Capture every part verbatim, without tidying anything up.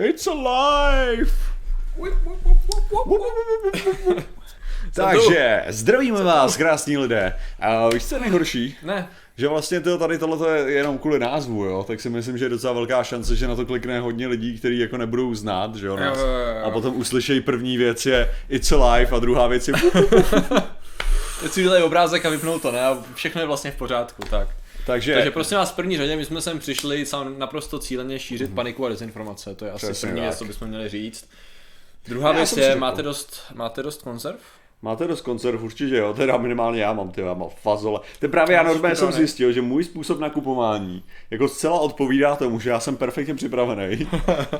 It's alive! Takže, zdravíme vás, krásní lidé. A víš, co je nejhorší? Ne. Že vlastně to, tady tohle je jenom kvůli názvu, jo? Tak si myslím, že je docela velká šance, že na to klikne hodně lidí, kteří jako nebudou znát, že jo, nás. Jo, jo, jo. A potom uslyšejí, první věc je It's alive a druhá věc je... Teď si udělají obrázek a vypnou to, ne? A všechno je vlastně v pořádku, tak. Takže, Takže prosím vás, v první řadě my jsme sem přišli naprosto cíleně šířit mm. paniku a dezinformace, to je asi první věc, co bychom měli říct. Druhá věc je, máte dost, máte dost konzerv? Máte dost konzerv, určitě jo, teda minimálně já mám, ty já mám fazole. To právě já normálně jsem zjistil, že můj způsob nakupování jako zcela odpovídá tomu, že já jsem perfektně připravený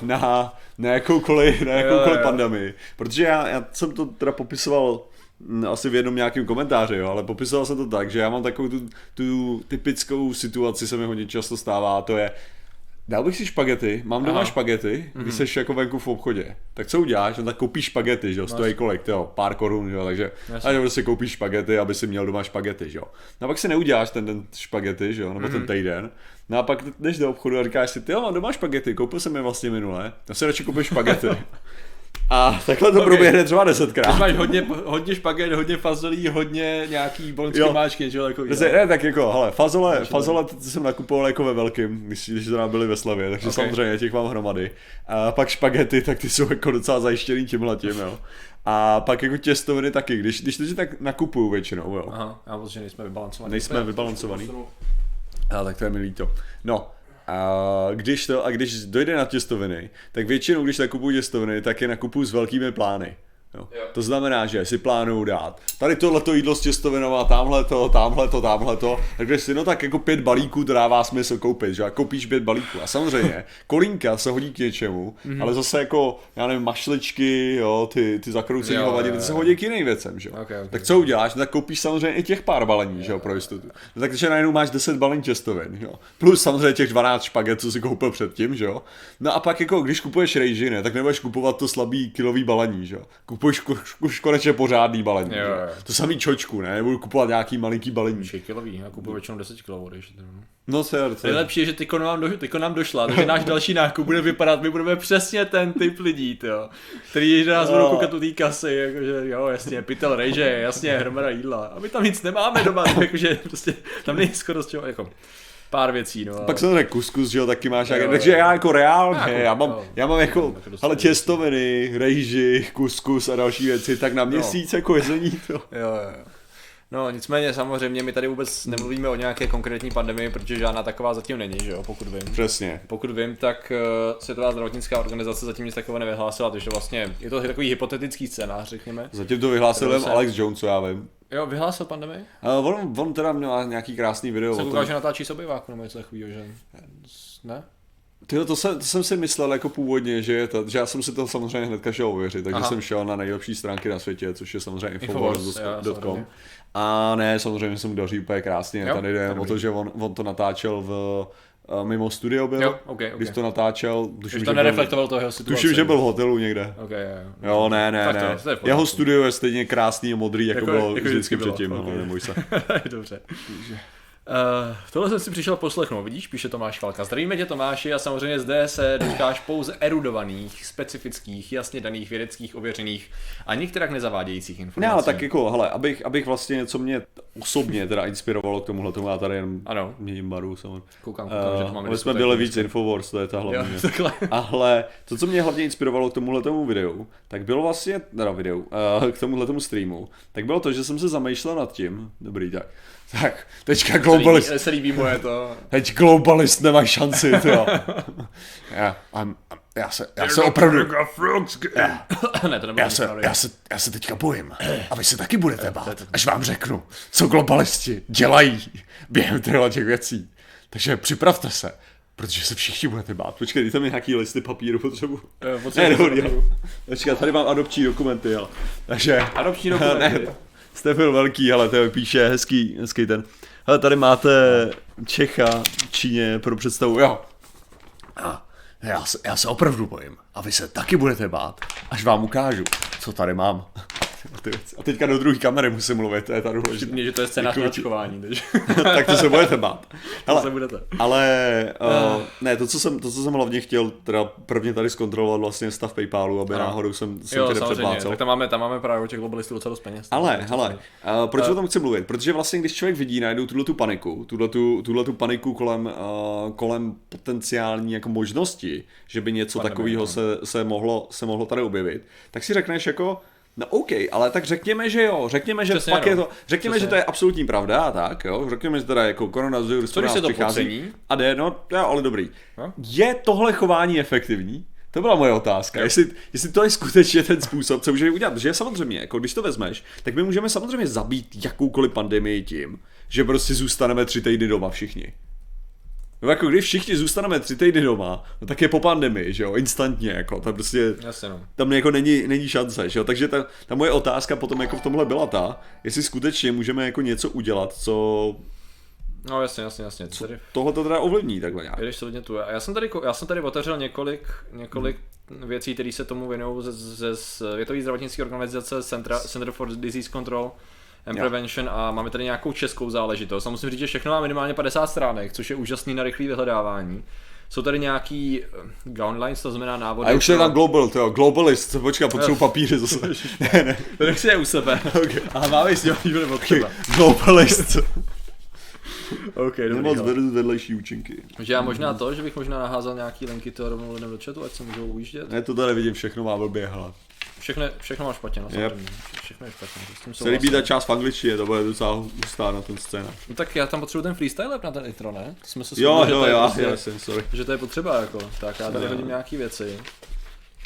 na, na jakoukoliv, na jakoukoliv jo, pandemii. Jo. Protože já, já jsem to teda popisoval asi v jednom nějakém komentáři, jo, ale popisoval jsem to tak, že já mám takovou tu, tu typickou situaci, se mi hodně často stává, a to je, dal bych si špagety, mám doma Aha. špagety, když mm-hmm. jsi jako venku v obchodě, tak co uděláš, no tak koupíš špagety, že jo, stojí kolik, jo, pár korun, jo, takže a nebo si koupíš špagety, aby si měl doma špagety, že jo. No a pak si neuděláš ten den špagety, že jo, nebo mm-hmm. ten týden, no a pak jdeš do obchodu a říkáš si, ty jo, mám doma špagety, koupil jsem je vlastně minule, tak si radši koupím špagety. A takhle to okay. proběhne třeba desetkrát. Ty máš hodně, hodně špaget, hodně fazolí, hodně nějaký bolonský máčky, že jo? Jako, ne, tak jako, hele, fazole, fazole to jsem nakupoval jako ve velkým, když to nám byly ve Slavě, takže okay. samozřejmě těch mám hromady. A pak špagety, tak ty jsou jako docela zajištěný tímhletím, jo. A pak jako těstoviny taky, když, když to si tak nakupuju většinou, jo. Aha, já vlastně nejsme vybalancovaný. Nejsme vybalancovaný. A tak to je mi líto. No. A když, to, a když dojde na těstoviny, tak většinou, když nakupuju těstoviny, tak je nakupuju s velkými plány. Jo. Jo. To znamená, že si plánuju dát tady tohleto jídlo s těstovinová, tamhleto, tamhleto, tamhleto. Takže si no tak jako pět balíků to dává smysl koupit, že? A koupíš pět balíků. A samozřejmě, kolínka se hodí k něčemu, mm-hmm. ale zase jako, já nevím, mašličky, jo, ty, ty zakroucení hovadiny, ty se hodí k jiným věcem, že? Okay, okay. Tak co uděláš? No, tak koupíš samozřejmě i těch pár balení, jo, že jo, pro jistotu. No, takže najednou máš deset balení těstovin, jo. Plus samozřejmě těch dvanáct špaget, co si koupil předtím, že jo. No a pak jako, když kupuješ rejži, ne, tak nebudeš kupovat to slabý kilový balení, že jo. Už, už konečně pořádný balení. Jo, jo. To samý čočku, ne? Nebudu kupovat nějaký malinký balení. tři kilový, já kupuju většinou deset kilový. No ser, ser. Nejlepší je, že tyko nám, doš- tyko nám došla, takže náš další nákup bude vypadat, my budeme přesně ten typ lidí, jo, který nás budou koukat u té kasy, jakože jo, jasně, pytel rejže, jasně, hromada jídla. A my tam nic nemáme doma, jakože prostě tam není skoro z čeho, jako... pár věcí, no. Ale... Pak jsem řekl kuskus, že jo, taky máš nějaké, takže jo. Já jako reálně, já, já mám, jo. já mám jako, ale těstoviny, rejži, kuskus a další věci, tak na měsíc jo. jako jezení to. Jo, jo. No nicméně samozřejmě my tady vůbec nemluvíme o nějaké konkrétní pandemii, protože žádná taková zatím není, že jo, pokud vím. Přesně. Pokud vím, tak Světová zdravotnická organizace zatím nic takového nevyhlásila, takže vlastně je to takový hypotetický scénář, řekněme. Zatím to vyhlásil jsem... Alex Jones, co já vím. Jo, vyhlásil pandemii? Uh, on, on teda měl nějaký krásný video. Se koukal, že natáčí sobiváku nebo něco takovýho, že? Ne? Tyjo, to, jsem, to jsem si myslel jako původně, že, to, že já jsem si to samozřejmě hnedka šel ověřit, takže Aha. jsem šel na nejlepší stránky na světě, což je samozřejmě infowars tečka com. A ne, samozřejmě se mu daří úplně krásně, jo, tady jde o to, že on, on to natáčel v... mimo studio byl, jo, okay, okay. když to natáčel, tuším, to že, nereflektoval byl, toho situace, tuším že byl v hotelu někde, okay, yeah, yeah. jo ne, ne, ne. To je, to je jeho studio je stejně krásný a modrý, jako, jako bylo jako vždycky předtím, okay. neboj se. Dobře. Uh, tohle jsem si přišel poslechnout, vidíš, píše Tomáš Falka. Zdravíme tě, Tomáši, a samozřejmě zde se dočkáš pouze erudovaných, specifických, jasně daných, vědeckých, ověřených a některak nezavádějících informací. No, tak jako, hele, abych, abych vlastně, co mě osobně teda inspirovalo k tomuhle tomu, já tady jenom ano. měním baru, samozřejmě. Koukám, koukám, uh, že to máme. My jsme byli víc Infowars, to je ta hlavní. Ale to, co mě hlavně inspirovalo k tomuhle tomu videu, tak bylo vlastně, teda videu, uh, k tomuhle tomu streamu, tak bylo to, že jsem se zamýšlel nad tím, dobrý, tak. Tak, teďka globalist... Se líbí, se líbí moje to. Teď globalist nemá šanci, tyjo. Já, I'm, I'm, já se, já se opravdu... Já, ne, to já, se, já, se, já se teďka bojím. A vy se taky budete bát, až vám řeknu, co globalisti dělají během těch věcí. Takže připravte se, protože se všichni budete bát. Počkej, dejte mi nějaký listy papíru, potřebu. Ne, nehodně. Počkej, tady mám adopční dokumenty, ale... Takže... Adopční dokumenty. Ne, Stefil Velký, ale to píše hezký, hezký ten. Hele, tady máte Čecha v Číně pro představu. Jo. A já, se, já se opravdu bojím. A vy se taky budete bát, až vám ukážu, co tady mám. A teďka do druhé kamery musím mluvit, to je ta důležitá. Vždyť mě, že to je scénář načkování. Tak to se budete bát. Hele, to se budete. Ale uh, ne, to co, jsem, to, co jsem hlavně chtěl, teda prvně tady zkontrolovat vlastně stav PayPalu, aby ano. náhodou jsem, jsem jo, tě nepředplácel. Tak tam máme, tam máme právě u těch globalistů docela dost peněz. Ale, hele, uh, proč uh, o tom chci mluvit? Protože vlastně, když člověk vidí, najdou tuhle tu paniku, tuhle tu paniku kolem, uh, kolem potenciální jako možnosti, že by něco takového se, se, mohlo, se mohlo tady objevit, tak si řekneš jako, no OK, ale tak řekněme, že jo, řekněme, že Přesně pak no. je to, řekněme, Přesně. že to je absolutní pravda, tak jo, řekněme, že teda jako koronavirus to přichází a jde, no jo, ale dobrý. No? Je tohle chování efektivní? To byla moje otázka, jestli, jestli to je skutečně ten způsob, co můžeme udělat, že samozřejmě, jako když to vezmeš, tak my můžeme samozřejmě zabít jakoukoliv pandemii tím, že prostě zůstaneme tři týdny doma všichni. No jako když všichni zůstaneme tři týdny doma, no tak je po pandemii, že jo, instantně jako, tam prostě, tam jako není, není šance, že jo, takže ta, ta moje otázka potom jako v tomhle byla ta, jestli skutečně můžeme jako něco udělat, co... No jasně, jasně, jasně. Tady... Tohle to teda ovlivní takhle nějak. Když se hodně tu je. Já jsem tady, já jsem tady otevřel několik, několik hmm. věcí, které se tomu věnují ze, ze, ze Světové zdravotnické organizace, Centra, Center for Disease Control and Prevention, a máme tady nějakou českou záležitost. A musím říct, že všechno má minimálně padesát stránek, což je úžasný na rychlé vyhledávání. Jsou tady nějaký guidelines, to znamená návody. A už je tam global, to jo, globalist, počkej, potřebuji papíry zase. ne, ne. To už je u sebe. Okay. A máme s ním od sebe. Globalist. OK, nemoc vedlejší účinky. Že já možná to, že bych možná naházal nějaký linky to rovnou lidem do chatu, ať se můžou ujíždět. Ne, to tady vidím, všechno má blbě hlad. Všechno, všechno má špatně, no, yep. Všechno je špatně. Se líbí ta část v angličtině, to bude docela hustá na ten scénář. No tak já tam potřebuji ten freestyle na ten intro, ne? To jsme se shodli, že, jo, prostě, že to je potřeba jako. Tak já tady no, hodím no. nějaký věci.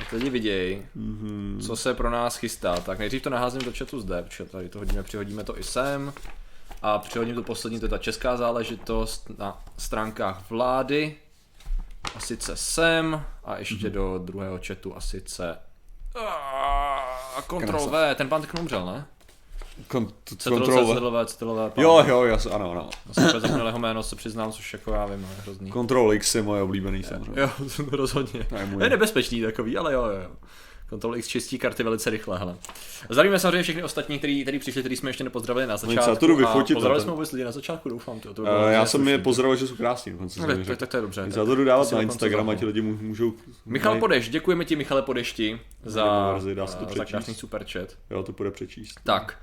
Ať lidi viděj, mm-hmm. co se pro nás chystá. Tak nejdřív to naházím do chatu zde, protože tady to hodíme, přihodíme to i sem. A přihodím to poslední, to je ta česká záležitost na stránkách vlády. A sice sem a ještě mm-hmm. do druhého chatu a sice... A Ctrl V, ten pán tak umřel, ne? Ctrl V, Ctrl V, jo, jo, jas, ano, ano. Já jsem úplně zapnil jeho jméno, se přiznám, což jako já vím, je hrozný. Ctrl X je moje oblíbený, samozřejmě. Jo, rozhodně. To je nebezpečný takový, ale jo, jo. Ctrl X čistí karty velice rychle, hele. Zdravíme samozřejmě všechny ostatní, kteří tady přišli, kteří jsme ještě nepozdravili na začátku. Pozdravili jsme vůbec lidi na začátku, doufám. To, to uh, já jsem je pozdravil, že jsou krásný. Ne, tak, tak to je dobře. Za to jdu dávat na Instagram a ti lidi můžou... Michal nej... Podeš, děkujeme ti Michale Podešti za, verzi, dá se to za krásný superchat. Jo, to bude přečíst. Tak.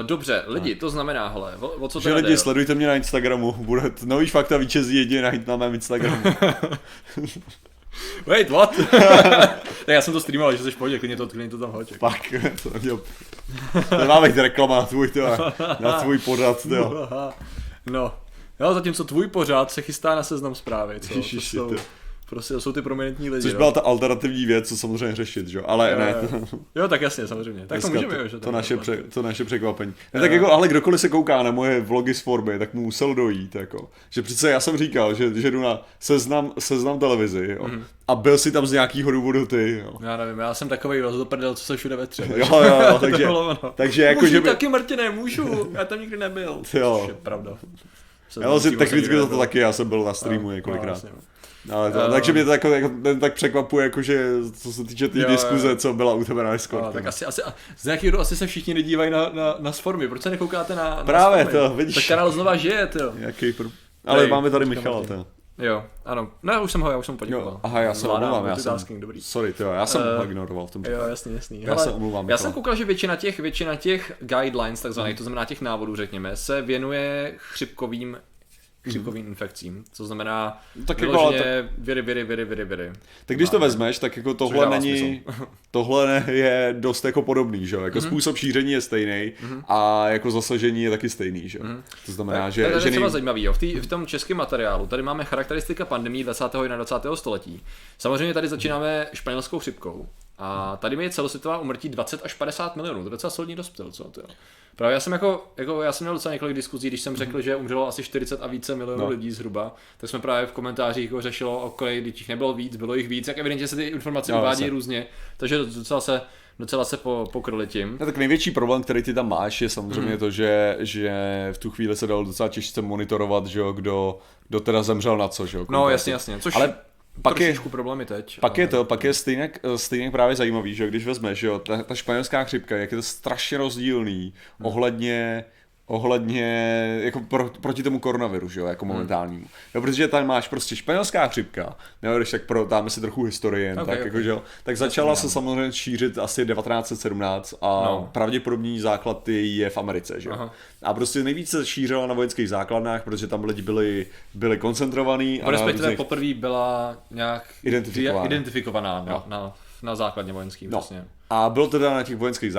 Uh, dobře, lidi, to znamená, hele, o, o co to je? Lidi, sledujte mě na Instagramu, bude nový fakta vítězí jedině najít na mém Instagramu. Wait, what? Tak já jsem to streamoval, že jsi v pohodě, klidně to, klidně to tam hoď. Pak, to neměl... Nemám jich reklama na tvůj, tyhle, na tvůj pořad, jo. No, no, zatímco tvůj pořad se chystá na Seznam Zprávy, co? Ježiši, to jsou, prostě to jsou ty prominentní lidi, což byla ta alternativní věc, co samozřejmě řešit, jo, ale jo, ne. To... Jo, tak jasně, samozřejmě. Tak to můžeme, to, jo, že to, to, naše pře, to naše překvapení. Ne, tak jako, ale kdokoliv se kouká na moje vlogy z formy, tak mu musel dojít, jako. Že přece já jsem říkal, že, že jdu na seznam, seznam televizi, jo. Mm-hmm. A byl si tam z nějakýho důvodu ty, jo. Já nevím, já jsem takovej rozdoprdel, co se všude vetře. Jo, jo, jo, takže... takže jako, můžu že by... taky, Martine, můžu, já tam nikdy nebyl. Jo. Je pravda. Já vlastně technicky to taky, já jsem byl na streamu několikrát. Ale to, uh, takže mě to jako, jako, tak překvapuje, jakože, co se týče té tý diskuze, co byla u tebe na Discordu. Uh, tak asi, asi, z nějakého důvodu asi se všichni nedívají na, na, na Sformy, proč se nekoukáte na, na Právě Sformy? To, vidíš. Tak kanál znova žije, tyjo. Pro... Ale nej, máme tady Michala, to. Jo, ano. No já už jsem ho, já už jsem poděkoval. Aha, já se omluvám, já jsem, sorry, tyjo, já jsem uh, ho ignoroval v tom. Jo, jasně, jasný. Já se omluvám, já jsem koukal, že většina těch, většina těch guidelines, takzvaných, to znamená těch návodů, řekněme, se věnuje chřipkovým chřipkovým infekcím, co znamená tak vyloženě jako, to... viry, viry, viry, viry, viry. Tak když to vezmeš, tak jako tohle není, tohle je dost jako podobný, že jo, jako mm-hmm. způsob šíření je stejný mm-hmm. a jako zasažení je taky stejný, že jo, mm-hmm. to znamená, tak, že... Tak to je třeba nej... zajímavý, jo, v, tý, v tom českém materiálu tady máme charakteristika pandemii dvacátého a dvacátého prvního století, samozřejmě tady začínáme španělskou chřipkou. A tady mi je celosvětová umrtí dvacet až padesát milionů, to je docela solidní dospěl, co to jo. Právě já jsem jako, jako, já jsem měl docela několik diskuzí, když jsem řekl, že umřelo asi čtyřicet a více milionů no. lidí zhruba, tak jsme právě v komentářích jako řešilo, o kolik lidí nebylo víc, bylo jich víc, jak evidentně se ty informace uvádí no, různě, takže docela se... Docela se po, pokryli tím. No, tak největší problém, který ty tam máš, je samozřejmě mm. to, že, že v tu chvíli se dalo docela těžce monitorovat, že jo, kdo, kdo teda zemřel na co, že jo. No jasně, jasně, což... Ale... pak je, problémy teď. Pak ale... je to, pak je stejně, stejně právě zajímavý, že když vezmeš, že jo, ta, ta španělská chřipka, jak je to strašně rozdílný hmm. ohledně, ohledně jako pro, proti tomu koronaviru, že jo, jako momentálnímu. No, protože tam máš prostě španělská chřipka, nebo když tak protáme si trochu historii, jen, okay, tak okay. Jako, že jo, tak začala se samozřejmě šířit asi devatenáct set sedmnáct a no. pravděpodobný základ je v Americe, že jo. Aha. A prostě nejvíce se šířila na vojenských základnách, protože tam lidi byli, byli koncentrovaní. A respektive poprvé byla nějak identifikovaná, identifikovaná no, na, na základně vojenským, no. Vlastně. A bylo teda na těch vojenských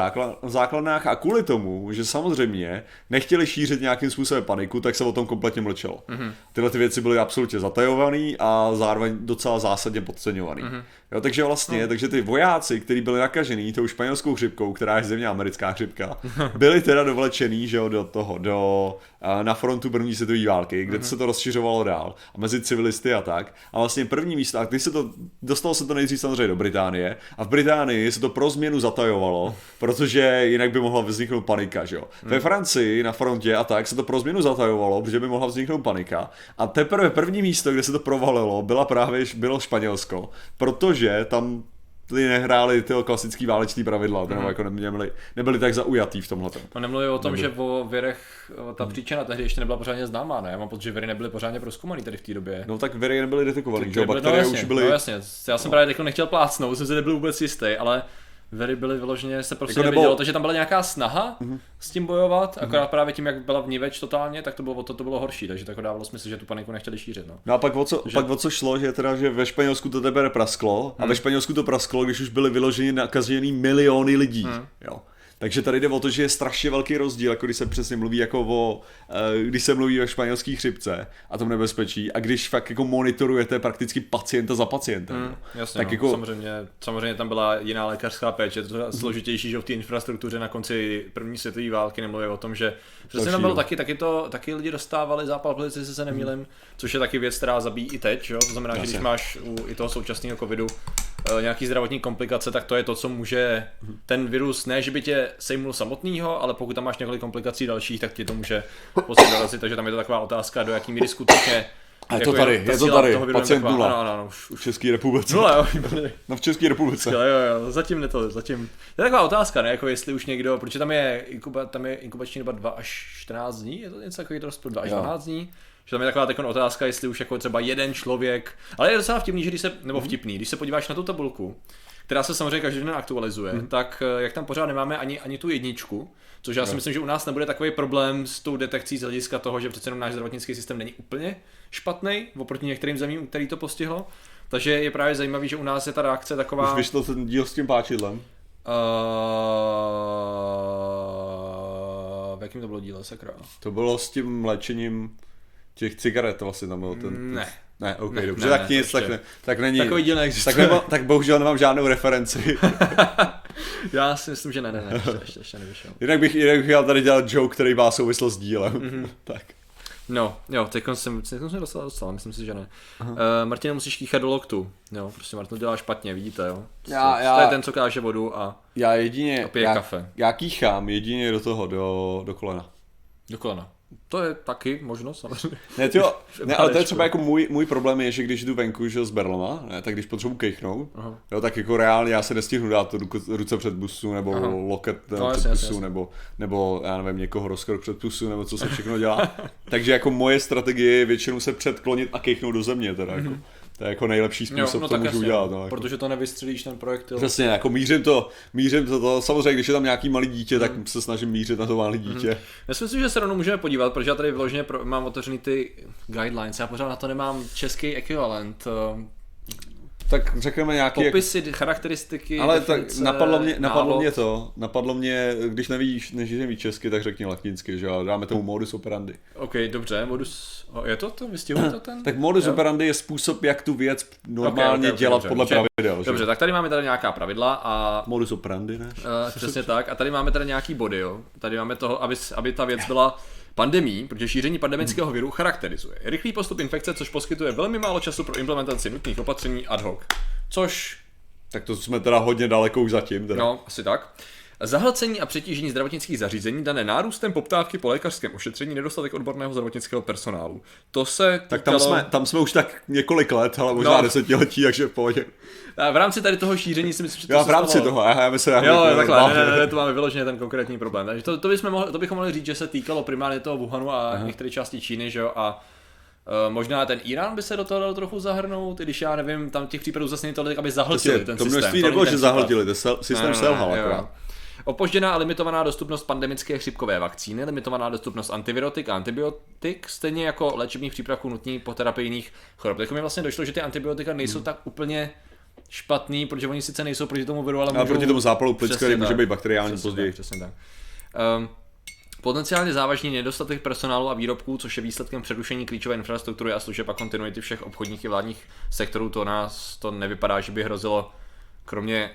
základnách a kvůli tomu, že samozřejmě nechtěli šířit nějakým způsobem paniku, tak se o tom kompletně mlčelo. Mm-hmm. Tyhle ty věci byly absolutně zatajované a zároveň docela zásadně podceňované. Mm-hmm. Jo, takže vlastně, mm. takže ty vojáci, kteří byli nakažený tou španělskou chřipkou, která je zjevně americká chřipka, byli teda dovlečený, že jo, do toho, do, na frontu první světové války, kde mm-hmm. se to rozšiřovalo dál a mezi civilisty a tak. A vlastně první místo, a když se to, dostalo se to nejdřív samozřejmě do Británie a v Británii se to pro změnu zatajovalo, protože jinak by mohla vzniknout panika, že jo. Ve Francii na frontě a tak se to pro změnu zatajovalo, protože by mohla vzniknout panika. A teprve první místo, kde se to provalilo, byla právě, bylo Španělsko, protože tam ty nehráli tyho klasický váleční pravidla, mm. jako nebyli, nebyli tak zaujatý v tomhle. No nemluví o tom, nebyli. Že o virech ta příčina tehdy ještě nebyla pořádně známá, ne? Já mám pocit, že viry nebyly pořádně prozkoumaný tady v té době. No tak viry nebyly detekovaný, že bakterie no, jasně, už byly. No jasně, já jsem no. právě jako nechtěl plácnout, jsem si nebyl vůbec jistý, ale viry byly vyloženě, se prostě jako nevidělo, nebo... takže tam byla nějaká snaha mm-hmm. s tím bojovat, akorát mm-hmm. právě tím, jak byla vníveč totálně, tak to bylo, to, to bylo horší, takže tak dávalo smysl, že tu paniku nechtěli šířit. No, no a pak o, co, že... pak o co šlo, že teda, že ve Španělsku to teprve prasklo mm. a ve Španělsku to prasklo, když už byly vyloženě nakažený miliony lidí, mm. jo. Takže tady jde o to, že je strašně velký rozdíl, jako když se přesně mluví jako o, když se mluví o španělský chřipce a tom nebezpečí a když fakt jako monitorujete prakticky pacienta za pacientem. Mm, jasně, tak no, jako... samozřejmě, samozřejmě tam byla jiná lékařská péče, to je složitější, že v té infrastruktuře na konci první světové války nemluví o tom, že přesně tam bylo taky, taky to, taky lidi dostávali zápal plic, jestli se nemýlím, mm. což je taky věc, která zabíjí i teď, jo? To znamená, jasně. že když máš u i toho současného covidu nějaký zdravotní komplikace, tak to je to, co může ten virus, ne že by tě sejmul samotnýho, ale pokud tam máš několik komplikací dalších, tak ti to může posledně dorazit, takže tam je to taková otázka, do jaký míry skutečně. A je to tady, je, je to tady, pacient nula. Ano, ano, už, už. V České republice. Nula, jo. No v České republice. Jo, jo, jo, zatím ne to, zatím. To je taková otázka, ne, jako jestli už někdo, protože tam je, inkuba, tam je inkubační doba dva až čtrnáct dní, je to něco takový rozpor dva až dvanáct dní. Že tam je taková taková otázka, jestli už jako třeba jeden člověk, ale je docela vtipný, že když se, nebo vtipný, když se podíváš na tu tabulku, která se samozřejmě každý den aktualizuje, hmm. tak jak tam pořád nemáme ani, ani tu jedničku, což já si no. myslím, že u nás nebude takový problém s tou detekcí z hlediska toho, že přece jenom náš zdravotnický systém není úplně špatný oproti některým zemím, který to postihlo, takže je právě zajímavý, že u nás je ta reakce taková... Už vyšlo ten díl s tím páčidlem? Uh... V jakým to bylo díle, sakra? To bylo s tím léčením... Těch cigaret to vlastně tam bylo ten... Ne. Ne, ok, ne, dobře, ne, tak nic, tak, ne, tak není... Takový díl neexistuje. Tak, nemám, tak bohužel nemám žádnou referenci. Já si myslím, že ne, ne, ne, ještě, ještě, ještě nevyšel. Jinak bych, jinak bych já tady dělal joke, který má souvislost s dílem. Mm-hmm. Tak. No, jo, teď jsem se dostal, dostal, myslím si, že ne. Uh, Martina, musíš kýchat do loktu. Jo, prostě Martin dělá špatně, vidíte, jo. Já, já, to je ten, co káže vodu a, já jedině, a pije já, kafe. Já kýchám jedině do toho, do, do kolena. Do kolena. To je taky možnost, samozřejmě. Ne, tyjo, ne, ale to je třeba jako můj, můj problém je, že když jdu venku že z Berlama, ne, tak když potřebuji kejchnout, jo, tak jako reálně já se nestihnu dát ruce před pusu, nebo aha. loket no, před pusu, nebo, nebo já nevím, někoho rozkrok před pusu, nebo co se všechno dělá. Takže jako moje strategie je většinou se předklonit a kejchnout do země teda jako. To je jako nejlepší způsob, no, co no, můžu udělat. No, jako. Protože to nevystřelíš ten projektil. Přesně, jako mířím to, mířím to, to, samozřejmě, když je tam nějaký malý dítě, tak mm. se snažím mířit na to malý dítě. Mm. Já si myslím, že se rovnou můžeme podívat, protože já tady vložně pro, mám otevřený ty guidelines, já pořád na to nemám český ekvivalent. Tak řekneme nějaké... Popisy, jak... charakteristiky, ale definice, tak napadlo mě, napadlo mě to, napadlo mě, když nevíš, než neví česky, tak řekni latinsky, že jo, dáme tomu modus operandi. Ok, dobře, modus, je to to, vystihuje to ten? Tak modus jo. operandi je způsob, jak tu věc normálně okay, okay, okay, dělat dobře, podle dobře, pravidel. Dobře, dobře, tak tady máme tady nějaká pravidla a... Modus operandi, ne? Uh, přesně tak, a tady máme tady nějaký body, jo, tady máme toho, aby, aby ta věc byla... Pandemii, protože šíření pandemického viru charakterizuje rychlý postup infekce, což poskytuje velmi málo času pro implementaci nutných opatření ad hoc. Což... Tak to jsme teda hodně daleko už zatím. Teda. No, asi tak. Zahlcení a přetížení zdravotnických zařízení dané nárůstem poptávky po lékařském ošetření, nedostatek odborného zdravotnického personálu. To se týkalo... Tak tam jsme, tam jsme už tak několik let, ale možná no. desetiletí, takže v pohodě. A v rámci tady toho šíření si myslím, že to já v rámci stalo... toho, já myslím, já jo, takhle, ne, ne, ne, to máme vyloženě ten konkrétní problém. Takže to, to, bychom mohli, to bychom mohli říct, že se týkalo primárně toho Wuhanu a aha. některé části Číny, že jo, a možná ten Irán by se do toho dal trochu zahrnout, i když já nevím, tam těch případů zase není tolik, aby zahltili ten to systém. To množství nebylo, že zahltili, ten systém selhal akorát. Opožděná a limitovaná dostupnost pandemické chřipkové vakcíny, limitovaná dostupnost antivirotik a antibiotik, stejně jako léčebných přípravků nutných po terapijních chorob. Tak mi vlastně došlo, že ty antibiotika nejsou hmm. tak úplně špatný, protože oni sice nejsou proti tomu viru, ale můžou... A proti tomu zápalu plic, který může být bakteriální později. Přesně tak. Um, Potenciálně závažný nedostatek personálu a výrobků, což je výsledkem přerušení klíčové infrastruktury a služeb a kontinuity všech obchodních i vládních sektorů, to nás to nevypadá, že by hrozilo, kromě,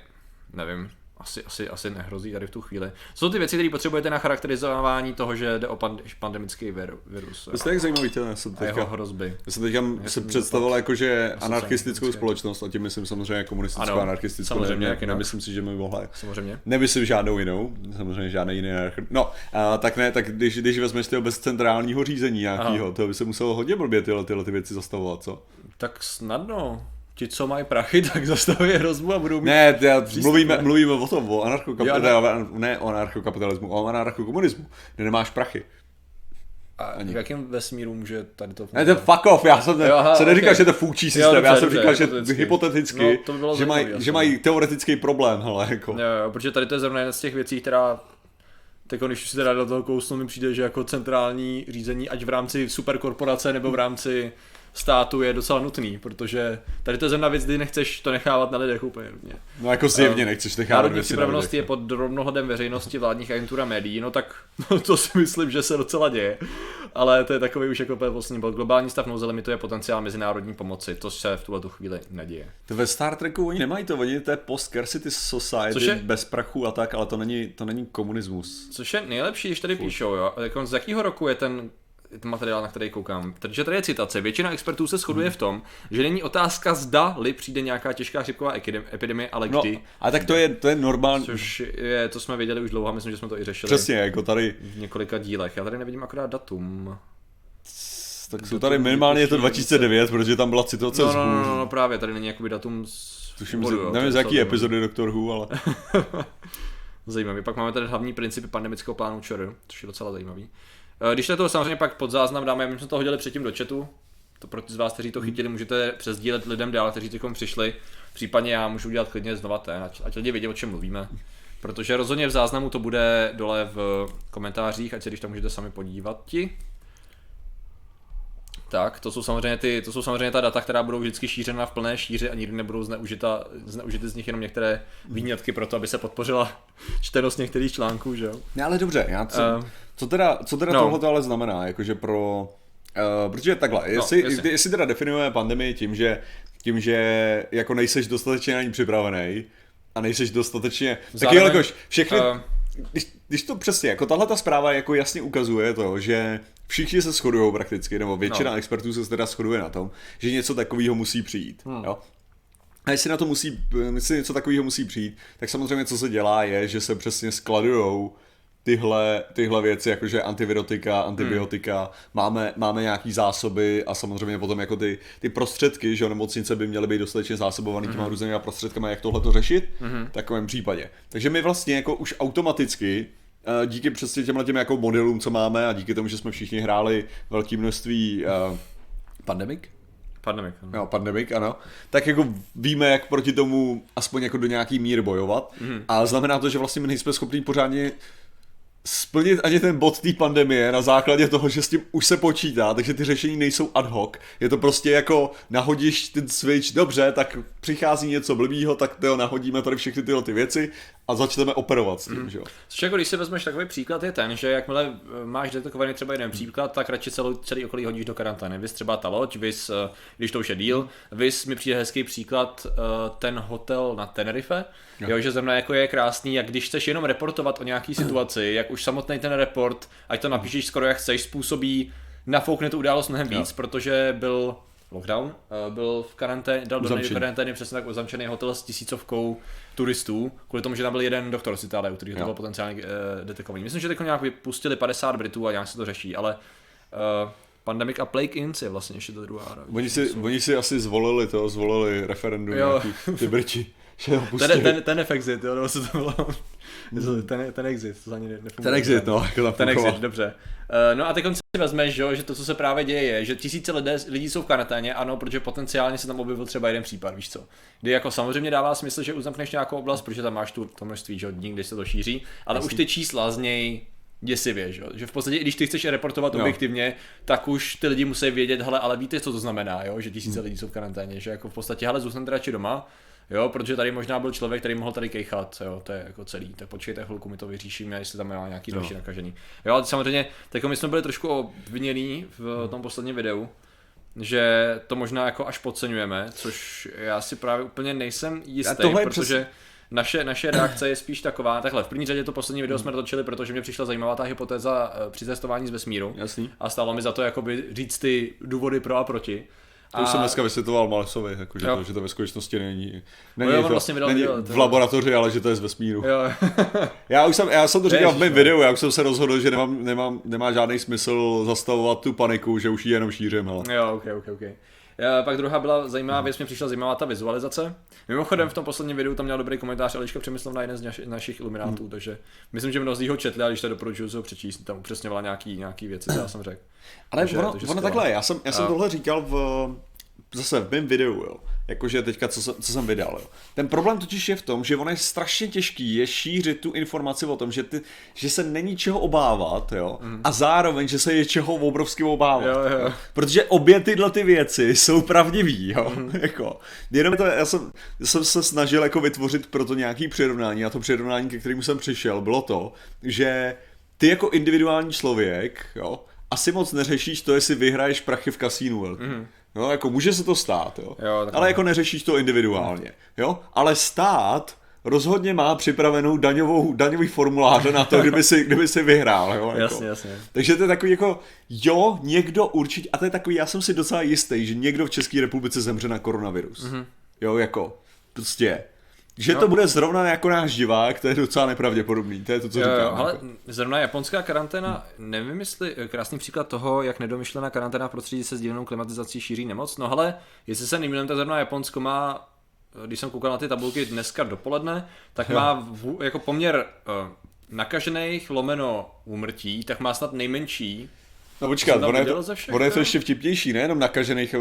nevím, asi, asi, asi nehrozí tady v tu chvíli. Jsou ty věci, které potřebujete na charakterizování toho, že jde o pandemický virus. To je tak zajímavý, já jsem teďka, jeho hrozby. Já jsem teďka já se představoval jako, že anarchistickou společnost, a tím myslím samozřejmě komunistickou ano, anarchistickou, samozřejmě, ne, ne, nemyslím si, že by mohla, samozřejmě. Nemyslím žádnou jinou, samozřejmě žádný jiný anarchist. No, a tak ne, tak když, když vezmeš toho bez centrálního řízení nějakého, to by se muselo hodně blbě tyhle, tyhle ty věci zastavovat, co? Tak snadno. Ti, co mají prachy, tak zastaví hrozbu a budou mít... Ne, já, mluvíme, mluvíme o tom, o anarchokapitalismu, ne o anarchokapitalismu, o anarchokomunismu, kde nemáš prachy. A ani. V jakém vesmíru může tady to fungovat? Ne, to fuck off, já jsem, ne, jo, aha, se neříkal, okay. že to funkční systém, jo, dobře, já jsem dobře, říkal, že hypoteticky, no, by že, maj, že mají teoretický problém, hele, jako. Jo, jo, protože tady to je zrovna jedna z těch věcí, která... Tak když si teda do toho kousnu, mi přijde, že jako centrální řízení, ať v rámci superkorporace nebo v rámci státu je docela nutný, protože tady to je zrovna věc, kdy nechceš to nechávat na lidech úplně rovně. No jako zjevně um, nechceš nechávat národní připravenost je pod drobnohodem veřejnosti, vládních agentur a médií, no tak no to si myslím, že se docela děje, ale to je takový už jako poslední bod. Globální stav nouze limituje potenciál mezinárodní pomoci, to se v tuhle tu chvíli neděje. To ve Star Treku oni nemají to, oni to je post-scarcity society, bez prachu a tak, ale to není, to není komunismus. Což je nejlepší, když tady Fuj. píšou, jo, z jakého roku je ten materiál, na který koukám. Takže tady je citace. Většina expertů se shoduje v tom, že není otázka, zda-li přijde nějaká těžká chřipková epidemie, ale kdy. No, a tak to je, to je normální. Což je, to jsme věděli už dlouho, myslím, že jsme to i řešili. Přesně, jako tady. V několika dílech. Já tady nevidím akorát datum. Tak jsou tady minimálně je to dva tisíce devět, protože tam byla citace no, z no, no, no, právě, tady není jakoby datum z... Tuším, bodu, z... nevím z jaký epizody Doktor Who, ale... Zajímavý. Pak máme tady hlavní principy pandemického plánu ČR, což je docela zajímavý. Když to samozřejmě pak pod záznam dáme, my jsme to hodili předtím do chatu, to pro ty z vás, kteří to chytili, můžete přesdílet lidem dál, kteří teď přišli, případně já můžu udělat klidně znova ten, ať, ať lidi vědí, o čem mluvíme, protože rozhodně v záznamu to bude dole v komentářích, ať se když tam můžete sami podívat ti. Tak, to jsou samozřejmě ty, to jsou samozřejmě ta data, která budou vždycky šířena v plné šíři a nikdy nebudou zneužita, zneužity z nich jenom některé výňatky pro to, aby se podpořila čtenost některých článků, že jo? Ne, ale dobře, já co, uh, co teda, co teda no. tohleto ale znamená, jakože pro, uh, protože takhle, jestli, no, jestli. jestli teda definujeme pandemii tím, že, tím, že jako nejseš dostatečně na ní připravený a nejseš dostatečně, zároveň, tak jelikož všechny... Uh, Když, když to přesně, jako tahle ta zpráva jako jasně ukazuje to, že všichni se shodujou prakticky, nebo většina no. expertů se teda shoduje na tom, že něco takového musí přijít. Hmm. Jo? A jestli na to musí, jestli něco takového musí přijít, tak samozřejmě co se dělá je, že se přesně skladujou tyhle, tyhle věci, jakože antivirotika, antibiotika, hmm. máme, máme nějaký zásoby a samozřejmě potom jako ty, ty prostředky, že nemocnice by měly být dostatečně zásobovaný těma hmm. různými prostředkama, jak tohle to řešit, hmm. v takovém případě. Takže my vlastně jako už automaticky díky přesně těmhle těm jako modelům, co máme a díky tomu, že jsme všichni hráli velké množství uh, pandemic? Pandemic, ano. Jo, pandemic, ano. Tak jako víme, jak proti tomu aspoň jako do nějaký míry bojovat hmm. a znamená to, že vlastně my nejsme schopní pořádně splnit ani ten bod té pandemie na základě toho, že s tím už se počítá, takže ty řešení nejsou ad hoc. Je to prostě jako nahodíš ten switch, dobře, tak přichází něco blbýho, tak to nahodíme tady všechny tyhle ty věci a začneme operovat s tím, mm. že jo. Což jako když si vezmeš takový příklad je ten, že jakmile máš detekovaný třeba jeden příklad, tak radši celou, celý okolí hodíš do karantény. Vys třeba ta loď, vys, když to už je díl, vys mi přijde hezký příklad ten hotel na Tenerife, jo. Jo, že zrovna jako je krásný, jak když chceš jenom reportovat o nějaký situaci, jak už samotný ten report, ať to napíšeš skoro jak chceš, způsobí, nafoukne tu událost mnohem víc, jo. Protože byl lockdown, byl v karanténě, dal do karantény přesně tak uzamčený hotel s tisícovkou turistů, kvůli tomu, že tam byl jeden doktor z Itálie, u kterého to bylo potenciálně e, detekovaný. Myslím, že teď nějak vypustili padesát Britů a nějak se to řeší, ale e, Pandemic a Plague Inc. je vlastně ještě ta druhá. Oni si, oni si asi zvolili to, zvolili referendum nějaký, ty Briti. Ten, ten, ten exit, jo, nebo co to bylo? Ten, ten exit, to ani nefunguje. Ten exit, no. Jako ten exit, dobře. Uh, no a teď si vezmeš, že to, co se právě děje, je, že tisíce lidé, lidí jsou v karanténě, ano, protože potenciálně se tam objevil třeba jeden případ, víš co. Kdy jako samozřejmě dává smysl, že uzamkneš nějakou oblast, protože tam máš tu, to množství že, dní, kdy se to šíří, ale Jasný. Už ty čísla z něj děsivě, že, že v podstatě, i když ty chceš reportovat no. objektivně, tak už ty lidi musí vědět, hele, ale víte, co to znamená, jo? Že tisíce hmm. lidí jsou v karanténě, že jako v podstatě, hele, zůstaňte radši doma. Jo, protože tady možná byl člověk, který mohl tady kejchat, jo, to je jako celý, tak počkejte chvilku, my to vyříšíme, jestli tam má nějaký další nakažený. Jo, ale samozřejmě, tak my jsme byli trošku obviněný v tom posledním videu, že to možná jako až podceňujeme, což já si právě úplně nejsem jistý, protože přes... naše, naše reakce je spíš taková, takhle, v první řadě to poslední video jsme natočili, protože mě přišla zajímavá ta hypotéza při testování z vesmíru. Jasný. A stálo mi za to jakoby říct ty důvody pro a proti. To už jsem dneska vysvětloval Malesovi, jako, že, to, že to ve skutečnosti není, není, jo, to, vlastně vydal, není vydal, v laboratoři, ale že to je z vesmíru. já, už jsem, já jsem to říkal Ježiš, v mém videu, já už jsem se rozhodl, že nemám, nemám, nemá žádný smysl zastavovat tu paniku, že už ji jenom šířím. Hele. Jo, ok, ok, ok. Já, pak druhá byla zajímavá věc, mě přišla zajímavá ta vizualizace. Mimochodem v tom posledním videu tam měl dobrý komentář Eliška Přemyslovna, jeden z naš, našich iluminátů, hmm. takže myslím, že mnozí ho četli, a když to doporučuji se ho přečíst, tam upřesňovala nějaký, nějaký věci, co já jsem řekl. Ale ono, ono takhle, já jsem, já jsem a... tohle říkal v, zase v mém videu, jo. Jakože teďka, co jsem, co jsem vydal. Jo. Ten problém totiž je v tom, že ono je strašně těžký je šířit tu informaci o tom, že, ty, že se není čeho obávat, jo, mm. a zároveň, že se je čeho obrovsky obávat. Jo, jo. Jo. Protože obě tyhle ty věci jsou pravdivý, jo. Mm. Jako, jenom to, já jsem, jsem se snažil jako vytvořit pro to nějaký přirovnání a to přirovnání, ke kterému jsem přišel, bylo to, že ty jako individuální člověk, jo, asi moc neřešíš to, jestli vyhraješ prachy v kasínu. Mm. No, jako může se to stát, jo? Jo, ale jako neřešíš to individuálně, jo? Ale stát rozhodně má připravenou daňovou, daňový formuláře na to, kdyby si, kdyby si vyhrál, jo? Jako. Jasně, jasně. Takže to je takový jako, jo, někdo určitě, a to je takový, já jsem si docela jistý, že někdo v České republice zemře na koronavirus, mm-hmm. jo, jako, prostě. Že no. to bude zrovna jako náš divák, to je docela nepravděpodobný, to je to, co říkám. Jo, ale jako. Zrovna japonská karanténa, nevím jestli, krásný příklad toho, jak nedomyšlená karanténa v prostředí se sdílenou klimatizací šíří nemoc, no ale jestli se nemýlím, tak zrovna Japonsko má, když jsem koukal na ty tabulky dneska dopoledne, tak jo. má v, jako poměr nakažených lomeno úmrtí, tak má snad nejmenší. No počkat, ono je to, ono je to ještě vtipnější, nejenom nakažených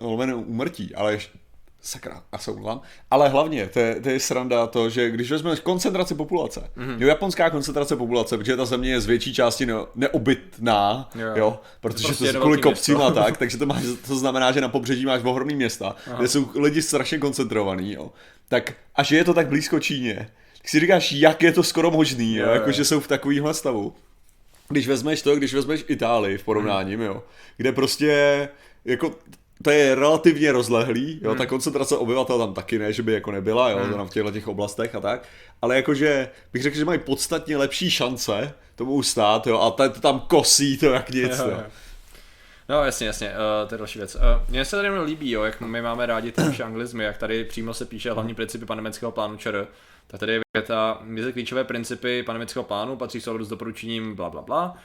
lomeno úmrtí, ale ještě... Sakra, a se umlám. Ale hlavně, to je, to je sranda to, že když vezmeme koncentraci populace, mm-hmm. jo, japonská koncentrace populace, protože ta země je z větší části ne- neobytná, jo, jo protože to, prostě to kvůli kopcím a tak, takže to, máš, to znamená, že na pobřeží máš ohromný města, Aha. kde jsou lidi strašně koncentrovaný, jo. Tak až je to tak blízko Číně, tak si říkáš, jak je to skoro možný, jo, jo, jako, jo. že jsou v takovýmhle stavu. Když vezmeš to, když vezmeš Itálii v porovnáním, mm. jo, kde prostě jako... To je relativně rozlehlý, jo, hmm. ta koncentrace obyvatel tam taky ne, že by jako nebyla, jo, hmm. tam v těchto těch oblastech a tak, ale jakože bych řekl, že mají podstatně lepší šance tomu ustát, jo, a to ta, tam kosí to jak nic, jo. jo. No jasně, jasně, uh, to je další věc. Uh, Mně se tady líbí, jo, jak my máme rádi ty naše anglizmy, jak tady přímo se píše hlavní principy pandemického plánu ČR, tak tady je věta, mezi klíčové principy pandemického plánu patří v souladu s doporučením bla bla bla.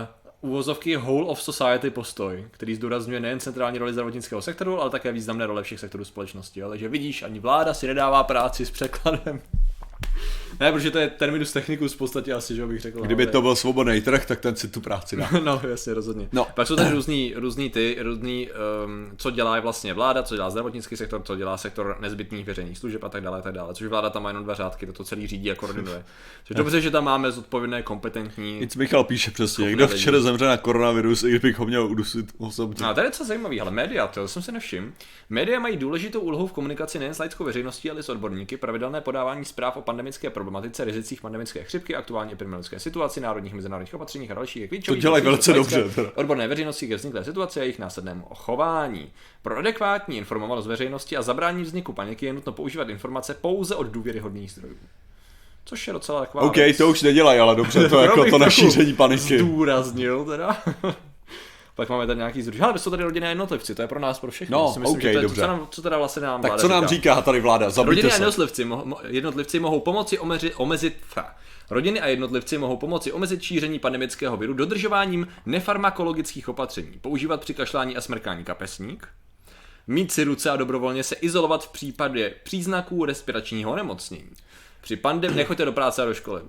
Uh, Uvozovky Whole of Society postoj, který zdůrazňuje nejen centrální roli zdravotnického sektoru, ale také významné role všech sektorů společnosti. Jo? Takže vidíš, ani vláda si nedává práci s překladem. Ne, protože to je terminus technicus v podstatě asi, že bych řekl. Kdyby to byl svobodný trh, tak ten si tu práci dá. No, jasně, rozhodně. No. Pak jsou tady různý, různý ty, různý, um, co dělá vlastně vláda, co dělá zdravotnický sektor, co dělá sektor nezbytných veřejných služeb a tak dále, a tak dále. Což vláda tam má jenom dva řádky, to, to celý řídí a koordinuje. Což dobře, že tam máme zodpovědné, kompetentní. Nic Michal píše přesně, kdo včera zemře na koronavirus, i kdybych ho měl udusit osobně. A tady je co zajímavý, ale média, to jsem si nevšiml. Média mají důležitou úlohu v komunikaci nejen s laickou veřejností, ale i s odborníky, pravidelné podávání zpráv o pandemické problematice, rizicích pandemické chřipky, aktuální epidemiologické situaci, národních mezinárodních opatřeních a dalších klíčových. To dělají velice dobře. Odborné veřejnosti ke vzniklé situaci a jejich následnému chování. Pro adekvátní informovanost veřejnosti a zabrání vzniku paniky je nutno používat informace pouze od důvěryhodných zdrojů. Což je docela taková. OK, věc. To už nedělají, ale dobře, to jako to našíření paniky. Zdůraznil teda. Pak máme tady nějaký zrušení. Ale jsou tady rodinné jednotlivci, to je pro nás pro všechny. No, myslím, okay, že to je, co, nám, co teda vlastně nám tak vláda co nám říká, říká tady vláda? Zabijte se. Jednotlivci, mo- jednotlivci mohou pomoci omeři- omezit... Fa. Rodiny a jednotlivci mohou pomoci omezit šíření pandemického viru dodržováním nefarmakologických opatření. Používat při kašlání a smrkání kapesník. Mít si ruce a dobrovolně se izolovat v případě příznaků respiračního onemocnění. Při pandemii nechoďte do práce a do školy,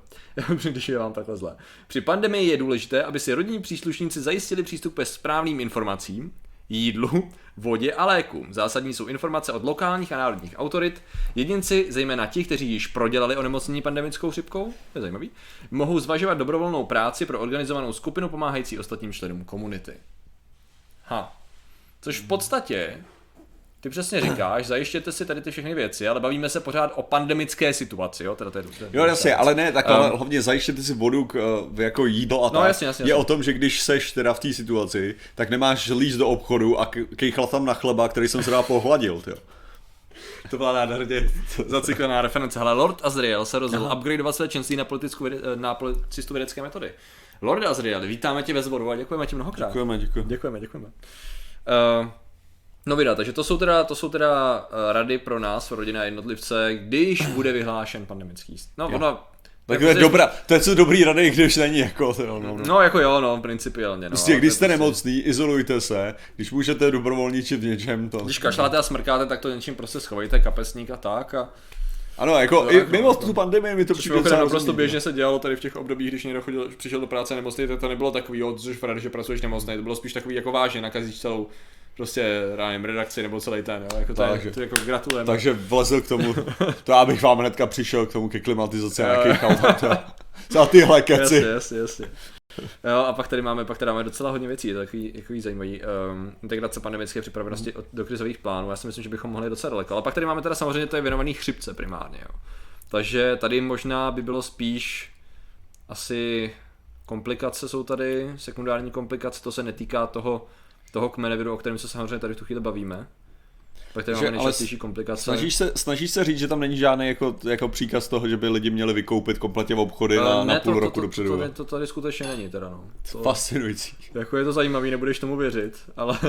když je vám takhle zlé. Při pandemii je důležité, aby si rodinní příslušníci zajistili přístup ke správným informacím, jídlu, vodě a lékům. Zásadní jsou informace od lokálních a národních autorit. Jedinci, zejména ti, kteří již prodělali onemocnění pandemickou chřipkou, to je zajímavý, mohou zvažovat dobrovolnou práci pro organizovanou skupinu pomáhající ostatním členům komunity. Ha. Což v podstatě... Ty přesně říkáš, zajištěte si tady ty všechny věci, ale bavíme se pořád o pandemické situaci, jo? Teda to je, to je, jo, jasně, ale ne, tak um, hlavně zajištěte si vodu k, jako jídlo a tak. No, jasně, jasně, je jasně. O tom, že když seš teda v té situaci, tak nemáš líst do obchodu a kejchla tam na chleba, který jsem se dá pohladil, jo. To byla nádherně zaciklená reference. Hele, Lord Asriel se rozhodl upgradeovat své členství na, na policistu vědecké metody. Lord Asriel, vítáme tě ve sboru a děkujeme ti mnohokrát. Děkujeme, děkujeme. Děkujeme, děkujeme. Uh, No vidá, takže to jsou teda, to jsou teda rady pro nás, pro rodinné jednotlivce, když bude vyhlášen pandemický stav. No, ono, tak to je dobrá, to jsou dobrý rady, když není jako no, no. no jako jo, no, principiálně. No, prostě, když jste prostě... nemocný, izolujte se, když můžete dobrovolničit v něčem to. Když kašláte a smrkáte, tak to něčím prostě schovejte kapesník a tak a... Ano, jako i mimo tu pandemii mi to přišlo naprosto běžně se dělalo tady v těch obdobích, když někdo chodil, přišel do práce nemocný, tak to nebylo takový, od fráde, že pracuješ nemocný, to bylo spíš takový jako vážně, nakazíš celou prostě rájem redakci nebo celý ten, jo, jako takže, to je, jako gratulujeme. Takže vlezl k tomu, to abych vám hnedka přišel k tomu ke klimatizaci a nějakých kalhot, jo, za tyhle keci. Jasně, jasně, jasně. Jo, a pak tady máme, pak tady máme docela hodně věcí, takový, takový zajímavý, um, integrace pandemické připravenosti od, do krizových plánů, já si myslím, že bychom mohli docela daleko, ale pak tady máme teda samozřejmě to je věnovaný chřipce primárně, jo. Takže tady možná by bylo spíš asi komplikace jsou tady, sekundární komplikace, to se netýká toho toho kmeneviru, o kterém se samozřejmě tady v tu chvíli bavíme. Pak tady že, máme nejčastější komplikace. Snažíš se, snažíš se říct, že tam není žádný jako, jako příkaz toho, že by lidi měli vykoupit kompletně v obchody uh, na, ne, na půl to, roku to, dopředu. To, to, to tady skutečně není teda, no. To, fascinující. Jako je to zajímavý, nebudeš tomu věřit, ale...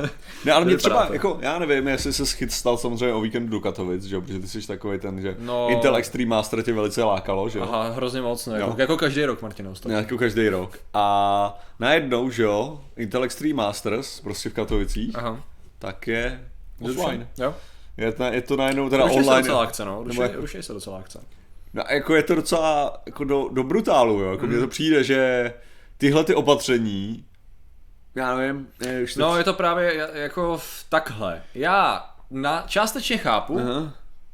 Ne, ale mě třeba, to. Jako, já nevím, jestli se schystal samozřejmě o víkendu do Katovic, že? Protože ty jsi takovej ten, že no... Intel Extreme Master tě velice lákalo, že? Aha, hrozně moc, ne? Jako, jako každý rok, Martine. Ne, jako každý rok. A najednou, že jo, Intel Extreme Masters, prostě v Katovicích, aha. Tak je... Offline. Jo. Je, je to najednou teda rušej online. Rušej se docela akce, no. Rušej, jako, rušej se docela akce. No, jako je to docela jako do, do brutálu, jo. Jako mně mm. to přijde, že tyhle ty opatření, já nevím. Je, už no to... je to právě jako takhle. Já na částečně chápu, aha.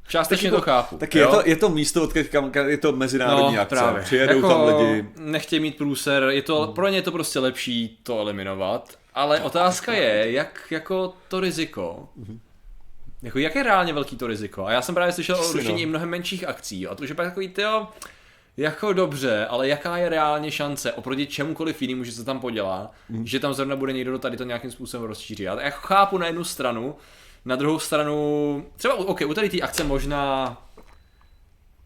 Částečně to, to chápu. Tak je to, je to místo, odkud kam, kam je to mezinárodní no, akce. Právě. Přijedou jako tam lidi. Nechtějí mít průser, je to, hmm. pro ně je to prostě lepší to eliminovat. Ale otázka je, jak jako to riziko, jako jak je reálně velký to riziko. A já jsem právě slyšel o rušení no. mnohem menších akcí. A to už je pak takový, tyjo, jako dobře, ale jaká je reálně šance oproti čemukoliv jinému, že se tam podělá, mm. že tam zrovna bude někdo tady to nějakým způsobem rozšíří. Já jako chápu na jednu stranu, na druhou stranu, třeba ok, u tady té akce možná,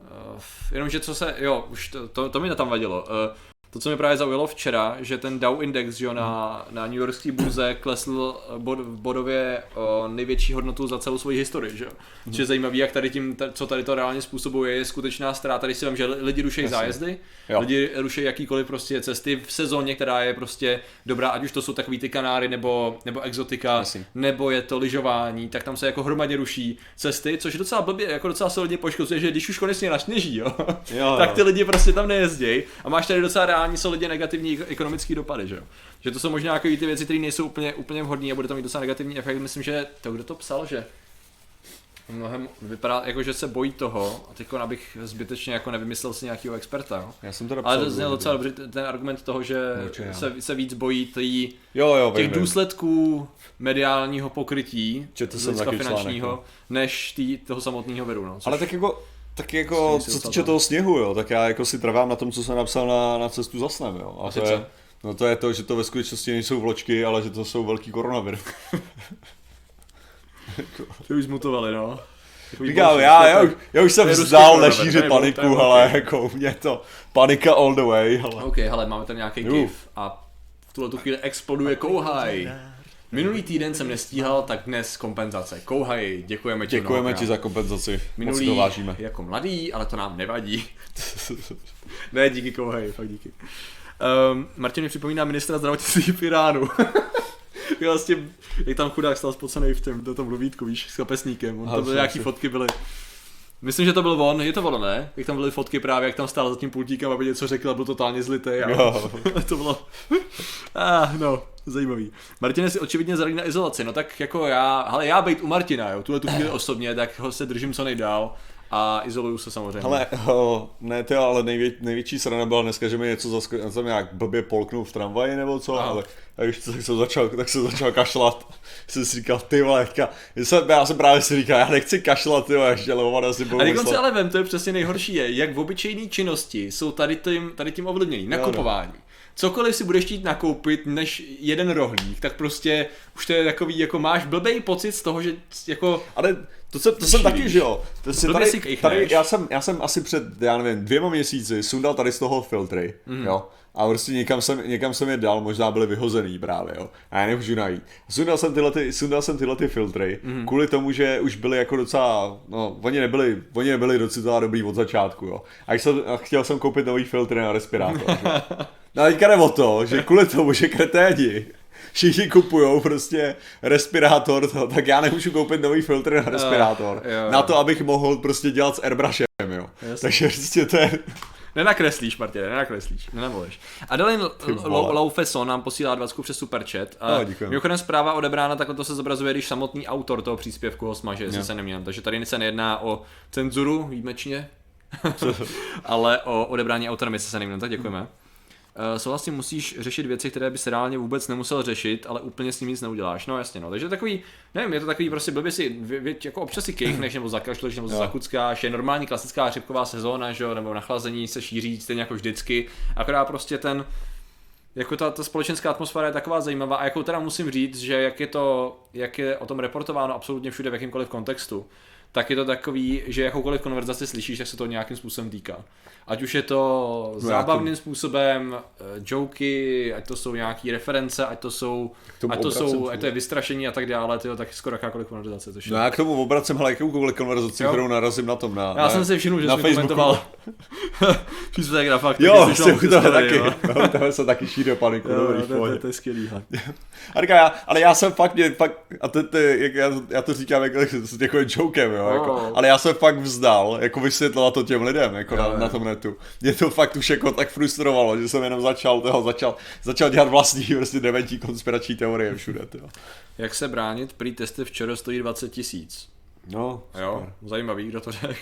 uh, jenomže co se, jo, už to, to, to mi tam vadilo. Uh, To, co mi právě zaujalo včera, že ten Dow Index jo, na, na New Yorkský burze klesl bod, v bodově o největší hodnotu za celou svoji historii. Že? Mm. Což je zajímavé, jak tady tím, co tady to reálně způsobuje, je skutečná ztráta. Když si vem, že lidi rušejí zájezdy, jo. Lidi rušejí jakýkoliv prostě cesty v sezóně, která je prostě dobrá, ať už to jsou takový ty Kanáry nebo, nebo exotika, jasně. Nebo je to lyžování, tak tam se jako hromadě ruší cesty, což je docela blbě, jako docela se lidi poškozuje, že když už konečně nasněží, jo, jo, tak ty lidi prostě tam nejezdí a máš tady docela reálně ani jsou lidi negativní ekonomický dopady, že jo. Že to jsou možná jako ty věci, které nejsou úplně, úplně vhodné a bude to mít docela negativní efekt. Myslím, že to, kdo to psal, že mnohem vypadá, jako že se bojí toho a teď abych zbytečně jako nevymyslel si nějakého experta, jo. Já jsem teda psal, ale to zněl docela dobře ten argument toho, že určitě, se, se víc bojí tý, jo, jo, těch vím, důsledků vím. mediálního pokrytí, hlediska finančního, článek, než tý, toho samotného viru, no. Což... Ale tak jako... Tak jako, co týče toho sněhu, jo, tak já jako si trvám na tom, co jsem napsal na, na cestu za snem, jo. A, a to, je, no to je to, že to ve skutečnosti nejsou vločky, ale že to jsou velký koronaviry. To už zmutovali, no. Říkám, já, já, já už jsem vzdál nešířit paniku, ale okay. Jako mě to panika all the way, hele. Ok, hele, máme tady nějaký gif a tuhletu chvíli exploduje Kouhaj. Minulý týden jsem nestíhal, tak dnes kompenzace. Kouhaj, děkujeme ti. Děkujeme mnohokrát ti za kompenzaci. Minulý moc to vážíme. Jako mladý, ale to nám nevadí. Ne, díky Kouhaj, fakt díky. Um, Martin mi připomíná ministra zdravotnictví Piránu. Vlastně, jak tam chudák stal spocenej v tom, do tom mluvítku, víš, s kapesníkem. On, aha, to byly nějaký fotky byly. Myslím, že to byl on, je to ono, ne? Jak tam byly fotky právě, jak tam stál za tím pultíkem, aby něco řekl a byl totálně zlitý. A no. To bylo, ah, no, zajímavý. Martin si očividně zradí na izolaci, no tak jako já, ale já bejt u Martina, jo, tuhle tu chvíli osobně, tak ho se držím co nejdál a izoluju se samozřejmě. Hele, oh, ne ty, ale nejvě, největší srana byla dneska, že mi něco zaskočil, jsem nějak blbě polknul v tramvaji nebo co, aha, ale a když tak jsem začal, tak jsem začal kašlat, jsem si říkal, ty vole, já jsem právě si říkal, já nechci kašlat, ty vole, ještě, ale ona si pomyslela. A dokonce ale vem, to je přesně nejhorší je, jak v obyčejné činnosti jsou tady tím, tady tím ovlivnění, nakupování. No, no. Cokoliv si budeš chtít nakoupit než jeden rohlík, tak prostě už to je takový, jako máš blbej pocit z toho, že jako... Ale to, se, to jsem taky, že jo. To si tady, si tady, já, jsem, já jsem asi před, já nevím, dvěma měsíci sundal tady z toho filtry, mm. jo. A prostě někam jsem, někam jsem je dal, možná byly vyhozený právě, jo. A já nemůžu najít. Sundal jsem tyhle, ty, sundal jsem tyhle ty filtry, mm. kvůli tomu, že už byly jako docela, no, oni nebyli, oni nebyli docela dobrý od začátku, jo. A, jsem, a chtěl jsem koupit nový filtry na respirátor, no a teďka jde o to, že kvůli tomu, že kreténi všichni kupujou prostě respirátor, to, tak já nemůžu koupit nový filtr na respirátor, uh, jo, na to, abych mohl prostě dělat s airbrushem, jo. Jasný. Takže prostě to je... Nenakreslíš, Martine, nenakreslíš, nenavoleš. Adelin Laufeson nám posílá dvacku přes superchat. Mimochodem zpráva odebrána, tak to se zobrazuje, když samotný autor toho příspěvku ho smaže, jestli se neměl. Takže tady se nejedná o cenzuru výjimečně, ale o odebrání autora, jestli se neměl, tak děkujeme. Hmm. Uh, souhlasím, musíš řešit věci, které bys reálně vůbec nemusel řešit, ale úplně s ním nic neuděláš. No jasně, no. Takže takový, nevím, je to takový prostě blbě si, vě, vě, jako občas si kejchneš, nebo zakašleš, nebo zakuckáš, je normální klasická chřipková sezóna, že jo, nebo nachlazení se šíří stejně jako vždycky, akorát prostě ten, jako ta, ta společenská atmosféra je taková zajímavá a jako teda musím říct, že jak je to, jak je o tom reportováno absolutně všude v jakýmkoliv kontextu, tak je to takový, že jakoukoliv konverzaci slyšíš, tak se to nějakým způsobem týká. Ať už je to zábavným způsobem, joky, ať to jsou nějaký reference, ať to jsou, ať to jsou, ať to je vystrašení a tak dále, tyjo, tak skoro jakákoliv konverzace. To no já k tomu obracím, hele, jakoukoliv konverzaci, jo, kterou narazím na tom. Na, já ne, jsem si všiml, že jsem komentoval příspěvek na fakt. Jo, jsem to taky, tohle se taky šířil paniku. To je skvělý. A říkám, ale já jsem fakt, a já to říkám s takovým jokem, jo. Jako, oh. Ale já jsem fakt vzdal, jako vysvětlila to těm lidem, jako yeah, na, na tom netu. Mě to fakt už jako tak frustrovalo, že jsem jenom začal toho, začal, začal dělat vlastní prostě deventí konspirační teorie všude. Tyho. Jak se bránit? Prý testy včera stojí dvacet tisíc. No, jo, super. Zajímavý, kdo to řekl.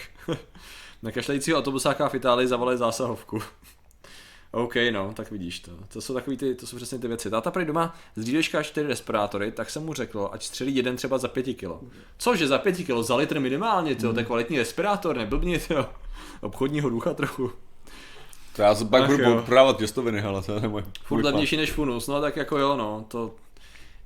Na kašlejícího autobusáka v Itálii zavalili zásahovku. OK, no, tak vidíš to. To jsou takový ty, to jsou přesně ty věci. Táta prý doma z dídečka čtyři respirátory, tak jsem mu řekl, ať střelí jeden třeba za pěti kilo. Cože za pěti kilo, za litr minimálně, tyjo, to je kvalitní respirátor, neblbni, tyjo. Obchodního ducha trochu. To já se pak budu odprávat těstoviny, hele, to je moje. Furt levnější než funus, no tak jako jo, no, to...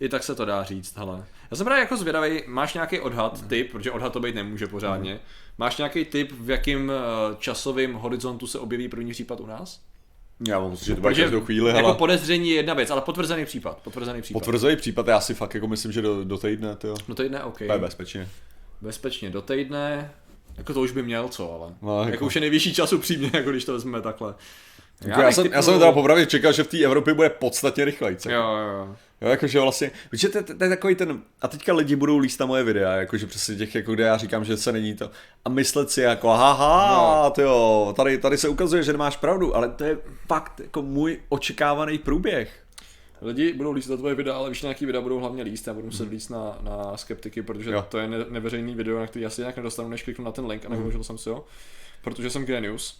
I tak se to dá říct, hele. Já jsem právě jako zvědavý, máš nějaký odhad, mm. typ, protože odhad to být nemůže pořádně. Mm. Máš nějaký typ, v jakým časovém horizontu se objeví první případ u nás? Já mám pocit, že to bude každou chvíli, hele. Jako podezření je jedna věc, ale potvrzený případ, potvrzený případ. Potvrzený případ, já si fakt jako myslím, že do, do týdne, tyjo. Do týdne, ok. To je bezpečně. Bezpečně do týdne, jako to už by měl co, ale. No, jako. jako už je nejvyšší čas upřímně, jako když to vezmeme takhle. Já, já, jsem, typu... já jsem teda popravdě čekal, že v té Evropě bude podstatně rychlejce. Jo, jo. Jo, jakože vlastně, protože to, to, to je takový ten, a teďka lidi budou líst na moje videa, jakože přesně těch, jako kde já říkám, že se není to, a myslet si jako, haha, no. tyjo, tady, tady se ukazuje, že nemáš pravdu, ale to je fakt jako můj očekávaný průběh. Lidi budou líst na tvoje videa, ale víš, nějaký videa budou hlavně líst, já budu muset líst na, na skeptiky, protože jo. To je ne, neveřejný video, na který asi nějak nedostanu, než kliknu na ten link a nevyložil mm. jsem si ho, protože jsem genius.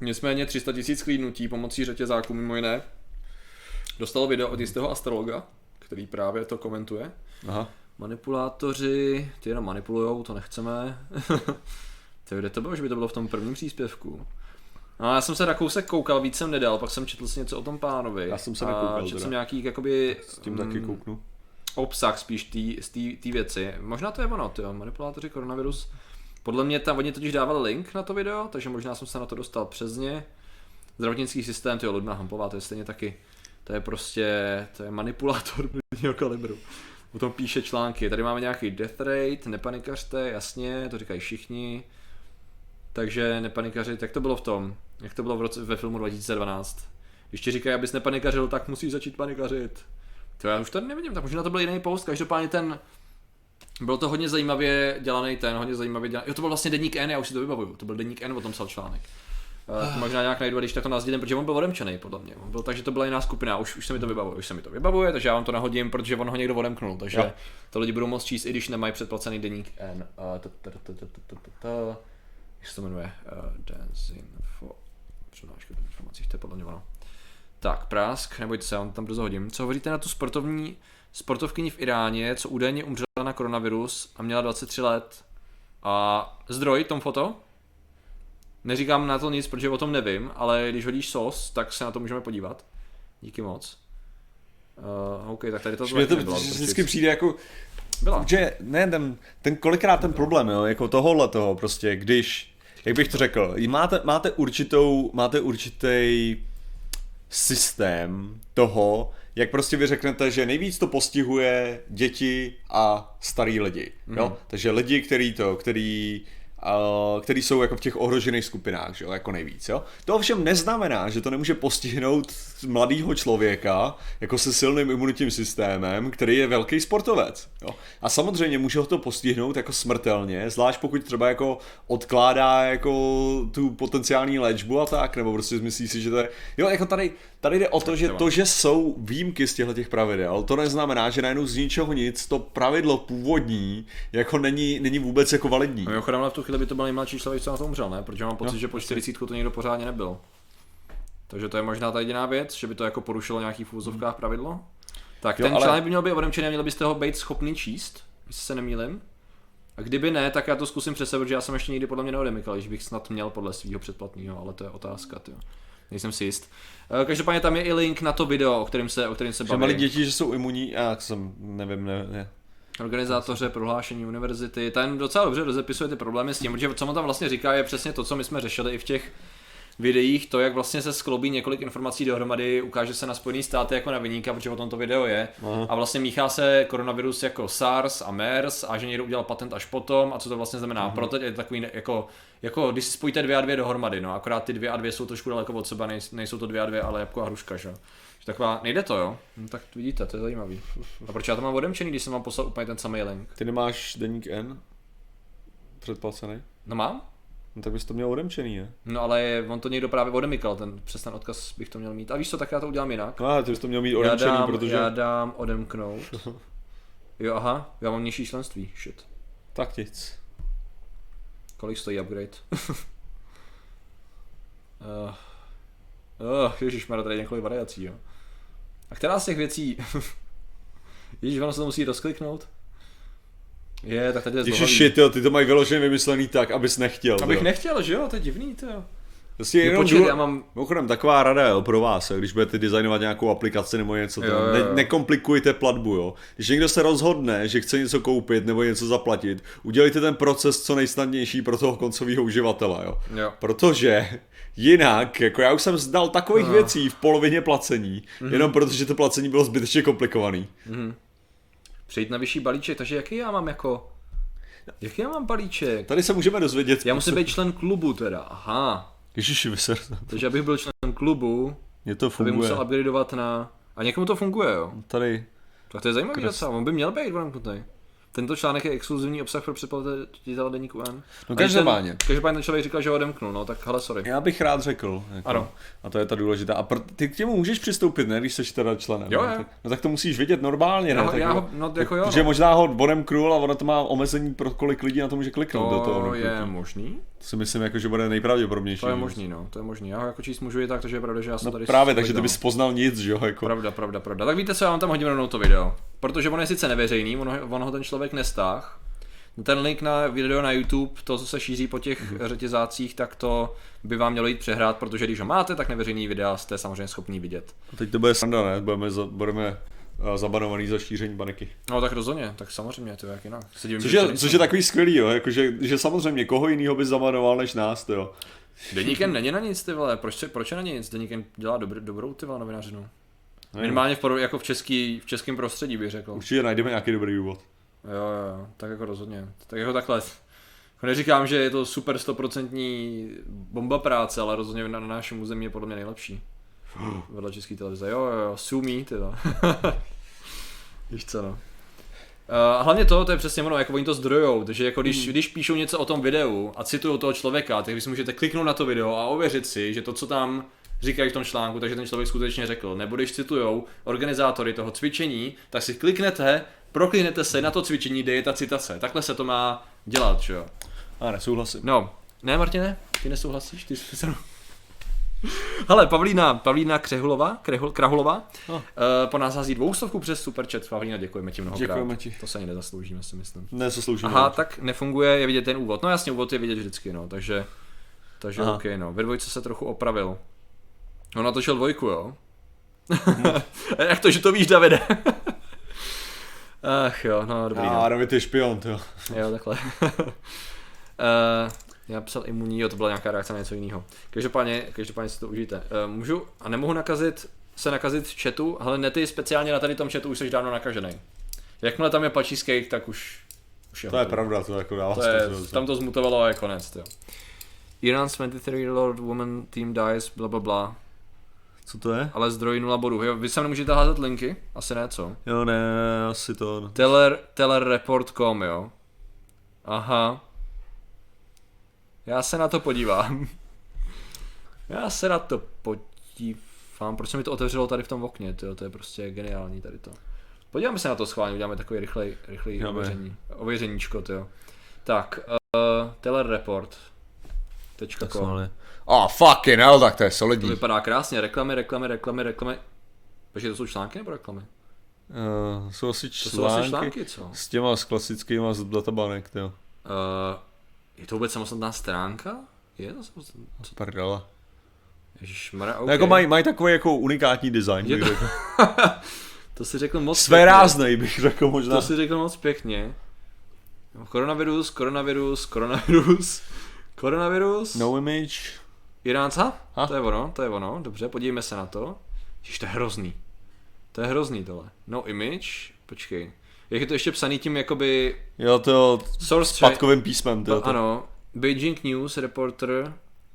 Nicméně tři sta tisíc klídnutí pomocí řetězáku mimo jiné. Dostalo video od jistého astrologa, který právě to komentuje. Aha. Manipulátoři, ty jenom manipulujou, to nechceme. To kde to bylo, že by to bylo v tom prvním příspěvku. No, já jsem se na kousek koukal, víc jsem nedal, pak jsem četl si něco o tom pánovi. Já jsem se nekoukal. Četl teda. jsem nějaký, jakoby... S tím taky kouknu. Obsah spíš té věci. Možná to je ono, tyjo, manipulátoři, koronavirus. Podle mě tam, oni totiž dávali link na to video, takže možná jsem se na to dostal přes ně. Zdravotnický systém, tyjo, Ludmila Hamplová, to je stejně taky. To je prostě, to je manipulátor prvního kalibru. O tom píše články. Tady máme nějaký death rate, nepanikařte, jasně, to říkají všichni. Takže nepanikařit, jak to bylo v tom, jak to bylo v roce, ve filmu dva tisíce dvanáct. Když ti říkají, abys nepanikařil, tak musíš začít panikařit. To já už tady nevidím, tak možná to byl jiný post, každopádně ten, byl to hodně zajímavě dělaný ten, hodně zajímavě dělaný, jo, to byl vlastně Deník N, já už si to vybavuju, to byl Deník N, o tom psal článek. To možná nějak najdu, když tak to nazdílím, protože on byl odemčený podle mě. On byl tak, že to byla jiná skupina, už, už se mi to vybavuje, už se mi to vybavuje, takže já vám to nahodím, protože on ho někdo odemknul, takže jo. To lidi budou moc číst, i když nemají předplacený Deník N. Jak se to jmenuje? Dancing for... Přednáška o informacích, to je podle mě ono. Tak, prásk, nebojte se, já vám tam brzo hodím. Co hovoříte na tu sportovní sportovkyni v Iráně, co údajně umřela na koronavirus a měla dvacet tři let? A zdroj tom foto? Neříkám na to nic, protože o tom nevím, ale když hodíš sos, tak se na to můžeme podívat. Díky moc. Uh, OK, tak tady to bylo. Mě to vždycky přijde jako... Byla. Že ne, ten, ten kolikrát ten problém, jo, jako tohohle toho prostě, když, jak bych to řekl, máte, máte určitou, máte určitý systém toho, jak prostě vy řeknete, že nejvíc to postihuje děti a starý lidi, mm-hmm. jo, takže lidi, který to, který, uh, který jsou jako v těch ohrožených skupinách, že jo, jako nejvíc, jo. To ovšem neznamená, že to nemůže postihnout mladýho člověka, jako se silným imunitním systémem, který je velký sportovec, jo. A samozřejmě může ho to postihnout jako smrtelně, zvlášť pokud třeba jako odkládá jako tu potenciální léčbu a tak, nebo prostě myslí si, že to je, jo, jako tady, tady jde o to, že to, že jsou výjimky z těchto těch pravidel, to neznamená, že najednou z ničeho nic to pravidlo původní jako není, není vůbec jako validní. Chvíli by to byl nejmladší člověk, co na to umřel, ne? Protože mám pocit, no, že po čtyřicítku to někdo pořádně nebyl. Takže to je možná ta jediná věc, že by to jako porušilo nějaký v úvozovkách pravidlo. Tak jo, ten ale... článek by měl být odemčený, měli byste ho být schopný číst, jestli se nemýlim. A kdyby ne, tak já to zkusím přesebrat, protože já jsem ještě nikdy podle mě neodemykal, když bych snad měl podle svého předplatného, ale to je otázka, tyjo. Nejsem si jist. Každopádně tam je i link na to video, o kterém se, o kterém se baví. Že mali děti, že jsou imunní, já jsem nevím, ne, ne. Organizátoře prohlášení univerzity, ten docela dobře rozepisuje ty problémy s tím, protože co on tam vlastně říká, je přesně to, co my jsme řešili i v těch videích, to, jak vlastně se skloubí několik informací dohromady, ukáže se na Spojený státy jako na viníka, protože o tomto video je. Aha. A vlastně míchá se koronavirus jako SARS a MERS a že někdo udělal patent až potom a co to vlastně znamená. Aha. Proto je takový jako, jako když si spojíte dvě a dvě dohromady, no akorát ty dvě a dvě jsou trošku daleko od sebe, nejsou to dvě a dvě, ale jabko a hruška, že? Taková, nejde to, jo? No, tak vidíte, to je zajímavý. A proč já to mám odemčený, když jsem vám poslal úplně ten samý link? Ty nemáš Deník N předplacený? No mám. No tak bys to měl odemčený, ne? No ale on to někdo právě odemykal, ten přes ten odkaz bych to měl mít. A víš co, tak já to udělám jinak. No, ty bys to měl mít odemčený, já dám, protože... Já dám odemknout. Jo, aha, já mám nižší členství, shit. Tak nic. Kolik stojí upgrade? uh, uh, ježišmarja, tady je několik variací, jo. A která z těch věcí? Ježíš, ono se to musí rozkliknout. Je, tak tady je zbohavý. Ježiši, tyjo, ty to mají vyloženě vymyslený tak, abys nechtěl. Abych jo. nechtěl, že jo, to je divný, to jo. Vlastně jenom počkej, důle... já mám... Mimochodem, taková rada jo, pro vás, jo, když budete designovat nějakou aplikaci nebo něco, jo, jo, jo. Ne- nekomplikujte platbu, jo. Když někdo se rozhodne, že chce něco koupit nebo něco zaplatit, udělejte ten proces co nejsnadnější pro toho koncového uživatele, jo. jo. Protože... Jinak, jako já už jsem znal takových no. věcí v polovině placení, mm-hmm. jenom protože to placení bylo zbytečně komplikovaný. Mm-hmm. Přejít na vyšší balíček, takže jaký já mám jako... Jaký já mám balíček? Tady se můžeme dozvědět. Já musím být člen klubu teda, aha. Ježiši, vyser. Takže abych byl člen klubu, mě to funguje. Abych musel upgradeovat na... A někomu to funguje, jo? Tady. Tak to je zajímavý docela, on by měl být odemknutý. Tento článek je exkluzivní obsah pro předplatitele Deníku N. No každopádně. Každopádně ten člověk říkal, že ho odemknul, no tak hele, sorry. Já bych rád řekl. Jako, ano. A to je ta důležitá. A pr- ty k těmu můžeš přistoupit, ne, když seš teda členem. Jo, ne? Tak, no tak to musíš vidět normálně, ne? Já, tak, já ho, no, tak, jako jo. Že no. možná ho odemknul a ono to má omezení pro kolik lidí na to může kliknout to do toho. To je možný. To si myslím, jako, že bude nejpravděpodobnější. To je možný, no, to je možný. Já ho jako číst můžu i tak, takže je pravda, že já jsem no, tady. Právě, takže ty bys poznal nic, že jo, jako. Pravda, pravda, pravda. Tak víte co, já vám tam hodím rovnou to video. Protože on je sice neveřejný, on ho, on ho ten člověk nestáh. Ten link na video na YouTube, to, co se šíří po těch mm. řetězácích, tak to by vám mělo jít přehrát, protože když ho máte, tak neveřejný videa jste samozřejmě schopný vidět. A teď to bude sranda, ne? Budeme, za, budeme uh, zabanovaný za šíření paniky. No tak rozhodně, tak samozřejmě, to je jak jinak. Sedím, což, je, což je takový skvělý, jo, jakože, že samozřejmě koho jinýho bys zabanoval než nás, to jo. Deník N není na nic, ty vole, proč, proč je na nic? Deník N dělá dobr, dobrou, ty vole, novinařinu. Minimálně v, jako v, český, v českém prostředí bych řekl. Určitě najdeme nějaký dobrý důvod. Jo, jo, tak jako rozhodně. Tak jako takhle. Neříkám, že je to super stoprocentní bomba práce, ale rozhodně na našem území je podle mě nejlepší. Vedle český televize. Jo, jo, jo, sumí, teda. Víš co, no. A hlavně to, to je přesně ono, jako oni to zdrojou, takže jako když, mm. když píšou něco o tom videu a citují toho člověka, tak vy si můžete kliknout na to video a ověřit si, že to, co tam říkají v tom článku, takže ten člověk skutečně řekl. Nebo když citujou organizátory toho cvičení, tak si kliknete, prokliknete se na to cvičení, kde je ta citace. Takhle se to má dělat, že jo. A nesouhlasím. No, ne Martine, ty nesouhlasíš, ty jsi se... Hele, Pavlína, Pavlína Krehulová, Krehul, Krahulová, oh. uh, po nás hází dvoustovku přes Superchat. Pavlína, děkujeme ti mnohokrát. Děkujeme ti. To se ani nezasloužíme, si myslím. Ne, zasloužíme. Aha, tak nefunguje, je vidět ten úvod. No jasně, úvod je vidět vždycky, no, takže, takže ok, no. Ve dvojce se trochu opravil. On natočil dvojku, jo? Jak to, že to víš, Davide? Ach jo, no dobrý. A, David je špion, jo. Jo, takhle. uh, Já psal imunní, jo, to byla nějaká reakce na něco jiného. Každopádně, každopádně si to užijte. Můžu a nemohu nakazit, se nakazit v chatu, ale ne ty speciálně na tady tom chatu už jsi dávno nakažený. Jakmile tam je patchy cake, tak už, už je. To hodin. Je pravda, to jako dává smysl. Tam to zmutovalo a je konec, jo. Iran dvacet tři Lord Woman Team Dies, bla bla bla. Co to je? Ale zdroj nula bodů. Jo, vy sem nemůžete házet linky? Asi ne, co? Jo, ne, asi to. Teller, teller report tečka com, jo. Aha. Já se na to podívám. Já se na to podívám. Proč se mi to otevřelo tady v tom okně, tyjo? To je prostě geniální tady to. Podíváme se na to schválně, uděláme takový rychlej, rychlej ověření, ověřeníčko, tyjo. Tak, uh, telereport tečka com. Oh, fucking hell, tak to je solidní. To vypadá krásně, reklamy, reklamy, reklamy, reklamy. Protože to jsou články nebo reklamy? Uh, jsou asi články, to jsou asi články, co? S těma, s klasickýma, z databanek, tyjo. Uh, Je to vůbec samostatná stránka? Je to samostatná? Prdela. Ježišmarja, okay. No jako mají maj takový jako unikátní design. To... Bych řekl. To si řekl moc svéráznej bych řekl možná. To si řekl moc pěkně. Koronavirus, koronavirus, koronavirus, koronavirus. No image. Iránca? Ha? To je ono, to je ono. Dobře, podívejme se na to. Ježiš, to je hrozný. To je hrozný tohle. No image, počkej. Jak je to ještě psaný tím jakoby... Jo, to source spadkovým písmem. To, to. Ano. Beijing News Reporter,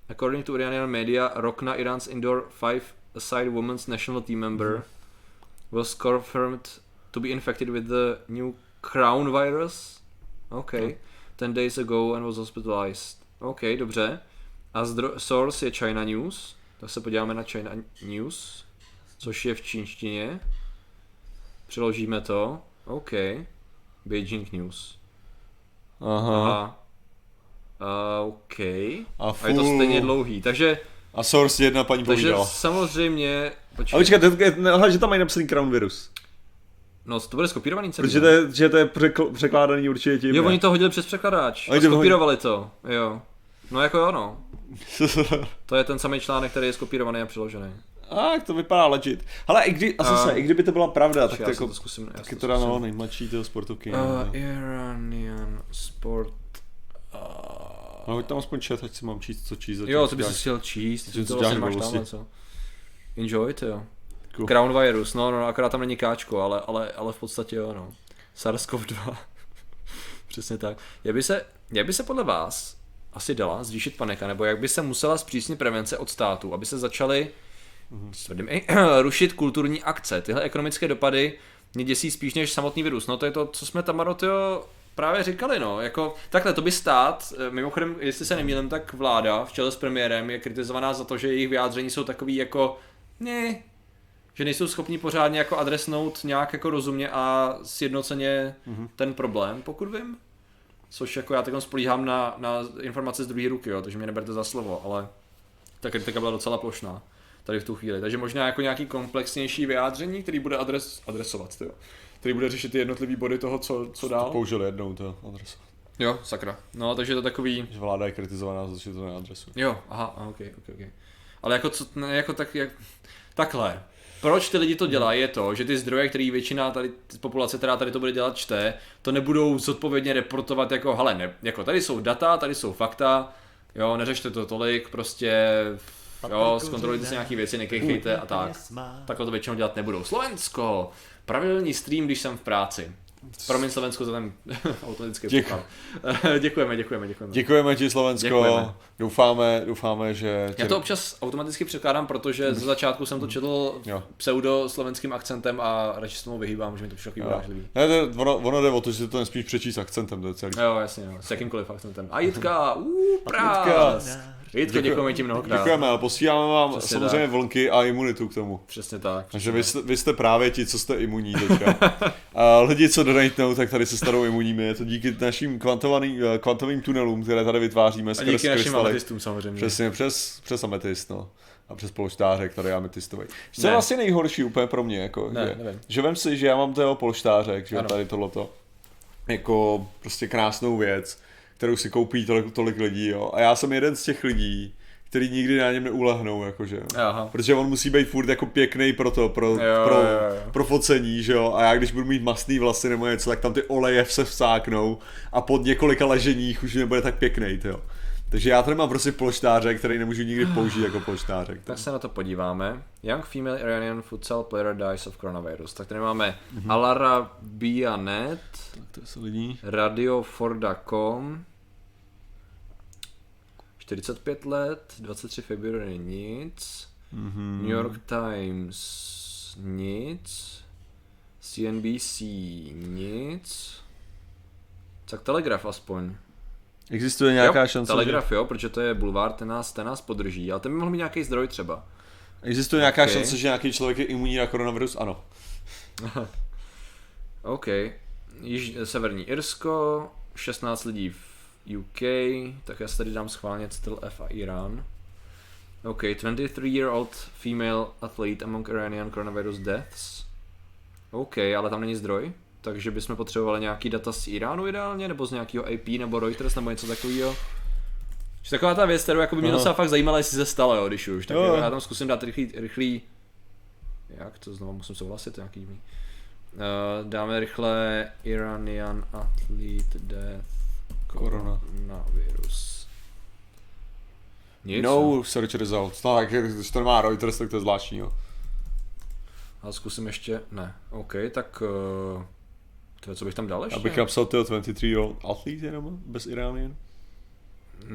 according to Iranian media, Rokna, Iran's indoor five-a-side women's national team member, mm-hmm. was confirmed to be infected with the new crown virus. OK. Mm. Ten days ago and was hospitalized. OK, dobře. A zdro- source je China News. Tak se podíváme na China News, což je v čínštině. Přeložíme to. OK. Beijing News. Aha. A, OK. A, a je to stejně dlouhý, takže... A source jedna paní povídala. Takže samozřejmě... Počkej. A počkej, že tam mají napsaný Crown virus. No, to bude skopírovaný celý. Protože to je, že to je překl- překládaný určitě tím. Jo, ne? Oni to hodili přes překladač. A skopírovali to, jo. No jako jo, no. To je ten samý článek, který je skopírovaný a přiložený. A to vypadá legit. Hele, i, kdy, asi uh, se, i kdyby to byla pravda, tak to jako to zkusím, taky to, to dávalo nejmladší toho sportovky. Uh, Iranian sport... Uh... No hoď tam aspoň čet, ať si mám číst, co číst. Jo, co bys si chtěl číst, tím, co to vlastně máš tamhle, co? Enjoy to jo. Cool. Crown virus, no, no, akorát tam není káčko, ale, ale, ale v podstatě jo, no. SARS-C o V two. Přesně tak. Jak by se, jak by se podle vás asi dala zvýšit panika, nebo jak by se musela zpřísnit prevence od státu, aby se začaly rušit kulturní akce. Tyhle ekonomické dopady mě děsí spíš než samotný virus. No to je to, co jsme tam, Marotio, právě říkali, no. Jako, takhle to by stát, mimochodem, jestli se nemýlím, tak vláda v čele s premiérem je kritizovaná za to, že jejich vyjádření jsou takový jako ne, že nejsou schopni pořádně jako adresnout nějak jako rozumně a sjednoceně mm-hmm. ten problém, pokud vím. Což jako já takhle spolíhám na, na informace z druhé ruky, jo, takže mě neberte za slovo, ale ta kritika byla docela plošná. Tady v tu chvíli. Takže možná jako nějaký komplexnější vyjádření, který bude adres, adresovat, tyjo. Který bude řešit ty jednotlivý body toho, co, co dál. To použili jednou to adresovat. Jo, sakra. No, takže to takový... Že vláda je kritizovaná, protože to neadresuje. Jo, aha, aha, ok, ok, ok. Ale jako, co, ne, jako tak, jak... Takhle. Proč ty lidi to dělají, je to, že ty zdroje, který většina tady, populace, která tady to bude dělat, čte, to nebudou zodpovědně reportovat jako, hele, ne, jako tady jsou data, tady jsou fakta, jo, neřešte to tolik, prostě... Jo, zkontrolujte si nějaké věci, nekejchejte a tak. Takhle to většinou dělat nebudou. Slovensko, pravidelný stream, když jsem v práci. Promiň Slovensko za ten autentický Děku. Děkujeme, děkujeme, děkujeme. Děkujeme ti Slovensko, děkujeme. Doufáme, doufáme, že... Tě... Já to občas automaticky překládám, protože ze začátku jsem to četl jo. pseudo slovenským akcentem a radši se tomu vyhýbám, že mi to přišlo takový urážlivý. Ne, to, ono, ono jde o to, že si to nespíš přečíst s akcentem, to je celý. Jo, jasně, jo. S jakýmkoliv akcentem. A Jitka, uuu, prás! Jitko, děkujeme ti mnohokrát. Děkujeme, ale posíláme vám přesně samozřejmě tak. Vlnky a imunitu k tomu. Přesně tak. Takže vy, vy jste právě ti, co jste imunní teďka. A lidi, co donatnou, tak tady se starou imunními. Je to díky našim kvantovým tunelům, které tady vytváříme. A díky našim ametystům samozřejmě. Přesně, přes, přes ametyst, no. A přes polštářek, tady je ametistový. Co je vlastně nejhorší úplně pro mě, jako, ne, že, že vem si, že já mám toho polštářek, že ano. Tady tohleto, jako prostě krásnou věc, kterou si koupí tolik, tolik lidí, jo. A já jsem jeden z těch lidí, který nikdy na něm neulehnou, jakože. Aha. Protože on musí být furt jako pěkný pro to, pro, jo, pro, jo, jo. pro focení, že jo. A já když budu mít mastný vlasy nebo něco, tak tam ty oleje se vsáknou a pod několika leženích už nebude tak pěkný, jo. Takže já tady mám prostě polštářek, který nemůžu nikdy použít jako polštářek. Tak se na to podíváme. Young female Iranian futsal player dies of coronavirus. Tak tady máme mm-hmm. Alara Bianet, tak to jsou lidi. Radio Forda tečka com čtyřicet pět let, dvacátého třetího februáře nic, mm-hmm. New York Times nic, C N B C nic, tak Telegraf aspoň. Existuje nějaká jo, šance, Telegraf že... jo, protože to je bulvár, ten nás, ten nás podrží, ale ten by mohl mít nějaký zdroj třeba. Existuje nějaká okay. šance, že nějaký člověk je imunní na koronavirus? Ano. OK. Již, Severní Irsko, šestnáct lidí v U K, tak já se tady dám schválně Ctrl F a Irán. OK, twenty-three year old female athlete among Iranian coronavirus deaths. OK, ale tam není zdroj, takže bychom potřebovali nějaký data z Iránu ideálně, nebo z nějakého A P, nebo Reuters, nebo něco takového. Taková ta věc, kterou jako by mě docela fakt zajímala, jestli se stalo, jo, když už. Tak jo. Já tam zkusím dát rychlý, rychlý... Jak to znovu musím souhlasit, nějaký jiný. Uh, dáme rychle Iranian athlete death. Korona. Koronavirus. Nic, no ne? Search results. Tak, když to má Reuters, tak to je zvláštní, jo. Ale zkusím ještě, ne. OK, tak... Uh, to co bych tam dal ještě? Abych napsal toho twenty-three year old athlete jenom, bez Iranian.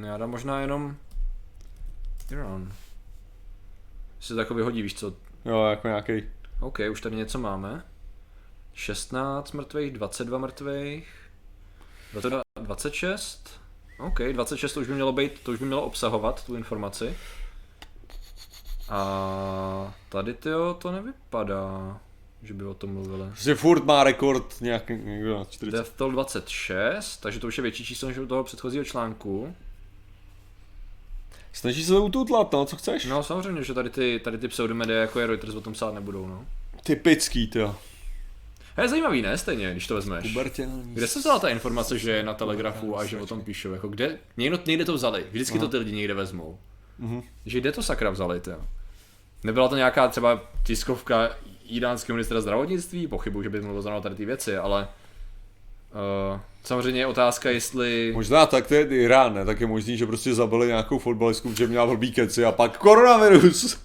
Já dám možná jenom... Iran. Jestli to jako vyhodí, víš co? Jo, jako nějaký. OK, už tady něco máme. šestnáct mrtvých, dvacet dva mrtvých. dvacet šest? OK, dvacet šest to už by mělo být, to už by mělo obsahovat tu informaci. A tady tyjo, to nevypadá, že by o tom mluvili. Že furt má rekord nějak někdo na čtyřicet. Death toll dvacet šest, takže to už je větší číslo než u toho předchozího článku. Snaží se to ututlat, no, co chceš? No samozřejmě, že tady ty, tady ty pseudomedia jako je Reuters o tom psát nebudou, no. Typický, tyjo. To je zajímavý, ne? Stejně, když to vezmeš. Kde se vzala ta informace, že je na Telegrafu a že o tom píšou? Jako kde? Někdo, někde to vzali. Vždycky aha. to ty lidi někde vezmou. Uh-huh. Že kde to sakra vzali, ty? Nebyla to nějaká třeba tiskovka iránského ministra zdravotnictví? Pochybuji, že by mluvil zrovna tady ty věci, ale... Uh, samozřejmě je otázka, jestli... Možná tak, to je Irán, ne? Tak je možný, že prostě zabili nějakou fotbalistku, že měla blbý keci a pak koronavirus!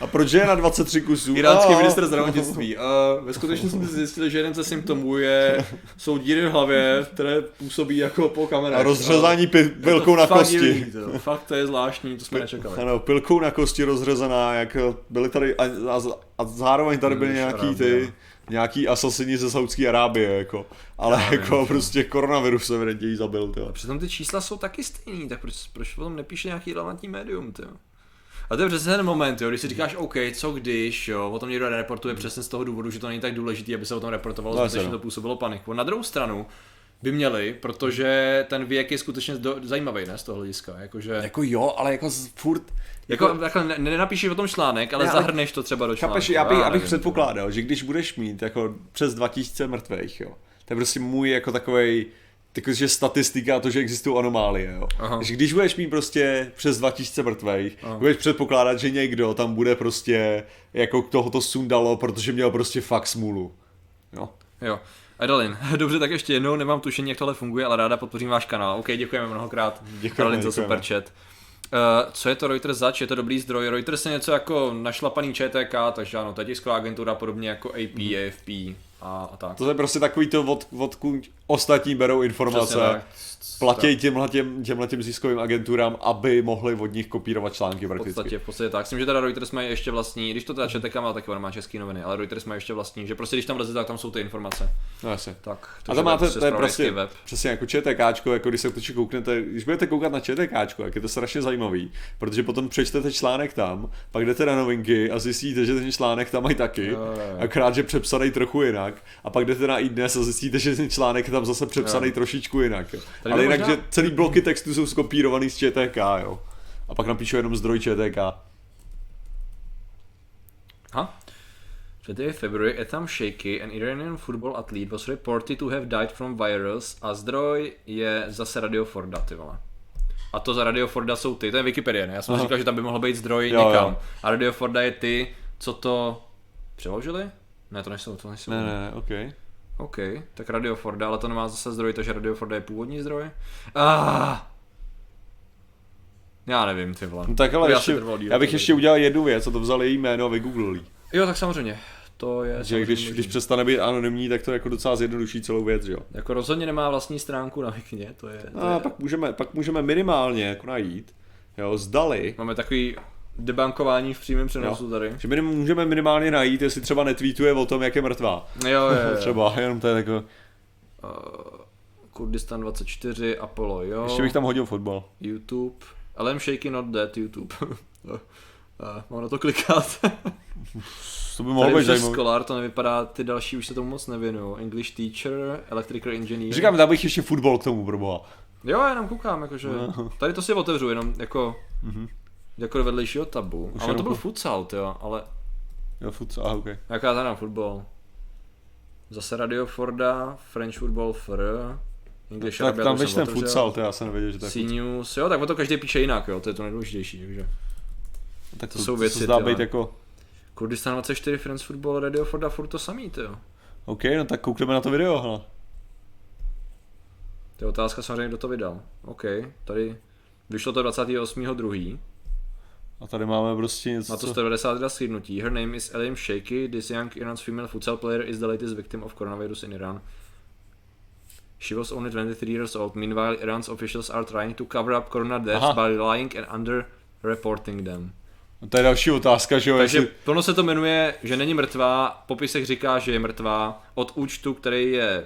A proč je na dvacet tři kusů? Iránský ministr zdravotnictví. A ve skutečnosti jsem zjistil, že jeden ze symptomů je, jsou díry v hlavě, které působí jako po kamenech. A rozřezání p- pilkou na kosti. Díry, to. Fakt to je zvláštní, to jsme nečekali. Ano, pilkou na kosti rozřezaná, jak byly tady a, a, a zároveň tady byly nějaký ty... Nějaký asasini ze Saudské Arábie, jako. Ale já, jako nevím. Prostě koronavirus se vědětě jí zabil, tyjo. A přitom ty čísla jsou taky stejný, tak proč, proč potom nepíše nějaký relevantní médium, tyjo? A to je přesně ten moment, jo, když si říkáš, OK, co když, jo, o tom někdo reportuje přesně z toho důvodu, že to není tak důležitý, aby se o tom reportovalo, no, skutečně to působilo paniku. Na druhou stranu by měli, protože ten věk je skutečně do, zajímavý, ne, z toho hlediska, jakože... Jako jo, ale jako furt... Jako, jako takhle ne, nenapíši o tom článek, ale ne, zahrneš to třeba do článku. Chápeš, já bych, já, abych předpokládal, že když budeš mít jako přes dva tisíce mrtvejch, jo, to je prostě můj jako takovej... Takže statistika a to, že existují anomálie, jo. Takže když budeš mít prostě přes dva tisíce mrtvejch, aha. budeš předpokládat, že někdo tam bude prostě jako k tohoto sundalo, protože měl prostě fakt smůlu. Jo. Jo. Adalin, dobře, tak ještě jednou, nemám tušení, jak tohle funguje, ale ráda podpořím váš kanál. OK, děkujeme mnohokrát. Děkujeme, Adalin, za super chat. Uh, co je to Reuters zač? Je to dobrý zdroj? Reuters je něco jako našlapaný Č T K, takže ano, to je tisková agentura podobně jako A P, mm. A F P a, a tak. To je prostě takový to, od, odkud ostatní berou informace, platí těmhle, těm, těmhle těm ziskovým agenturám, aby mohli od nich kopírovat články prakticky. V podstatě, v podstatě tak. Myslím, že teda Reuters mají ještě vlastní, když to teda Č T K má, taky on má České noviny, ale Reuters mají ještě vlastní, že prostě když tam vleze, tak tam jsou ty informace. No jasně. Tak, a tam máte, to je prostě web. Přesně jako Č T K, jako když se kouknete, když budete koukat na Č T K, jak je to strašně zajímavý, protože potom přečtete článek tam, pak jdete na novinky a zjistíte, že ten článek tam mají taky, no, akorát, že přepsaný trochu jinak, a pak jdete na iDnes a zjistíte, že ten článek je tam zase přepsaný no. trošičku jinak. Ale jinak, možná... že celý bloky textu jsou skopírovaný z Č T K, jo. A pak napíšu jenom zdroj Č T K. Aha. třetího february, Etham Sheikhi, an Iranian football athlete, was reported to have died from virus, a zdroj je zase Radio Forda, ty vole. A to za Radio Forda jsou ty, to je Wikipedie, ne? Já jsem Aha. říkal, že tam by mohl být zdroj jo, někam. Jo. A Radio Forda je ty, co to přeložili? Ne, to nejsou, to nejsou. Ne, ne, ne, okej. Okay. OK, tak Radio Forda, ale to nemá zase zdroj, takže Radio Forda je původní zdroj. Ah. Já nevím, ty vole. No tak ale ještě, já bych ještě udělal jednu věc, a to vzal její jméno a vygooglil jí. Jo, tak samozřejmě. To je samozřejmě když, když přestane být anonymní, tak to jako docela zjednoduší celou věc, jo. Jako rozhodně nemá vlastní stránku na Wikně, to je... To a je... Pak, můžeme, pak můžeme minimálně jako najít, jo, zdali... Máme takový... debankování v přímém přenosu jo. tady. Že my můžeme minimálně najít, jestli třeba netweetuje o tom, jak je mrtvá. Jo, jo, jo. Třeba, jenom to je takové... Uh, Kurdistan dvacet čtyři, Apollo, jo. Ještě bych tam hodil fotbal. YouTube. L M Shaky not dead, YouTube. uh, mám na to klikat. To by mohlo být zajímavý. Scholar, to nevypadá, ty další už se tomu moc nevěnují. English teacher, electrical engineer. Říkám, dám bych ještě fotbal k tomu, proboha. Jo, jenom koukám, jakože... No. Tady to si otevřu, jenom jako... Mm-hmm. Jako do vedlejšího tabu. Už ale to byl futsal, tyjo, ale... Jo, futsal, ah, ok. Jaká já znám fotbal. Zase Radio Forda, French Football F R, English Arabia. Tak tam víš ten futsal, to já jsem nevěděl, že to je C-News, jo, tak o to každý píše jinak, jo, to je to nejdůležitější, takže... Tak to, to jsou věci, to být jako... Kurdistan dvacet čtyři, French Football, Radio Forda, furt to samý, tyjo. Ok, no tak koukneme na to video, hele. To je otázka samozřejmě, kdo to vydal. Ok, tady... Vyšlo to dvacátého osmého druhého A tady máme prostě něco. Na to sto devadesát shrnutí. Her name is Eliam Sheikhi. This young Iran's female futsal player is the latest victim of coronavirus in Iran. She was only twenty-three years old. Meanwhile, Iran's officials are trying to cover up corona deaths Aha. by lying and under-reporting them. No to je další otázka, že jo? Takže jestli... plno se to jmenuje, že není mrtvá, popisech říká, že je mrtvá, od účtu, který je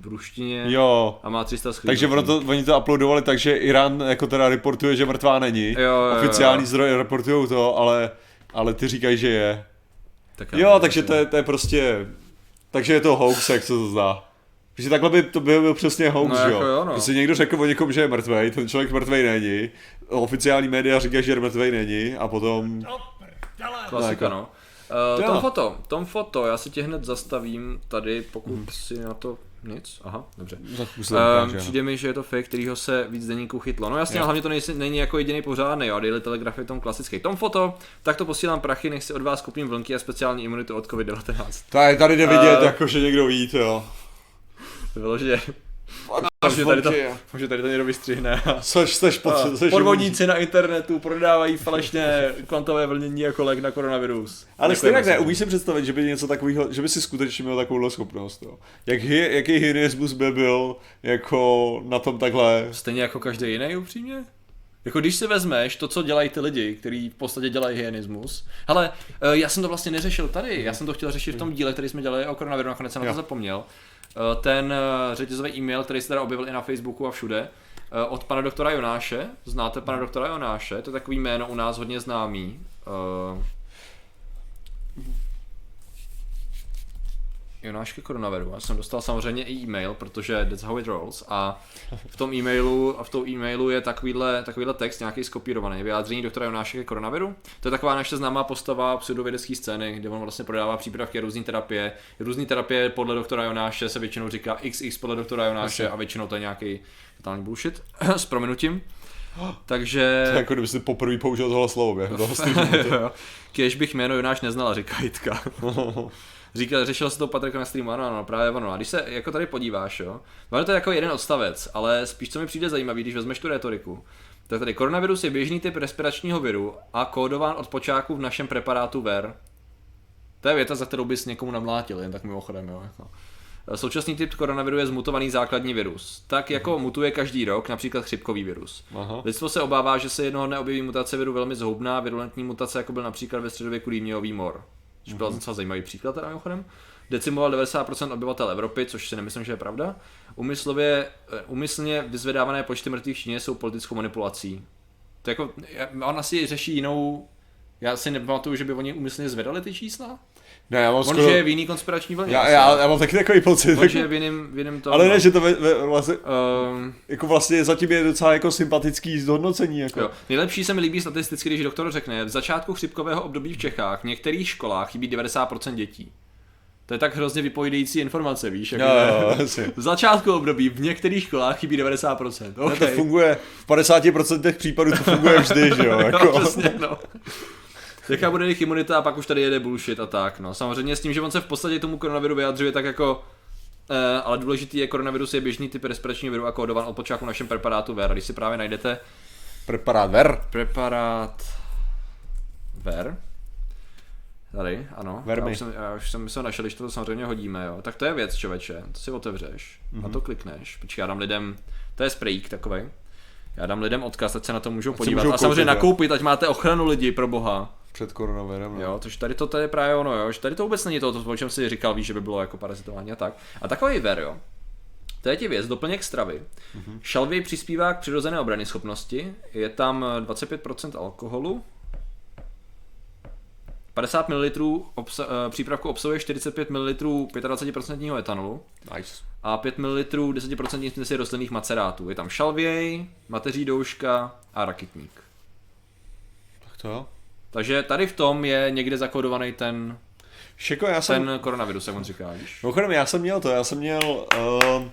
v ruštině jo. a má tři sta schrínů. Takže ono to, oni to uploadovali tak, že Irán jako teda reportuje, že mrtvá není. Jo, jo, Oficiální jo. zdroje reportujou to, ale, ale ty říkají, že je. Tak jo, nevím, takže to je, to je prostě... Takže je to hoax, jak se to zdá. Protože takhle by to byl, byl přesně hoax, no, že jako jo? No. Prostě někdo řekl o někom, že je mrtvej, ten člověk mrtvej není. Oficiální média říkají, že mrtvej není a potom... Klasika, no. Uh, tom foto, tom foto, já si tě hned zastavím tady, pokud hmm. si na to... Nic? Aha, dobře. Um, přijde mi, že je to fake, kterýho se víc deníků chytlo. No jasně, yeah. hlavně to nejsi, není jako jediný pořádný, jo, a Daily Telegraph je tom klasický. Tom foto, tak to posílám prachy, nech si od vás koupím vlnky a speciální imunitu od COVID devatenáct. Tady, tady jde vidět, uh, jako, že někdo ví, jo. Vyložně. Že tady to, že tady to někdo vystřihne. Což jste potřeba. Podvodníci na internetu prodávají falešné kvantové vlnění jako lék na koronavirus. Ale stejně ne, umíš si představit, že by něco takového, že by si skutečně měl takovou schopnost. Jo. Jak, jaký hyenismus by byl jako na tom takhle? Stejně jako každý jiný upřímně? Jako když si vezmeš to, co dělají ty lidi, kteří v podstatě dělají hyenismus. Hele, já jsem to vlastně neřešil tady, já jsem to chtěl řešit v tom díle, který jsme dělali o koronaviru, nakonec jsem na to zapomněl. Ten řetězový e-mail, který se teda objevil i na Facebooku a všude, od pana doktora Jonáše. Znáte pana doktora Jonáše? To je takový jméno u nás hodně známý. Jonáška koronaviru. Já jsem dostal samozřejmě i e-mail, protože that's how it rolls. A v tom e-mailu, a v tom e-mailu je takovýhle, takovýhle text, nějaký skopírovaný. Vyjádření doktora Jonáška ke koronaviru. To je taková naše známá postava pseudovědecké scény, kde on vlastně prodává přípravky a různý terapie. Různý terapie podle doktora Jonáše se většinou říká iks iks podle doktora Jonáše a většinou to je nějaký totální bullshit s prominutím. Takže... To je jako kdyby si poprvé použil tohle slovo během toho streamu. Kéž bych jméno Jonáš neznala, říká Jitka. Říkal, řešil se to Patrika na streamu, ano, ano, právě ono. A když se jako tady podíváš, jo, ono to je jako jeden odstavec, ale spíš co mi přijde zajímavý, když vezmeš tu retoriku, Tak tady koronavirus je běžný typ respiračního viru a kódován od počátku v našem preparátu ver. To je věta, za kterou bys někomu namlátil, jen tak mimochodem, jo. Současný typ koronaviru je zmutovaný základní virus. Tak jako mutuje každý rok, například chřipkový virus. Aha. Lidstvo se obává, že se jednoho dne objeví mutace viru velmi zhoubná, virulentní mutace, jako byl například ve středověku dýmějový mor. Což byl docela zajímavý příklad teda mimochodem. Decimoval devadesát procent obyvatel Evropy, což si nemyslím, že je pravda. Umyslově, umyslně vyzvedávané počty mrtvých v Číně jsou politickou manipulací. To jako, on asi řeší jinou... Já si nepamatuju, že by oni umyslně zvedali ty čísla. Ne, já mám on skoro... žije v jiný konspirační vlně. Já, já, já mám taky takový pocit. On žije v jiným, v jiným tom. Ale ne, že to ve, ve, vlastně, um, jako vlastně zatím je docela jako sympatický zhodnocení. Jako. Jo. Nejlepší se mi líbí statisticky, když doktor řekne, v začátku chřipkového období v Čechách v některých školách chybí devadesát procent dětí. To je tak hrozně vypovídající informace, víš? Jako jo, jo, jo, v začátku období v některých školách chybí devadesát procent. Okay. Ne, to funguje, v padesát procent těch případů to funguje vždy, že jo? Jako. Jo, přesně, no. Jaká bude jejich imunita a pak už tady jede bullshit a tak, no. Samozřejmě s tím, že on se v podstatě tomu koronaviru vyjadřuje tak jako... Eh, ale důležitý je, koronavirus je běžný typ respiračního viru a kódovan od počátku našem preparátu ver. Když si právě najdete... Preparát ver? Preparát... ver? Tady, ano. Verby. Já už jsem, já už jsem myslel našel, když to samozřejmě hodíme, jo. Tak to je věc, čověče. To si otevřeš, mm-hmm. na to klikneš. Počkej, já dám lidem... To je sprejík takovej. Já dám lidem odkaz, ať se na to můžou podívat. Můžou a samozřejmě koupit, nakoupit, ať máte ochranu lidi, pro boha. Před koronavirem. No. Jo, tož tady to tady právě ono, jo, že tady to vůbec není to, to, o čem jsi říkal, víš, že by bylo jako parazitování a tak. A takový ver, jo. To je ti věc, doplněk stravy. Mm-hmm. Šalvěj přispívá k přirozené obrany schopnosti, je tam dvacet pět procent alkoholu, padesát mililitrů obsa- přípravku obsahuje čtyřicet pět mililitrů dvacet pět procent etanolu. Nice. A pět mililitrů deset procent směsi rostlinných macerátů. Je tam šalvěj, mateří douška a rakitník. Tak to jo. Takže tady v tom je někde zakodovaný ten, Šiko, já jsem, ten koronavirus, jak on říká. Mimochodem, já jsem měl to, já jsem měl, uh,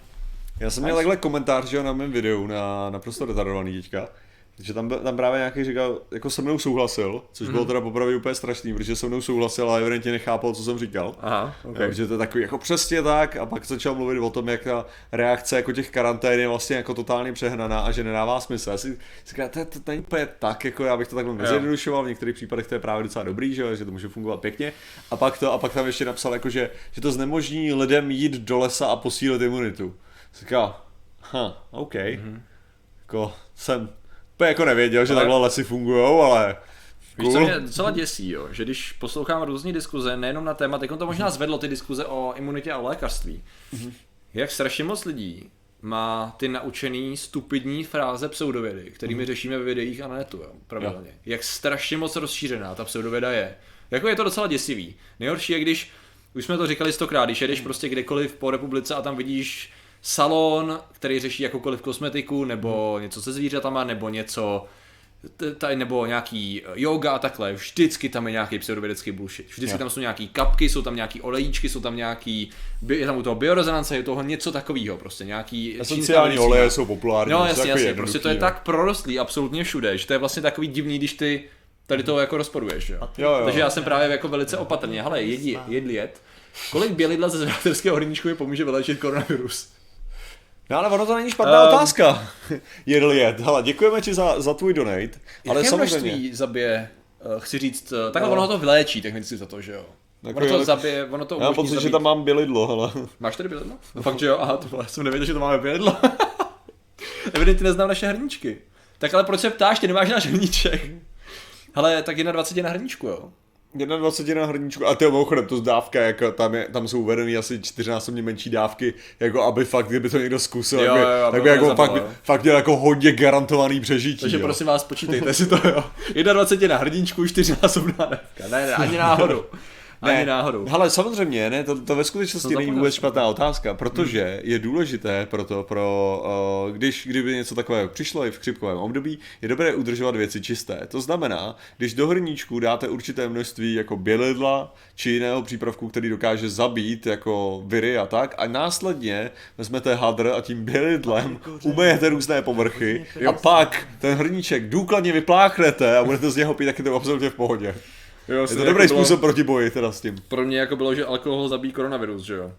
já jsem měl takhle jsem... komentář, že, na mém videu, na naprosto retardovaný teďka. Takže tam, tam právě nějaký říkal, jako se mnou souhlasil, což mm-hmm. bylo teda popravdě úplně strašný, protože se mnou souhlasil a evidentně nechápal, co jsem říkal. Aha, okay. Takže to je takový jako přesně tak a pak začal mluvit o tom, jak ta reakce jako těch karantén je vlastně jako totálně přehnaná a že nedává smysl. Já si říkám, to není úplně tak, jako já bych to takhle nezjednodušoval, v některých případech to je právě docela dobrý, že to může fungovat pěkně. A pak to, a pak tam ještě napsal, jako že to znemožní lidem jít do lesa a posílit imunitu. Říkal, ha, OK, jako jsem. Úplně jako nevěděl, že ale... takhle lesy fungujou, ale... Cool. Víš, co mě docela děsí, jo? Že když poslouchám různý diskuze, nejenom na téma, tak on to možná zvedlo ty diskuze o imunitě a o lékařství. Mm-hmm. Jak strašně moc lidí má ty naučený stupidní fráze pseudovědy, kterými mm-hmm. řešíme ve videích a na netu, jo? Pravidelně. Jo. Jak strašně moc rozšířená ta pseudověda je. Jako je to docela děsivý. Nejhorší je, když, už jsme to říkali stokrát, když jedeš prostě kdekoliv po republice a tam vidíš salon, který řeší jakoukoliv kosmetiku, nebo hmm. něco se zvířatama, nebo něco, tady, nebo nějaký yoga a takhle, vždycky tam je nějaký pseudovědecký bullshit. Vždycky yeah. tam jsou nějaký kapky, jsou tam nějaký olejíčky, jsou tam nějaký, je tam u toho biorezonance, je u toho něco takového prostě, nějaký... A sociální oleje jsou populární. No jasně, jasně, prostě to je tak prorostlý absolutně všude, že to je vlastně takový divný, když ty tady toho jako rozporuješ, jo. Jo, jo. Takže já jsem právě jako velice opatrně, hele, jedli, jedli jed. Kolik bělidla ze zvědaterského hrníčku mi pomůže vyléčit koronavirus? No ale ono to není špatná um, otázka. Jedl jed. Hele, děkujeme ti za, za tvůj donate. Ale samozřejmě množství zabije, chci říct, takhle no. Ono to vyléčí technicky za to, že jo. Ono to zabije, ono to umožní zabít. Já mám pocit, že tam mám bělidlo, hele. Máš tady bělidlo? No fakt, že jo, aha, to jsem nevěděl, že to máme bělidlo. Evidentně neznám naše hrníčky. Tak ale proč se ptáš, ty nemáš náš hrníček. Hele, tak dvacet jedna na hrníčku, jo. dvacet jedna na hrníčku, a ty mimochodem, to z dávka, jako tam, je, tam jsou uvedeny asi čtyřnásobně menší dávky, jako aby fakt, kdyby to někdo zkusil, jo, jo, tak by jako fakt, fakt měl jako hodně garantovaný přežití. Takže jo. Prosím vás, počítejte si to, jo. dvacet jedna na hrníčku, čtyřnásobná dávka, ne, ne, ani náhodou. Ne, ani náhodou. Hele, samozřejmě, ne, to, to ve skutečnosti to není vůbec špatná otázka, protože je důležité proto, pro, uh, když kdyby něco takového přišlo i v chřipkovém období, je dobré udržovat věci čisté. To znamená, když do hrníčku dáte určité množství jako bělidla či jiného přípravku, který dokáže zabít jako viry a tak, a následně vezmete hadr a tím bělidlem umyjete různé povrchy a pak ten hrníček důkladně vypláchnete a budete z něho pít, tak je to absolutně v pohodě. Jo, je to dobrý jako bylo, způsob proti boji teda s tím. Pro mě jako bylo, že alkohol zabíjí koronavirus, že jo?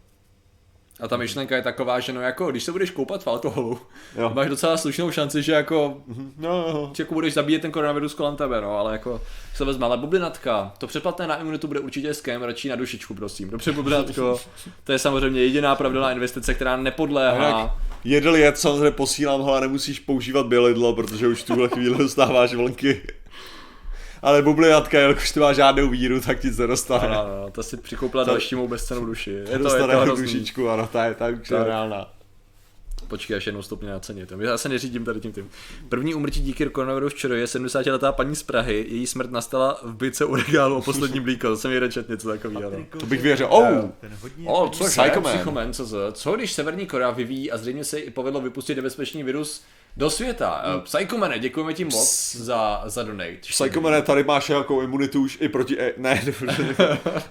A ta myšlenka je taková, že no jako, když se budeš koupat v alkoholu, jo, máš docela slušnou šanci, že jako, no, jako budeš zabíjet ten koronavirus kolem tebe, no, ale jako se vezme, ale bublinatka, to předplatné na imunitu bude určitě skem, radši na dušičku, prosím, dobře bublinatko, to je samozřejmě jediná pravidelná investice, která nepodléhá. Jedl jed samozřejmě posílám ho a nemusíš používat bělidlo, protože už v tuhle chvíli dostáváš vlnky. Ale bublinatka, jelikož ty má žádnou víru, tak nic nedostane. Ano, ano, ta si přikoupila dalšímu bezcennou duši. Je to, je to hrozný. Dušičku, ano, ta je, ta už je reálná. Počkej, až jednou stupně na ceně. Já se neřídím tady tím tím. První úmrtí díky koronaviru včera je sedmdesátiletá paní z Prahy. Její smrt nastala v bytě u regálu o posledním blíko. To jsem jí rečet něco takového. To bych věřil. Oh, oh co Psychoman, co, co když Severní Korea vyvíjí a zřejmě se i povedlo vypustit nebezpečný virus do světa. Hmm. Psychomane, děkujeme ti moc za, za donate. Psychomane, tady máš nějakou imunitu už i proti... E- ne,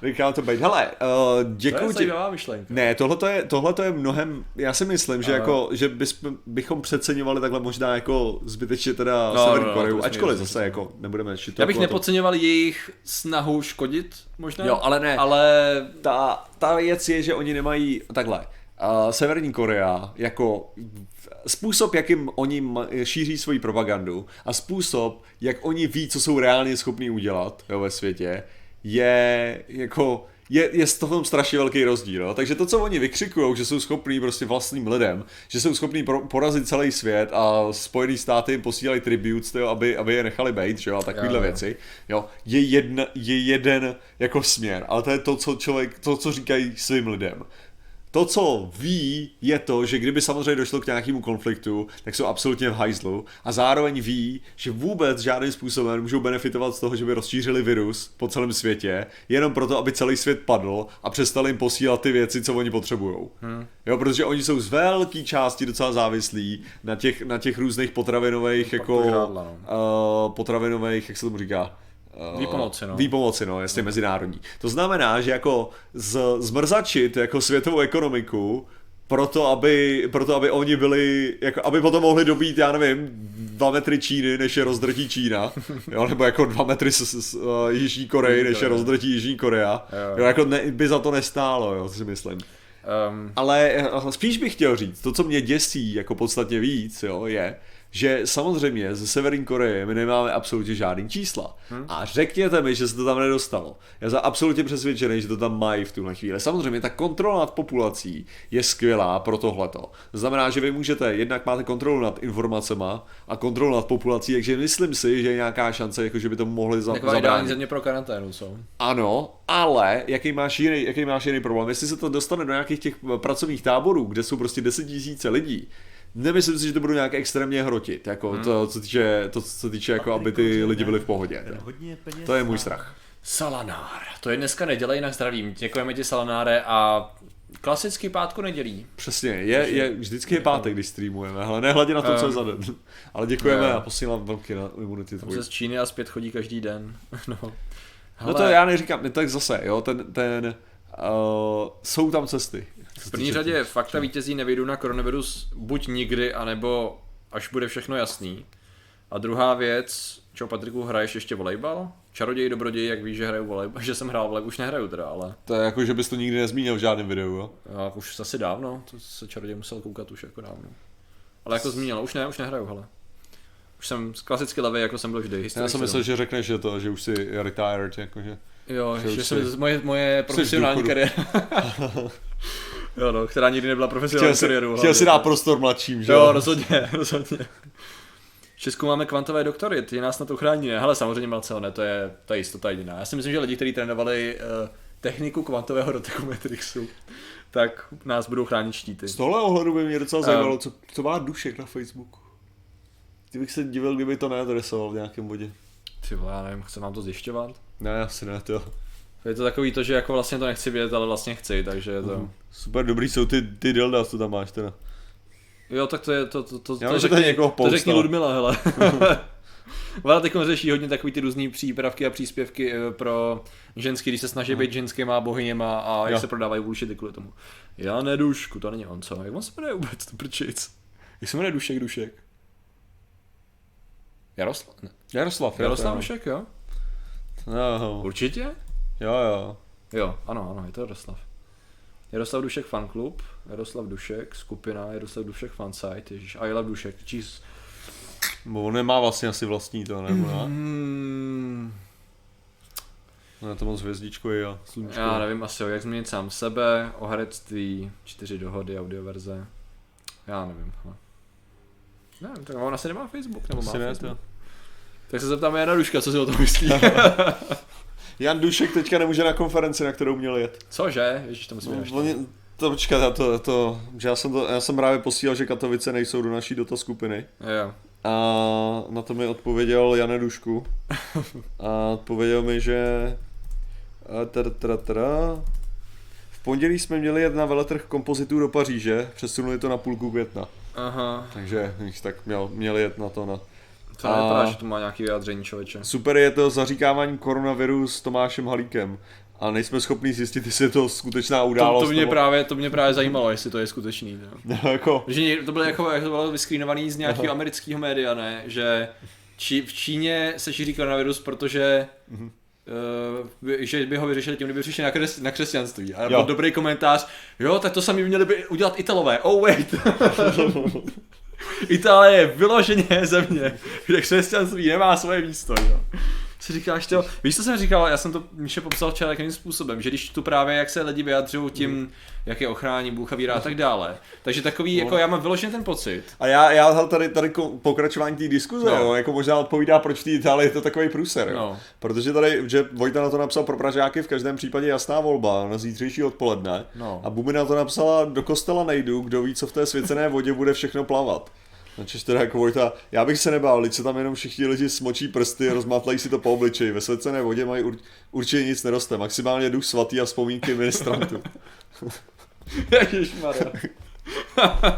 nechám to být. Hele, uh, děkuji. To je zajímavá myšlenka. Ne, tohle je, je mnohem... Já si myslím, že, jako, že bys, bychom přeceňovali takhle možná jako zbytečně teda no, Severní no, Koreu. No, ačkoliv zase jako nebudeme šitovat. Já bych nepodceňoval jejich snahu škodit možná. Jo, ale ne. Ale ta, ta věc je, že oni nemají... Takhle. Uh, Severní Korea jako... Způsob, jakým oni šíří svoji propagandu a způsob, jak oni ví, co jsou reálně schopní udělat, jo, ve světě, je jako... je, je v tom strašně velký rozdíl, no? Takže to, co oni vykřikujou, že jsou schopní prostě vlastním lidem, že jsou schopní pro, porazit celý svět a Spojený státy jim posílají tributes, tyjo, aby, aby je nechali bejt, že jo, a takovýhle věci, jo, je, jedna, je jeden jako směr, ale to je to, co člověk, to, co říkají svým lidem. To, co ví, je to, že kdyby samozřejmě došlo k nějakému konfliktu, tak jsou absolutně v hajzlu a zároveň ví, že vůbec žádným způsobem můžou benefitovat z toho, že by rozšířili virus po celém světě, jenom proto, aby celý svět padl a přestali jim posílat ty věci, co oni potřebujou. Hmm. Jo, protože oni jsou z velké části docela závislí na těch, na těch různých potravinových, jako, uh, potravinových, jak se tomu říká, výpomoci, no. Výpomoci, no, jasně, mezinárodní. To znamená, že jako z, zmrzačit jako světovou ekonomiku proto, aby, proto, aby oni byli, jako, aby potom mohli dobít, já nevím, dva metry Číny, než je rozdrtí Čína, jo, nebo jako dva metry z, z, z uh, Jižní Koreji, než je rozdrtí Jižní Korea, jo, jako ne, by za to nestálo, jo, si myslím. Um... Ale spíš bych chtěl říct, to, co mě děsí jako podstatně víc, jo, je, že samozřejmě ze Severní Koreje my nemáme absolutně žádný čísla. Hmm. A řekněte mi, že se to tam nedostalo. Já jsem absolutně přesvědčený, že to tam mají v tuhle chvíli. Samozřejmě ta kontrola nad populací je skvělá pro tohleto. To znamená, že vy můžete, jednak máte kontrolu nad informacema a kontrolu nad populací, takže myslím si, že je nějaká šance, jako že by to mohli zabránit. Taková ideální země pro karanténu jsou. Ano, ale jaký máš jiný, jaký máš jiný problém? Jestli se to dostane do nějakých těch pracovních táborů, kde jsou prostě deset tisíc lidí, nemyslím si, že to budou nějak extrémně hrotit, jako hmm. to, co týče, to, co týče jako, aby ty lidi byli v pohodě. To je můj strach. Salanár, to je dneska neděle, jinak zdravím. Děkujeme ti, Salanáre, a klasicky pátku nedělí. Přesně, je, je, vždycky je pátek, když streamujeme, ale nehledě na to, um, co je za den. Ale děkujeme a posílám vlnky na imunity tvůj. Z Číny a zpět chodí každý den. No, hele. No to já neříkám, tak zase, jo, ten, ten uh, jsou tam cesty. V první řadě fakta vítězí nevyjdu na koronavirus buď nikdy, anebo až bude všechno jasný. A druhá věc, čau Patriku, hraješ ještě volejbal? Čaroděj, dobroděj, jak víš, že hraju volejbal, že jsem hrál volejbal, už nehraju teda, ale... To je jako, že bys to nikdy nezmínil v žádném videu, jo? Já, už asi dávno, to se Čaroděj musel koukat už jako dávno. Ale jako zmínil, už ne, už nehraju, hele. Už jsem klasicky levej, jako jsem byl vždy. Já jsem myslel, že řekneš, že to, že už jsi retired, jakože... Jo, že, že jsem jsi... moje, moje profesionální kariéra. Jo, no, která nikdy nebyla profesionální kariéru. Chtěl si dát prostor mladším, že jo? Jo, rozhodně, rozhodně. V Česku máme kvantové doktory, ty nás na to chrání, ne? Hele, samozřejmě Marcel, ne, to je ta jistota jediná. Já si myslím, že lidi, kteří trénovali uh, techniku kvantového dotekometrixu, tak nás budou chránit štíty. Z tohle ohledu by mě docela zajímalo, um, co, co má Dušek na Facebooku. Kdybych se divil, kdyby to neadresoval v nějakém bodě. Ty vole, já nevím, chce nám to zjišťovat? Ne, asi ne, to. Je to takový to, že jako vlastně to nechci vědět, ale vlastně chci, takže je to... Uh, super, dobrý jsou ty, ty dilda, co tam máš teda. Jo, tak to je to, to, to, já to, řekni, to, to řekni Ludmila, hele. Ona teď řeší hodně takový ty různý přípravky a příspěvky pro ženský, když se snaží být ženskýma bohyněma a jak jo. se prodávají bullshity kvůli tomu. Já ne Dušku, to není on, co? Jak on se jmenuje vůbec, to prčic? Jak se jmenuje Dušek, Dušek? Jaroslav? Ne. Jaroslav, Jaroslav Dušek, jo? No. Určitě? Jo, jo. Jo, ano, ano, je to Jaroslav. Jaroslav Dušek fanklub, Jaroslav Dušek, skupina, Jaroslav Dušek fansite, ježíš, I love Dušek, jeez. Bo on nemá vlastně asi vlastní to, nebo ne? Mm. No, to moc hvězdičkuji a sluníčkuji. Já nevím asi, jak změnit sám sebe, o herectví, čtyři dohody, audioverze. Já nevím. Ne, tak on asi nemá Facebook, nebo má asi Facebook. Ne, to... Tak se zeptáme Jana Duška, co si o tom myslí. Jan Dušek teďka nemůže na konferenci, na kterou měl jet. Cože? Ježíš, to musím vyraštit. To počkat, já, to, to, já, jsem to, já jsem právě posílal, že Katovice nejsou do naší dota skupiny. Jo. A na to mi odpověděl Jane Dušku. A odpověděl mi, že... Tra, tra, tra. V pondělí jsme měli jet na veletrh kompozitů do Paříže, přesunuli to na půlku května. Aha. Takže tak měl, měli jet na to na... To nevypadá, že to má nějaký vyjádření, člověče. Super je to zaříkávání koronaviru s Tomášem Halíkem. A nejsme schopni zjistit, jestli je to skutečná událost. To, to, mě, nebo... právě, to mě právě zajímalo, jestli to je skutečný. No, jako... Že to bylo jako, jak to bylo vyskrýnovaný z nějakého amerického média, ne? Že či, v Číně se šíří koronavirus, protože... Mhm. že by ho vyřešili tím, kdyby přišli na, kres, na křesťanství. A byl dobrý komentář, jo, tak to sami měli by udělat Italové, oh wait. Itálie je vyloženě země, kde křesťanství nemá svoje místo, jo. Co říkáš, to? Víš, co jsem říkal, já jsem to Míše popsal včera takovým způsobem, že když tu právě, jak se lidi vyjadřují tím, jak je ochrání Bůh a víra a tak dále. Takže takový, jako já mám vyloženě ten pocit. A já, já tady, tady pokračování té diskuze, no. Jo, jako možná odpovídá, proč v Itálii je to takový průser. No. Protože tady, že Vojta na to napsal pro Pražáky, v každém případě jasná volba na zítřejší odpoledne. No. A Bubina to napsala, do kostela nejdu, kdo ví, co v té svěcené vodě bude všechno plavat. Načež teda jako Vojta, já bych se nebál, lidi se tam jenom všichni lidi smočí prsty, rozmátlají si to po obličeji, ve svěcené vodě mají ur, určitě nic neroste, maximálně duch svatý a vzpomínky ministrantů. Ježišmarja.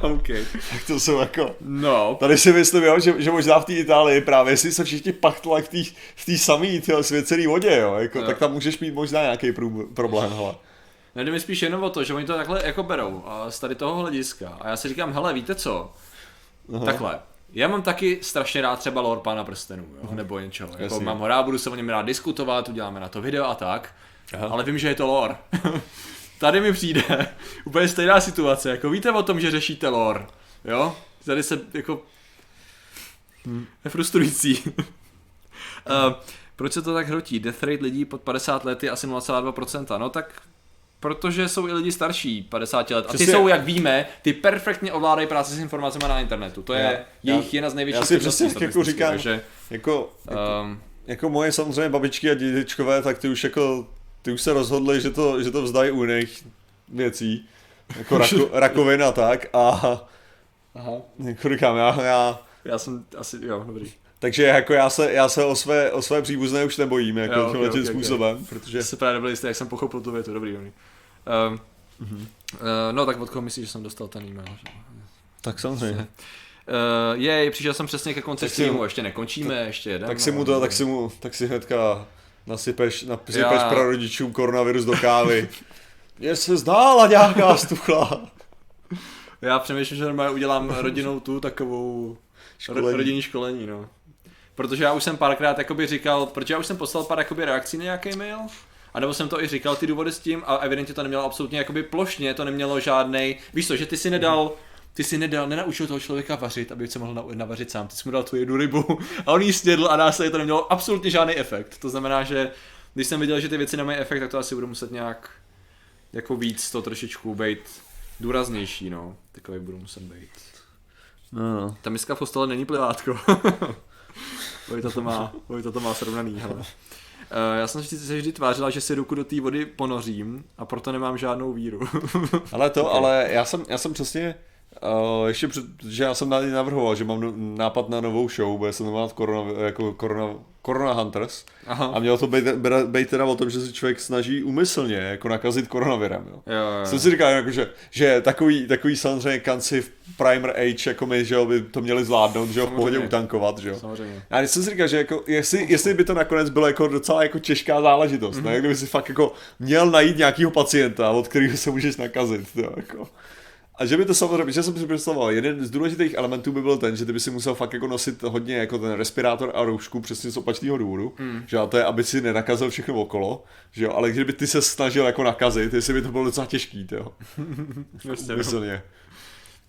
Okay. Tak to jsou jako, no. Tady si myslím, jo, že, že možná v té Itálii právě, jestli se všichni pachtla v té samé svěcené vodě, jo, jako, no. Tak tam můžeš mít možná nějaký prů, problém, hele. Nejde mi spíš jenom o to, že oni to takhle jako berou a z tady toho hlediska a já si říkám, hele, víte co? Aha. Takhle, já mám taky strašně rád třeba lore Pána prstenů, jo? Nebo něčeho, jako mám ho rád, budu se o něm rád diskutovat, uděláme na to video a tak, aha. Ale vím, že je to lore. Tady mi přijde úplně stejná situace, jako víte o tom, že řešíte lore, jo? Tady se jako, hmm. je frustrující. uh, proč se to tak hrotí? Death rate lidí pod padesát let je asi nula celá dva procenta, no tak... Protože jsou i lidi starší padesáti let a ty přesně, jsou, jak víme, ty perfektně ovládají práci s informacemi na internetu. To je já, jejich já, jedna z největších předností. Já si přesně říkám, takže, jako, jako, um, jako moje samozřejmě babičky a dědečkové, tak ty už jako, ty už se rozhodli, že to, že to vzdají u jiných věcí, jako rako, rakovina tak a aha. Jako říkám, já, já, já jsem asi, jo, dobrý. Takže jako já se, já se o své, o své příbuzné už nebojím, jako jo, tímhle okay, tím okay, způsobem, okay. Protože... Se právě nebyl jistý, jak jsem pochopil tu větu, dobrý, dobrý. Um, mm-hmm. uh, no tak od koho myslíš, že jsem dostal ten e-mail? Tak samozřejmě. Uh, jej, přišel jsem přesně ke konci streamu, ještě nekončíme, tak, ještě jeden. Tak si mu to, tak si mu, tak si hnedka nasypeš, nasypeš já... prarodičům koronavirus do kávy. Mně se zdála nějaká stuchla. Já přemýšlím, že normálně udělám rodinou tu takovou školení. Rodinní školení, no. Protože já už jsem párkrát jakoby říkal, protože já už jsem poslal pár jakoby reakcí na nějaký mail, anebo jsem to i říkal ty důvody s tím a evidentně to nemělo absolutně jakoby plošně, to nemělo žádnej, víš co, že ty si nedal, ty si nedal, nenaučil toho člověka vařit, aby se mohl navařit sám, ty jsi mu dal tu jednu rybu a on jí snědl a následně to nemělo absolutně žádný efekt, to znamená, že když jsem viděl, že ty věci nemají efekt, tak to asi budu muset nějak, jako víc to trošičku být důraznější, no, takový budu muset být. No, no. Ta miska v hostele není plivátko. Vojta to má, Vojta to má srovnaný, hele. Já jsem se vždy tvářila, že si ruku do té vody ponořím a proto nemám žádnou víru. Ale to, okay. Ale já jsem, já jsem přesně, uh, ještě před, že já jsem navrhoval, že mám nápad na novou show, bude se jmenovat Corona, jako Corona, Corona Hunters. Aha. A mělo to být, být teda o tom, že se člověk snaží úmyslně jako nakazit koronavirem. Jo. Jo, jo. Jsem si říkal, jako, že, že takový, takový samozřejmě kanci v Primer Age, jako my, že by to měli zvládnout, že jo, v pohodě utankovat, že jo. Samozřejmě. A jsem si říkal, že jako, jestli, jestli by to nakonec byla jako docela jako těžká záležitost, mm-hmm. Ne? Kdyby si fakt jako měl najít nějakého pacienta, od kterého se můžeš nakazit, jo, jako. A že by to samozřejmě, že jsem si představoval, jeden z důležitých elementů by byl ten, že ty by si musel fakt jako nosit hodně jako ten respirátor a roušku přesně z opačného důvodu, mm. že a to je, aby si nenakazil všechno okolo, že jo, ale kdyby ty se snažil jako nakazit, jestli by to bylo docela těžký, jo. Myslně.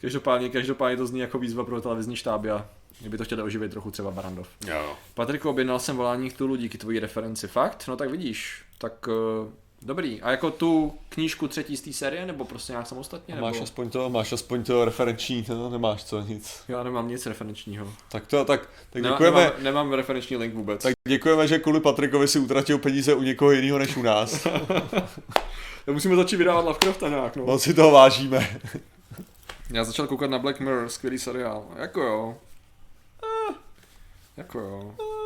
Každopádně, každopádně to zní jako výzva pro televizní štáby a kdyby to chtěli oživit trochu třeba Barandov. Jo. Patriku, objednal jsem volání k tulu díky tvojí referenci, fakt? No tak vidíš, tak... Uh... Dobrý, a jako tu knížku třetí z té série, nebo prostě nějak samostatně? Máš nebo... aspoň to, máš aspoň to referenční, no, nemáš co, nic. Já nemám nic referenčního. Tak to, tak, tak Nemá, děkujeme. Nemám, nemám referenční link vůbec. Tak děkujeme, že kvůli Patrikovi si utratil peníze u někoho jiného než u nás. To musíme začít vydávat Lovecrafta nějak, no. Moc si toho vážíme. Já začal koukat na Black Mirror, skvělý seriál. Jako jo. Ah. Jako jo. Ah.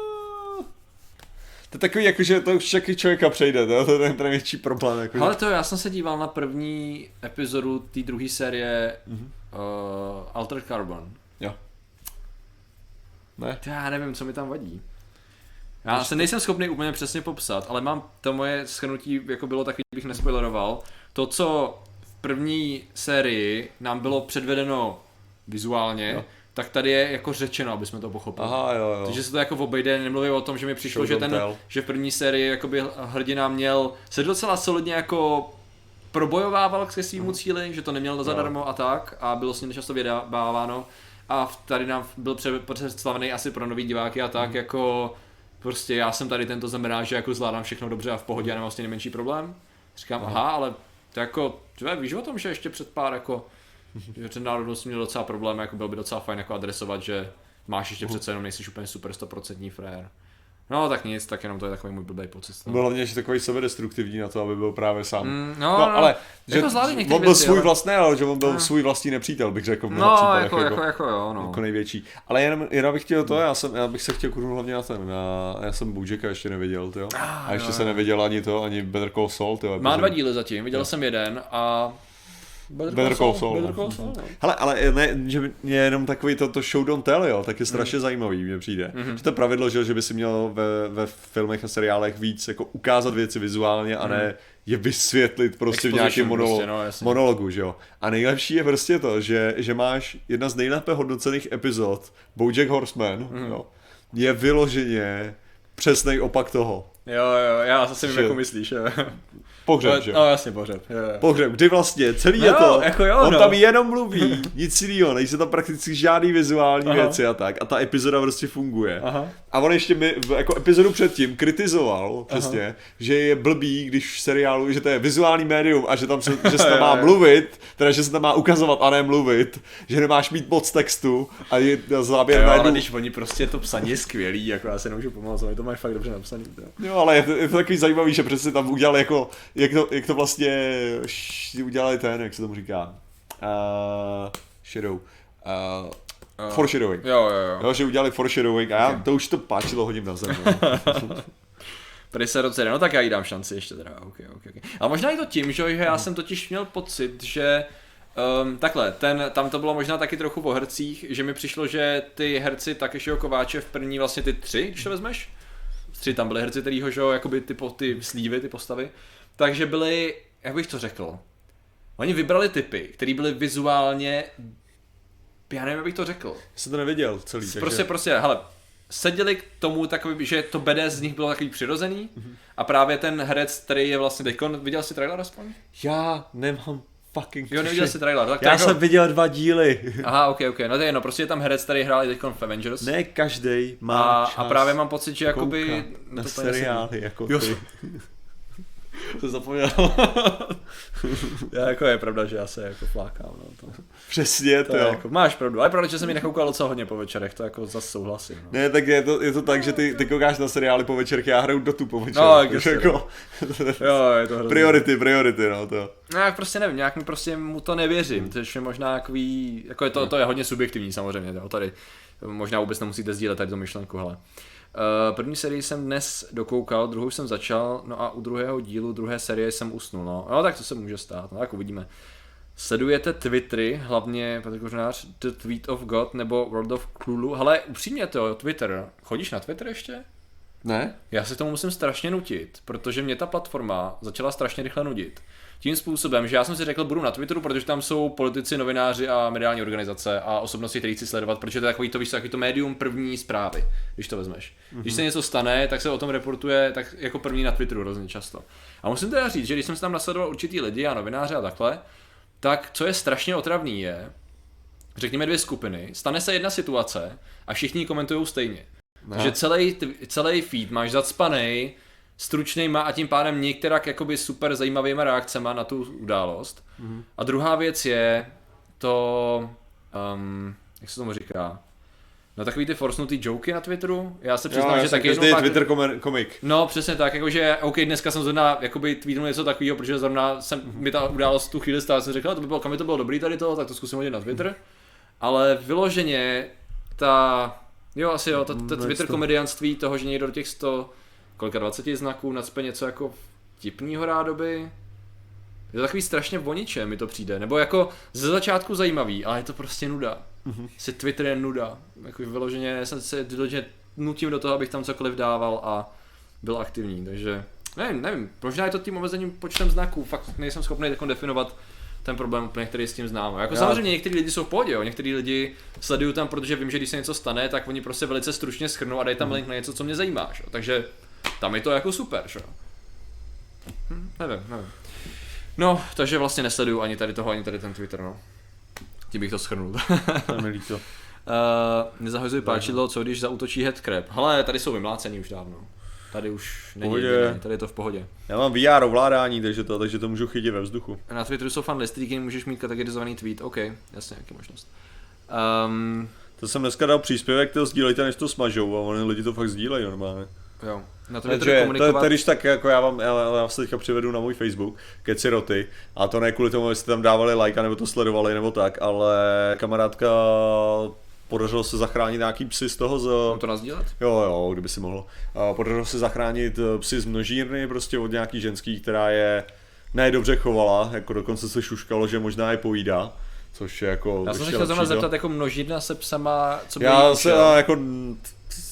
To je takový, jakože to už taky člověka přejde, to je ten největší problém. Jakože. Ale to já jsem se díval na první epizodu té druhé série mm-hmm. uh, Altered Carbon. Jo. Ne? Já nevím, co mi tam vadí. Já Než se to... nejsem schopný úplně přesně popsat, ale mám to moje shrnutí, jako bylo takový, bych nespoileroval. To, co v první sérii nám bylo předvedeno vizuálně, jo. Tak tady je jako řečeno, aby jsme to pochopili. Aha, jo, jo. Takže se to jako obejde, nemluví o tom, že mi přišlo, že, ten, že v první sérii jakoby hrdina měl, se docela solidně jako probojovával ke svýmu cíli, že to neměl zadarmo a tak a bylo s ním často vydabáváno a tady nám byl představený asi pro nový diváky a tak, mm. jako prostě já jsem tady tento znamená, že jako zvládám všechno dobře a v pohodě a nemám vlastně nejmenší problém. Říkám, aha, aha ale to jako, tve, víš o tom, že ještě před pár jako že ten národnost měl docela problém, jako bylo by docela fajn jako adresovat, že máš ještě přece jenom nejsi úplně super sto procent frér. No tak nic, tak jenom to je takový můj blbý pocit. No. Byl hlavně že takový sebedestruktivní na to, aby byl právě sám. Mm, no, no, no, ale že on byl svůj ale... vlastní, ale že on byl no. svůj vlastní nepřítel, bych řekl. No, jako, jako, jako, jo, no. Jako největší. Ale jenom, jenom bych chtěl to, já, jsem, já bych se chtěl kurnout hlavně na ten, na, já jsem Bojacka ještě neviděl, jo. Ah, a ještě no. se neviděl ani to, ani Better Call Saul, jo. Má dva díly zatím, viděl no. jsem jeden a Better Call Saul. Better Call Saul. Hele, ale ne, že je jenom takový to, to show don't tell, jo, tak je strašně mm. zajímavý, mně přijde. Mm-hmm. Že to pravidlo, že, že by si měl ve, ve filmech a seriálech víc jako ukázat věci vizuálně a ne je vysvětlit prostě Exposition v nějakém monolo- prostě, no, monologu, že jo. A nejlepší je prostě to, že, že máš jedna z nejlépe hodnocených epizod Bojack Horseman, mm. jo, je vyloženě přesnej opak toho. Jo, jo, já zase vím, že... jako myslíš, jo. Pohřeb, že? No jasně, pohřeb. Jo, jo. Pohřeb, kdy vlastně, celý no, je to, jako jo, on no. tam jenom mluví, nic jiného, nejsou tam prakticky žádný vizuální Aha. věci a tak, a ta epizoda prostě funguje. Aha. A on ještě mi, jako epizodu předtím, kritizoval, přesně, Aha. že je blbý, když v seriálu, že to je vizuální médium a že tam se, že se tam má mluvit, teda že se tam má ukazovat a ne mluvit, že nemáš mít moc textu a je záběr médium. Jo, ale když oni prostě to psaní je skvělý, jako já se nemůžu pomoct, oni to mají fakt dobře napsaný. Jo, ale je to, je to takový zajímavý, že přesně tam udělali jako, jak to, jak to vlastně š, udělali ten, jak se tomu říká, uh, shadow, uh, uh, foreshadowing, jo, jo, jo. jo, že udělali foreshadowing a já okay. to už to páčilo, hodím na zem. Prysarocera, no tak já jí dám šanci ještě teda, ok, ok, ok. A možná i to tím, že já jsem totiž měl pocit, že Um, takhle, ten, tam to bylo možná taky trochu o hercích, že mi přišlo, že ty herci Takeshiho Kováče v první vlastně ty tři, když to vezmeš, tři tam byly herci, kterýho, že jo, jakoby ty, ty slívy, ty postavy, takže byly, jak bych to řekl, oni vybrali typy, který byly vizuálně, já nevím, jak bych to řekl. Já jsem to neviděl celý. Takže... Prostě, prostě, hele, seděli k tomu takový, že to bé dé z nich bylo takový přirozený mm-hmm. a právě ten herec, který je vlastně teďkon, viděl jsi trailer aspoň? Já nemám. Fucking jo, neviděl jsi trailer. Tak já jako... jsem viděl dva díly. Aha, ok, ok, no to je no, prostě je tam herec, který hrál i teď v Avengers. Ne každej má a, čas a právě mám pocit, že jakoby... na to seriály jsem... jako ty. Jsem... to zapomněl. Já jako je pravda, že já se jako flákám. No, to... Přesně to, to jako, máš pravdu, ale pravda, že jsem ji nekoukal docela hodně po večerech, to jako zase souhlasím. No. Ne, tak je to, je to tak, že ty, ty koukáš na seriály po večerech, já hraju Dotu po večerech. No, tak jako... jo, je to hrozný. Priority, priority, no to. No já prostě nevím, nějak mi prostě mu to nevěřím, což je možná takový, jako je to, to je hodně subjektivní samozřejmě, jo, tady možná vůbec nemusíte sdílet tady tu myšlenku, hele. Uh, první sérii jsem dnes dokoukal, druhou jsem začal, no a u druhého dílu druhé série jsem usnul, no, no tak to se může stát, no tak uvidíme. Sledujete Twittery, hlavně Patrik Kořenář, The Tweet of God nebo World of Clulu, hele upřímně to, Twitter, chodíš na Twitter ještě? Ne? Já se tomu musím strašně nutit, protože mě ta platforma začala strašně rychle nudit. Tím způsobem, že já jsem si řekl, budu na Twitteru, protože tam jsou politici, novináři a mediální organizace a osobnosti, které chci sledovat, protože to je takový to, víš, takový to médium první zprávy, když to vezmeš. Mm-hmm. Když se něco stane, tak se o tom reportuje tak jako první na Twitteru hrozně často. A musím teda říct, že když jsem se tam nasledoval určitý lidi a novináře a takhle, tak co je strašně otravný je, řekněme dvě skupiny, stane se jedna situace a všichni komentují stejně. No. Že celý, celý feed máš zacpanej stručnýma a tím pádem některak jakoby super zajímavýma reakcema na tu událost. Mm-hmm. A druhá věc je to, um, jak se tomu říká, no takový ty forsnutý joky na Twitteru. Já se přiznám, jo, že taky jednou je pak... Twitter komik. No přesně tak, jakože OK, dneska jsem zrovna jakoby tweetnul něco takového, protože zrovna jsem, mi ta událost tu chvíli stále jsem řekl, to by bylo, kam by to bylo dobrý tady toho, tak to zkusím hodit na Twitter. Mm-hmm. Ale vyloženě ta... Jo, asi jo, to, to Twitter komedianství toho, že někdo do těch sto, kolika dvaceti znaků nacpe něco jako vtipnýho rádoby. Je to takový strašně voniče, mi to přijde, nebo jako ze začátku zajímavý, ale je to prostě nuda. Mm-hmm. Si Twitter je nuda, jako vyloženě jsem se vyloženě nutím do toho, abych tam cokoliv dával a byl aktivní, takže nevím, nevím, možná je to tím omezeným počtem znaků, fakt nejsem schopný takhle definovat ten problém úplně, který s tím znám. Jako já. Samozřejmě některý lidi jsou v pohodě, jo. Některý lidi sledují tam, protože vím, že když se něco stane, tak oni prostě velice stručně shrnou a dají tam link na něco, co mě zajímá, jo. Takže tam je to jako super, jo. Hm, nevím, nevím. No, takže vlastně nesleduju ani tady toho, ani tady ten Twitter, no. Tím bych to shrnul. To mi líto. Uh, nezahazuj páčidlo, co když zaútočí headcrab. Hele, tady jsou vymlácení už dávno. Tady už není, ne, tady je to v pohodě. Já mám V R ovládání, takže to, takže to můžu chytit ve vzduchu. Na Twitteru jsou fan listríky, můžeš mít kategorizovaný tweet, ok, jasně, jaký možnost. Um, to jsem dneska dal příspěvek, to sdílejte, než to smažou, a oni lidi to fakt sdílejí normálně. Jo, na Twitteru komunikovat... To když tak, jako já vám, já, já se teďka přivedu na můj Facebook, keci roty, a to ne kvůli tomu, jestli tam dávali like, nebo to sledovali, nebo tak, ale kamarádka... Podařilo se zachránit nějaký psy z toho z... Mám to nazdílet? Jo, jo, kdyby si mohlo. Podařilo se zachránit psy z množírny prostě od nějaký ženský, která je nejdobře chovala, jako dokonce se šuškalo, že možná je pojídá. Což je jako... Já jsem se chtěl zrovna zeptat, jako množírna se psama, co by Já se jako,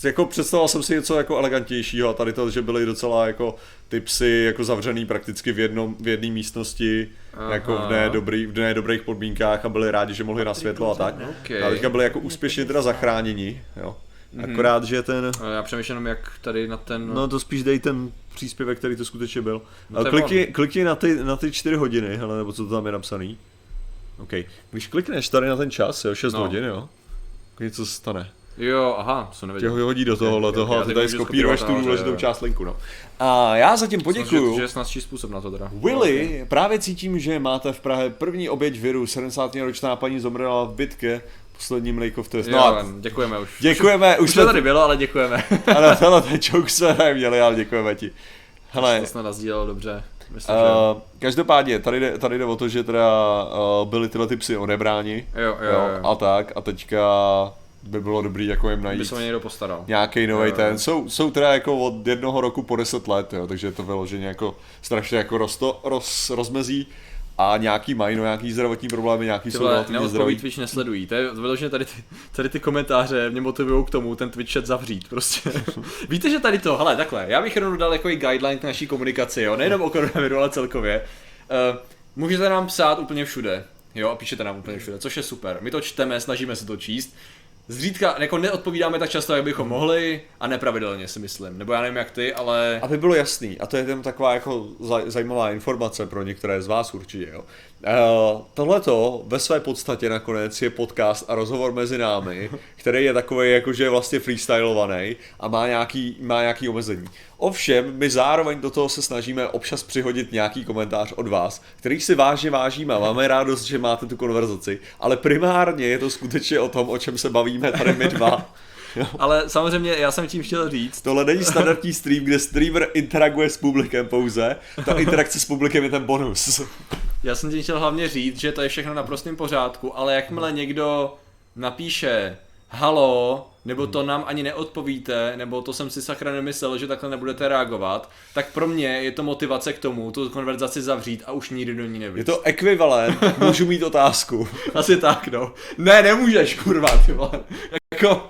jako představoval jsem si něco jako elegantnějšího a tady to, že byly docela jako ty psy jako zavřený prakticky v jednom, v jedné místnosti. Aha. Jako v nedobrý, v nedobrých podmínkách a byli rádi, že mohli na světlo a tak. Okay. A teďka byli jako úspěšně teda zachráněni, jo. Akorát, že ten... Já přemýšlím, jak tady na ten... No to spíš dej ten příspěvek, který to skutečně byl. No, klikni, klikni na ty, na ty čtyři hodiny, hele, nebo co to tam je napsaný. Okay. Když klikneš tady na ten čas, jo, šest no. hodin, jo, něco se stane. Jo, aha, co nevěděl. Tě ho hodí do tohohle okay, toho okay, a ty tady skopíruješ tu důležitou část linku, no. A já zatím poděkuju. Že je snadší způsob na to teda. Willy, okay. Právě cítím, že máte v Praze první oběť viru, sedmdesátiročná paní zomrela v bitce, posledním lejkov test. No a děkujeme už. Děkujeme, už, už to tady bylo, ale děkujeme. Ale tohle ten joke se neměli, ale děkujeme ti. Hele. To snad nazdílelo dobře. Myslím, uh, každopádně, tady jde, tady jde o to, že teda uh, byly tyhle ty psy odebráni jo, jo, jo, jo. a tak a teďka by bylo dobrý jako jim najít by se někdo postaral. Nějaký novej ten, jo, jo. Jsou, jsou teda jako od jednoho roku po deset let, jo, takže je to vyloženě jako strašně jako rosto, roz, rozmezí a nějaký mají, no nějaký zdravotní problémy, nějaký jsou relativně zdraví. Twitch nesledují, to je vyloženě tady ty, tady ty komentáře mě motivujou k tomu ten Twitch chat zavřít prostě. Víte, že tady to, hele takhle, já bych jenom dal jako i guideline k naší komunikaci, jo, nejenom o koronaviru, ale celkově. Uh, můžete nám psát úplně všude, jo, a píšete nám úplně všude, což je super, my to čteme, snažíme se to číst. Zřídka, jako neodpovídáme tak často, jak bychom mohli a nepravidelně si myslím, nebo já nevím jak ty, ale... Aby bylo jasný, a to je tam taková jako zaj- zajímavá informace pro některé z vás určitě, jo. Uh, tohleto ve své podstatě nakonec je podcast a rozhovor mezi námi, který je takový jakože vlastně freestylovaný a má nějaký, má nějaký omezení. Ovšem, my zároveň do toho se snažíme občas přihodit nějaký komentář od vás, který si vážně vážíme a máme rádost, že máte tu konverzaci, ale primárně je to skutečně o tom, o čem se bavíme tady my dva. Jo. Ale samozřejmě já jsem tím chtěl říct. Tohle není standardní stream, kde streamer interaguje s publikem pouze, ta interakce s publikem je ten bonus. Já jsem tím chtěl hlavně říct, že to je všechno na prostém pořádku, ale jakmile někdo napíše halo, nebo to nám ani neodpovíte, nebo to jsem si sakra nemyslel, že takhle nebudete reagovat, tak pro mě je to motivace k tomu, tu konverzaci zavřít a už nikdy do ní nevít. Je to ekvivalent, můžu mít otázku. Asi tak, no. Ne, nemůžeš, kurva, ty vole. Jako...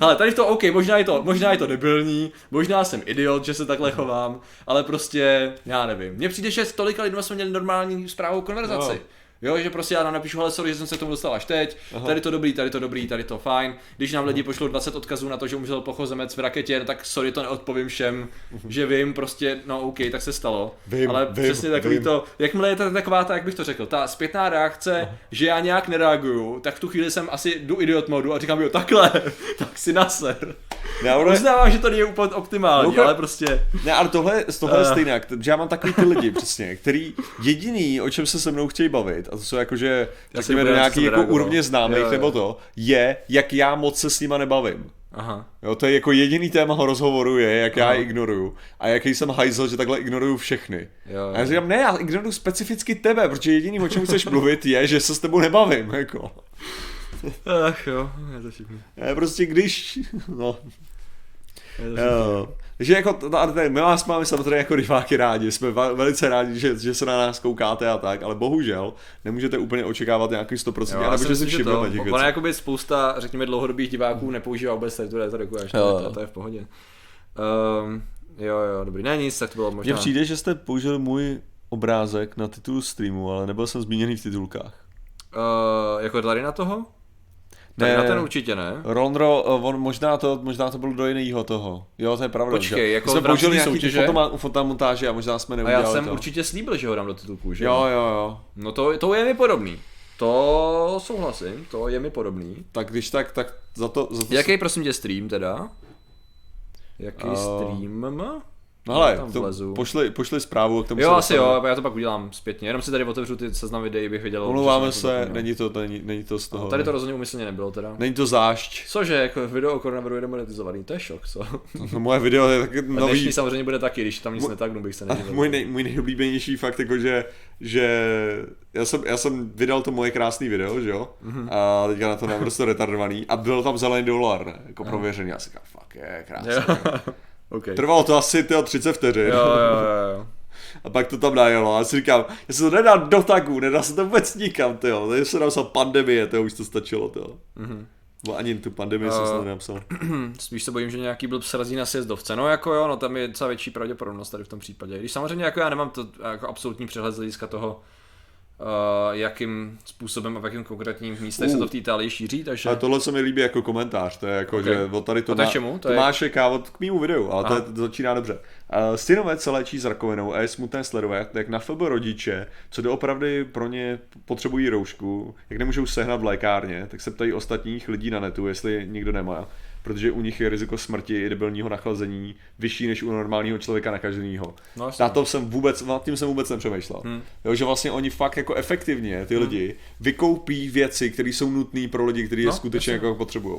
Hele, tady to, OK, možná je to, možná je to debilní, možná jsem idiot, že se takhle chovám, ale prostě, já nevím. Mně přijde, že s tolika lidma jsme měli normální zprávou konverzaci. No. Jo, že prostě já nám napíšu, hele, sorry, že jsem se k tomu dostal až teď, aha, tady to dobrý, tady to dobrý, tady to fajn. Když nám lidi pošlou dvacet odkazů na to, že umřel pochozemec v raketě, no tak sorry, to neodpovím všem, že vím, prostě, no OK, tak se stalo. Vím, ale vím, přesně takový vím. To, jakmile je to taková ta, jak bych to řekl, ta zpětná reakce, aha, že já nějak nereaguju, tak v tu chvíli jsem asi jdu idiot modu a říkám, jo, takhle, tak si naser. Uznávám, že to není úplně optimální, no, ale prostě... Ne, ale tohle, tohle je stejné, že já mám takový ty lidi, přesně, který jediný, o čem se se mnou chtějí bavit, a to jsou jakože, řekněme, do nějaký jako úrovně známých, jo, jo, nebo to, je, jak já moc se s nima nebavím. Aha. Jo, to je jako jediný téma rozhovoru je, jak aha, já ignoruju a jaký jsem hajzel, že takhle ignoruju všechny. Jo, jo. A já říkám, ne, já ignoruju specificky tebe, protože jediný, o čem chceš mluvit, je, že se s tebou nebavím, jako. Ach jo, je to všichni. Prostě když, no. Jo. Takže jako, my vás máme samozřejmě jako diváky rádi, jsme velice rádi, že, že se na nás koukáte a tak, ale bohužel nemůžete úplně očekávat nějaký sto procent, jo, ale protože si všimneme těch věcí. Ona jakoby spousta, řekněme, dlouhodobých diváků nepoužívá vůbec tady tu retoriku, až to, to je v pohodě. Um, jo, jo, dobrý, ne nic, tak to bylo možná. Mně přijde, že jste použili můj obrázek na titul streamu, ale nebyl jsem zmíněný v titulkách. Uh, jako tady na toho? Tak ne, na ten určitě ne. Ronro, on možná to, možná to bylo do jiného toho. Jo, to je pravda. Počkej, jako jsme použili nějaký fotomontáže a možná jsme neudělali to. A já jsem to určitě slíbil, že ho dám do titulku, že? Jo, jo, jo. No to, to je mi podobný. To souhlasím, to je mi podobný. Tak když tak, tak za to... Za to jaký si... prosím tě stream teda? Jaký uh... stream? No hele, pošli, pošli zprávu k tomu. Jo, asi dostane. Jo, já to pak udělám zpětně, jenom si tady otevřu ty seznam videí, bych viděl. Omlouváme se, není to, není, není to z toho. No, tady to rozhodně úmyslně nebylo teda. Není to zášť. Cože, jako video o koronaviru je demonetizovaný, to je šok, co? No, no, moje video je taky nový. Dnešní samozřejmě bude taky, když tam nic netaknu, bych se nedělal. Můj, nej, můj nejoblíbenější fakt jako, že, že já, jsem, já jsem vydal to moje krásný video, že jo? Mm-hmm. A teďka na to naprosto retardovaný a byl tam zelený dolar, ne? Jako prověřený, já si říkám, fuck, je krásný. Okay. Trvalo to asi tyjo, třicet vteřin. Jo, jo, jo. A pak to tam najelo a já si říkám, já se to nedám do tagu, nedá se to vůbec nikam, tyjo. Tady se napsal pandemie, to už to stačilo, tyjo. Mm-hmm. Bo ani tu pandemii uh, jsem se nenapsal. Spíš se bojím, že nějaký blb srazí na sjezdovce. No jako jo, no tam je docela větší pravděpodobnost tady v tom případě. Když samozřejmě jako já nemám to jako absolutní přehled z hlediska toho, Uh, jakým způsobem a v jakým konkrétním místech uh, se to v té Itálii šíří, takže... Ale tohle se mi líbí jako komentář, to je jako, okay, že od tady to, má, čemu? To, to je... máš kávod k mýmu videu, ale to, je, to začíná dobře. Uh, synové se léčí s rakovinou a je smutné sledovat, jak na F B rodiče, co doopravdy pro ně potřebují roušku, jak nemůžou sehnat v lékárně, tak se ptají ostatních lidí na netu, jestli nikdo nemá, protože u nich je riziko smrti i debilního nachlazení vyšší než u normálního člověka nakaženého. No, na tom jsem vůbec, nad tím jsem vůbec nepřemýšlel. Hmm. Jo, že vlastně oni fakt jako efektivně ty hmm. lidi vykoupí věci, které jsou nutné pro lidi, kteří no, je skutečně jako potřebují.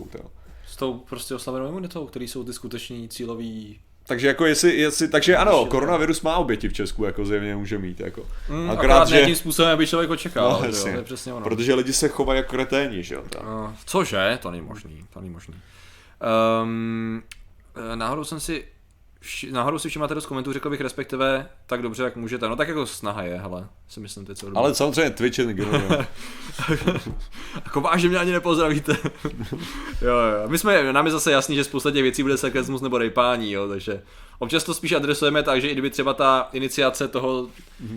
S tou prostě oslabenou imunitou, které jsou ty skutečný cílový. Takže jako jestli, jestli takže ano, koronavirus má oběti v Česku, jako zjevně může mít jako. Mm, akorát že nějakým způsobem, aby člověk očekal, no, jo, to je přesně ono. Protože lidi se chovají jako kreténi, že jo. No, cože? To není možný, to není možný. Um, náhodou jsem si vši, náhodou si všimáte dost komentů, řekl bych respektive tak dobře, jak můžete, no tak jako snaha je, hele, si myslím teď co dobře. Ale samozřejmě Twitch je negrojeno. Jako vážně mě ani nepozdravíte. Jo, jo, my jsme, nám je zase jasný, že spousta těch věcí bude sekretismus nebo rejpání, jo, takže občas to spíš adresujeme tak, že i kdyby třeba ta iniciace toho, mm-hmm.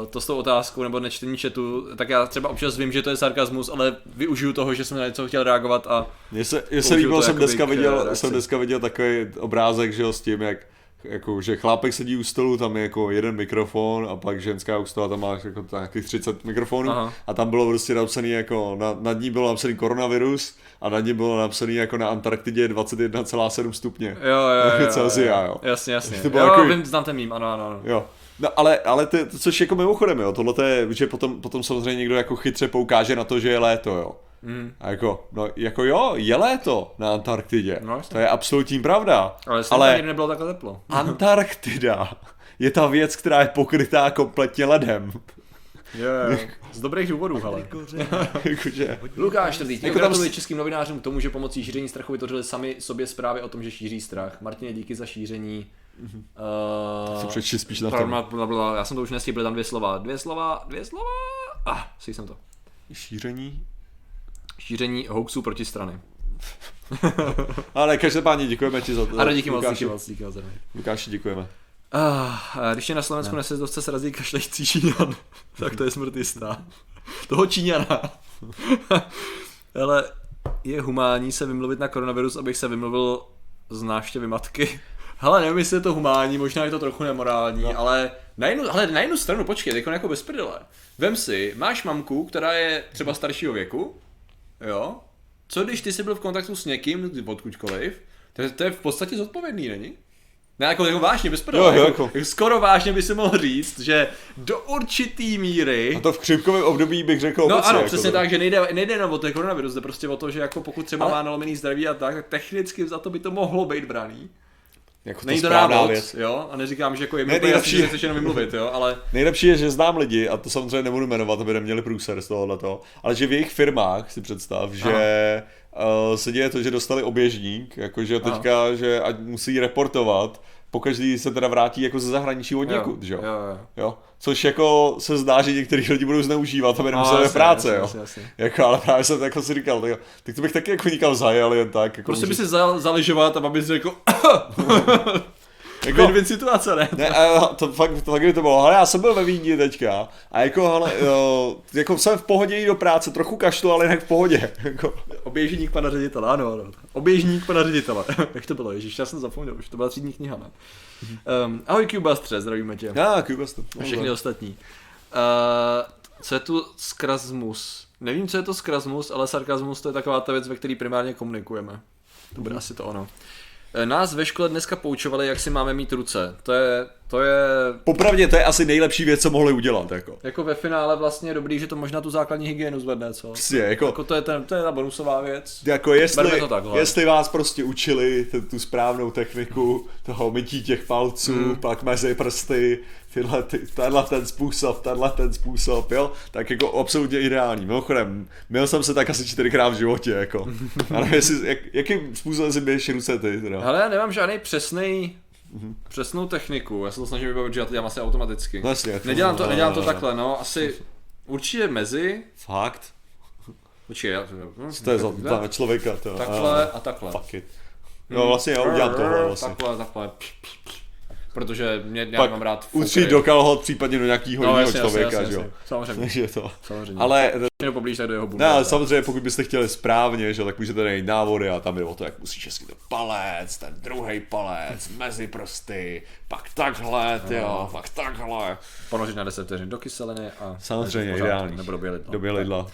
uh, to s tou otázkou nebo nečtení chatu, tak já třeba občas vím, že to je sarkazmus, ale využiju toho, že jsem na něco chtěl reagovat a... Mně se, mně se líbilo, jsem dneska, viděl, jsem dneska viděl takový obrázek, že jo, s tím, jak jako, že chlápek sedí u stolu, tam je jako jeden mikrofon a pak ženská u stolu, tam má jako nějakých třicet mikrofonů. Aha. A tam bylo prostě napsaný jako, na, nad ní bylo napsaný koronavirus a nad ní bylo napsaný jako na Antarktidě dvacet jedna celá sedm stupně. Jo, jo, jo, Celsia, jo. Jasně, jasně. To bylo jo, jako... vím, znám ten mím, ano, ano, ano. Jo. No ale, ale to, což jako mimochodem, jo, tohle je, že potom, potom samozřejmě někdo jako chytře poukáže na to, že je léto, jo. Mm. A jako, no jako jo, je léto na Antarktidě, no, to je absolutní pravda, ale, ale nebylo takhle teplo. Antarktida je ta věc, která je pokrytá kompletně ledem. Yeah. Z dobrých důvodů, hele. Lukáš Tvrdý, jako gratuluji českým novinářům k tomu, že pomocí šíření strachu vytvořili sami sobě zprávy o tom, že šíří strach. Martine, díky za šíření. Uh, přečti spíš na to. Já jsem to už nestihl, tam dvě slova. Dvě slova, dvě slova. Ah, slyším to. Šíření? Šíření hoaxů proti strany. Ale každopádně děkujeme ti za to. Ano, díky moc, díky moc, díky moc. Lukáši, děkujeme. Ah, když je na Slovensku nesezdovce srazí kašlející Číňan, tak to je smrtista. Toho Číňana. Ale je humánní se vymluvit na koronavirus, abych se vymluvil z návštěvy matky. Hele, nevím, jestli je to humánní, možná je to trochu nemorální, no. ale, na jednu, ale na jednu stranu, počkej, jako jako bez prdele. Vem si, máš mamku, která je třeba staršího věku, jo? Co když ty jsi byl v kontaktu s někým, odkudkoliv, to, to je v podstatě zodpovědný, není? Ne, jako, jako vážně, bez prdele, jo, jako, jako. Skoro vážně by si mohl říct, že do určitý míry... A to v křipkovém období bych řekl obecně. No ano, jako přesně to. Tak, že nejde, nejde jenom o ten koronavirus, jde prostě o to, že jako pokud třeba ale... má nalomený zdraví a tak, tak technicky za to by to mohlo být braný. Jako to není to návod, věc. Jo, a neříkám, že jako je mi ne, úplně jasný, že chceš jenom vymluvit, jo, ale... Nejlepší je, že znám lidi, a to samozřejmě nebudu jmenovat, aby neměli průser z tohohleto, ale že v jejich firmách si představ, že uh, se děje to, že dostali oběžník, jakože teďka, aha, že ať musí reportovat, pokaždý se teda vrátí jako ze zahraničí od někud, jo, jo? Jo, jo. Což jako se zdá, že některých lidí budou zneužívat, aby nemuseli práce, jasný, jo. Jasný, jasný. Jako, ale právě jsem jako si říkal, tak, tak to bych taky jako nikam zajel, jen tak. Jako prostě může... by si za, zaližovat a mám bys jako... Jako dvě situace, ne? Ne, to fakt, to fakt by to bylo. Hele, já jsem byl ve Vídni teďka a jako, hele, jo, jako jsem v pohodě jít do práce, trochu kašlu, ale jinak v pohodě. Jako. Oběžník pana ředitele, ano, ano. Oběžník pana ředitele. Jak to bylo, ježiš, já jsem zapomněl, už to byla třídní kniha, ne? Um, ahoj Cubastře, zdravíme tě. Já, Cubastře. A všechny ostatní. Uh, co je tu skrasmus? Nevím, co je to skrasmus, ale sarkasmus to je taková ta věc, ve které primárně komunikujeme. To bude asi to ono. Nás ve škole dneska poučovali, jak si máme mít ruce. To je, to je... Popravdě to je asi nejlepší věc, co mohli udělat, jako. Jako ve finále vlastně je dobrý, že to možná tu základní hygienu zvedne, co? Přesně, jako... jako to, je ten, to je ta bonusová věc. Jako jestli, to tak, jestli vás prostě učili ten, tu správnou techniku toho mytí těch palců, hmm. pak mezi prsty, tyhle, tenhle ten způsob, tenhle ten způsob, jo? Tak jako absolutně ideální. Mimochodem, měl jsem se tak asi čtyřikrát v životě, jako. Ale jestli, jak, jakým způsobem si běžíš ruce ty, teda? Hele, já nemám žádný přesný, mm-hmm. přesnou techniku, já se to snažím vybavit, že já to dělám asi automaticky. Vlastně, nedělám to, nedělám to takhle, no, asi určitě mezi. Fakt? Určitě, já to dělám. To je za člověka, to. Takhle a takhle. Fuck it. No vlastně já udělám tohle, vlastně. Takhle, takhle. Protože mě nějak mám rád fukry. Utřít do kalhot, případně do nějakého no, jiného člověka, jasně, že jo? Samozřejmě. To. Samozřejmě. Ale poblíž do jeho bundu. Ne, samozřejmě, pokud byste chtěli správně, že tak můžete najít návody a tam je o to, jak musíš hezky ten palec, ten druhý palec, mezi prsty, pak takhle, no. jo, pak takhle. Ponořit na deset vteřin do kyseliny a... Samozřejmě, ideální. Nebo době lidla.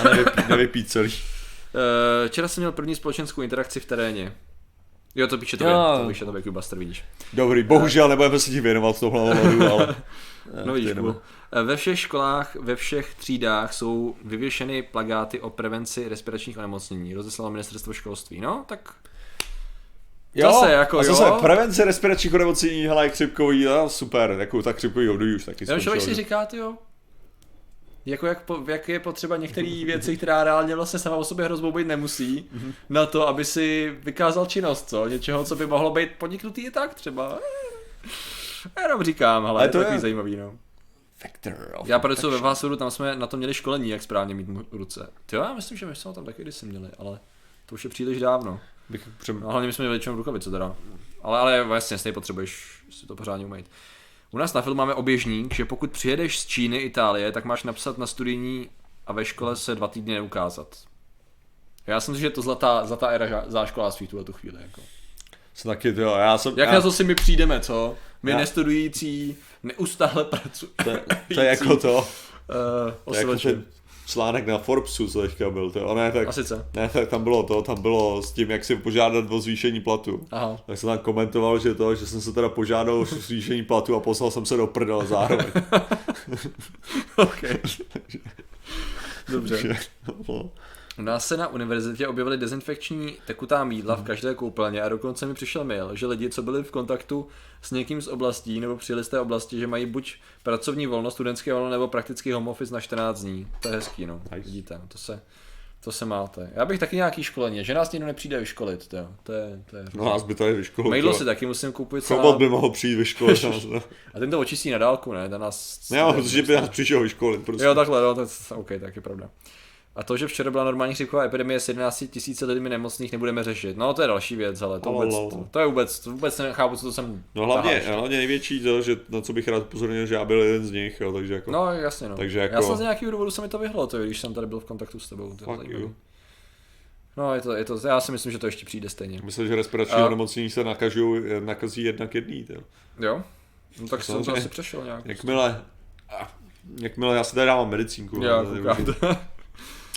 A nevypít, nevypít celý. Včera jsem měl první společenskou interakci v teréně. Jo, to píše tobě, no. to píše tobě, Kubaster, vidíš. Dobrý, bohužel nebudeme se ti věnovat tohle hlavou, ale... No vidíš, cool. Ve všech školách, ve všech třídách jsou vyvěšeny plakáty o prevenci respiračních onemocnění. Rozeslalo ministerstvo školství, no, tak... Jo, zase, jako, a zase jo. prevence respiračních onemocnění, hele, křipkový, no, super, jako tak křipkový období už taky skončil. Člověk si říká, ty jo, jako jak, po, jak je potřeba některé věci, která reálně vlastně sama o sobě hrozbou být nemusí, mm-hmm. na to, aby si vykázal činnost, co? Něčeho, co by mohlo být podniknutý i tak třeba. Já jenom říkám, ale, ale to je takový zajímavý, no. Já pracuji ve Vásudu, tam jsme na to měli školení, jak správně mít ruce. Ty jo, já myslím, že my jsme tam taky kdysi měli, ale to už je příliš dávno. Bych přem... no, hlavně my jsme měli většinou rukavice teda. Ale, ale vlastně s nej potřebuješ si to pořádně umýt. U nás na filmu máme oběžník, že pokud přijedeš z Číny, Itálie, tak máš napsat na studijní a ve škole se dva týdny neukázat. Já si myslím, že je to zlatá, zlatá éra záškoláctví v tuhle tu chvíli. Jako. Taky, jo, já jsem, Jak já... na to si my přijdeme, co? My já... nestudující, neustále pracující. To, to je jako to. Uh, to je jako ten článek na Forbesu, co teďka byl. To, ne, tak, ne, tak tam bylo to, tam bylo s tím, jak si požádat o zvýšení platu. Aha. Tak jsem tam komentoval, že to, že jsem se teda požádal o zvýšení platu a poslal jsem se do prdele zároveň. Okay. Dobře. U nás se na univerzitě objevily dezinfekční tekutá mýdla v každé koupelně a dokonce mi přišel mail, že lidi, co byli v kontaktu s někým z oblastí nebo přijeli z té oblasti, že mají buď pracovní volno, studentské volno nebo praktický home office na čtrnáct dní. To je hezký, no. Nice. Vidíte, no, to se, to se máte. Já bych taky nějaký školení, že nás někdo nepřijde vyškolit, to, to je, to je. No nás by tady vyškolit. Mailo si taky musím koupit. Chlap by mohl přijít vyškolit. A ten to očistí na dálku, ne? Na nás. Ne, protože by nás přišel vyškolit, prostě. Jo, takhle, no, to je, okay, tak je pravda. A to, že včera byla normální chřipková epidemie s jedenáct tisíc lidmi nemocných, nebudeme řešit. No, to je další věc, ale to vůbec, to, to je vůbec, to vůbec nechápu, co to jsem. No hlavně, hlavně největší, to, že na co bych rád upozornil, že já byl jeden z nich, jo, takže jako. No, jasně, no. Takže jako. Já jsem z nějakého důvodu se mi to vyhlo, to, když jsem tady byl v kontaktu s tebou. No, je to, je to, já si myslím, že to ještě přijde stejně. Myslím, že respirační onemocnění se nakažou, nakazí jednak jedný, jo. Jo. No tak jsem to asi přešel nějak. Jakmile, jakmile já si tady dávám medicínku.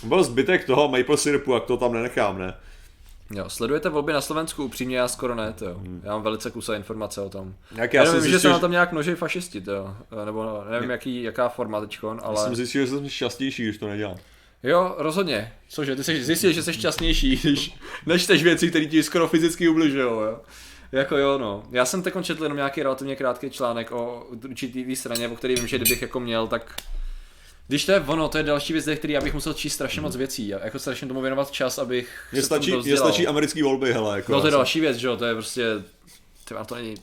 Byl zbytek toho maple syrupu, jak to tam nenechám, ne? Jo, sledujete volby na Slovensku? Upřímně já skoro ne, to jo. Hmm. Já mám velice kusa informace o tom. Jak já, já nevím, zjistil, že se na tom nějak množí fašisti, to jo. Nebo nevím, jaký, jaká forma teďkon, ale... Já jsem zjistil, že jsem šťastnější, když to nedělám. Jo, rozhodně. Cože, ty jsi zjistil, že jsi šťastnější, když nečteš věci, které ti skoro fyzicky ubližují, jo. Jako jo, no. Já jsem teďkon četl jenom nějaký relativně krátký článek o určitý straně, o který vím, že kdybych jako měl, tak... Když to je ono, to je další věc, který já bych musel číst strašně moc věcí a jako strašně tomu věnovat čas, abych mě se stačí, tomu to vzdělal. Mě stačí americký volby, hele. Jako no to je další věc, že jo, to je prostě, tyma, to není,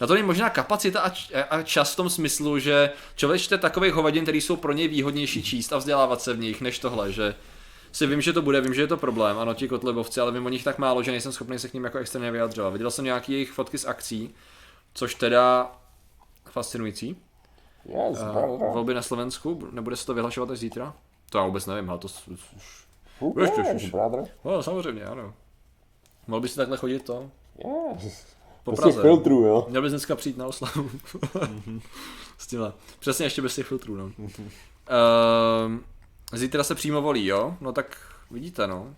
na to není možná kapacita a, č- a čas v tom smyslu, že člověk čte takových hovadin, který jsou pro něj výhodnější číst a vzdělávat se v nich, než tohle, že si vím, že to bude, vím, že je to problém, ano ti kotlebovci, ale vím o nich tak málo, že nejsem schopný se k ním jako extrémně vyjadřovat. Viděl jsem nějaký jejich fotky z akcí, což teda fascinující. Yes, uh, volby na Slovensku, nebude se to vyhlašovat až zítra? To já vůbec nevím, ale to už... Budeš to už, no samozřejmě, ano. Mohl bys si takhle chodit to? Yes. Po Praze. Bez filtrů, jo? Měl bys dneska přijít na oslavu. Mm-hmm. S tímhle. Přesně ještě bez těch filtrů, no. Mm-hmm. Uh, zítra se přímo volí, jo? No tak vidíte, no.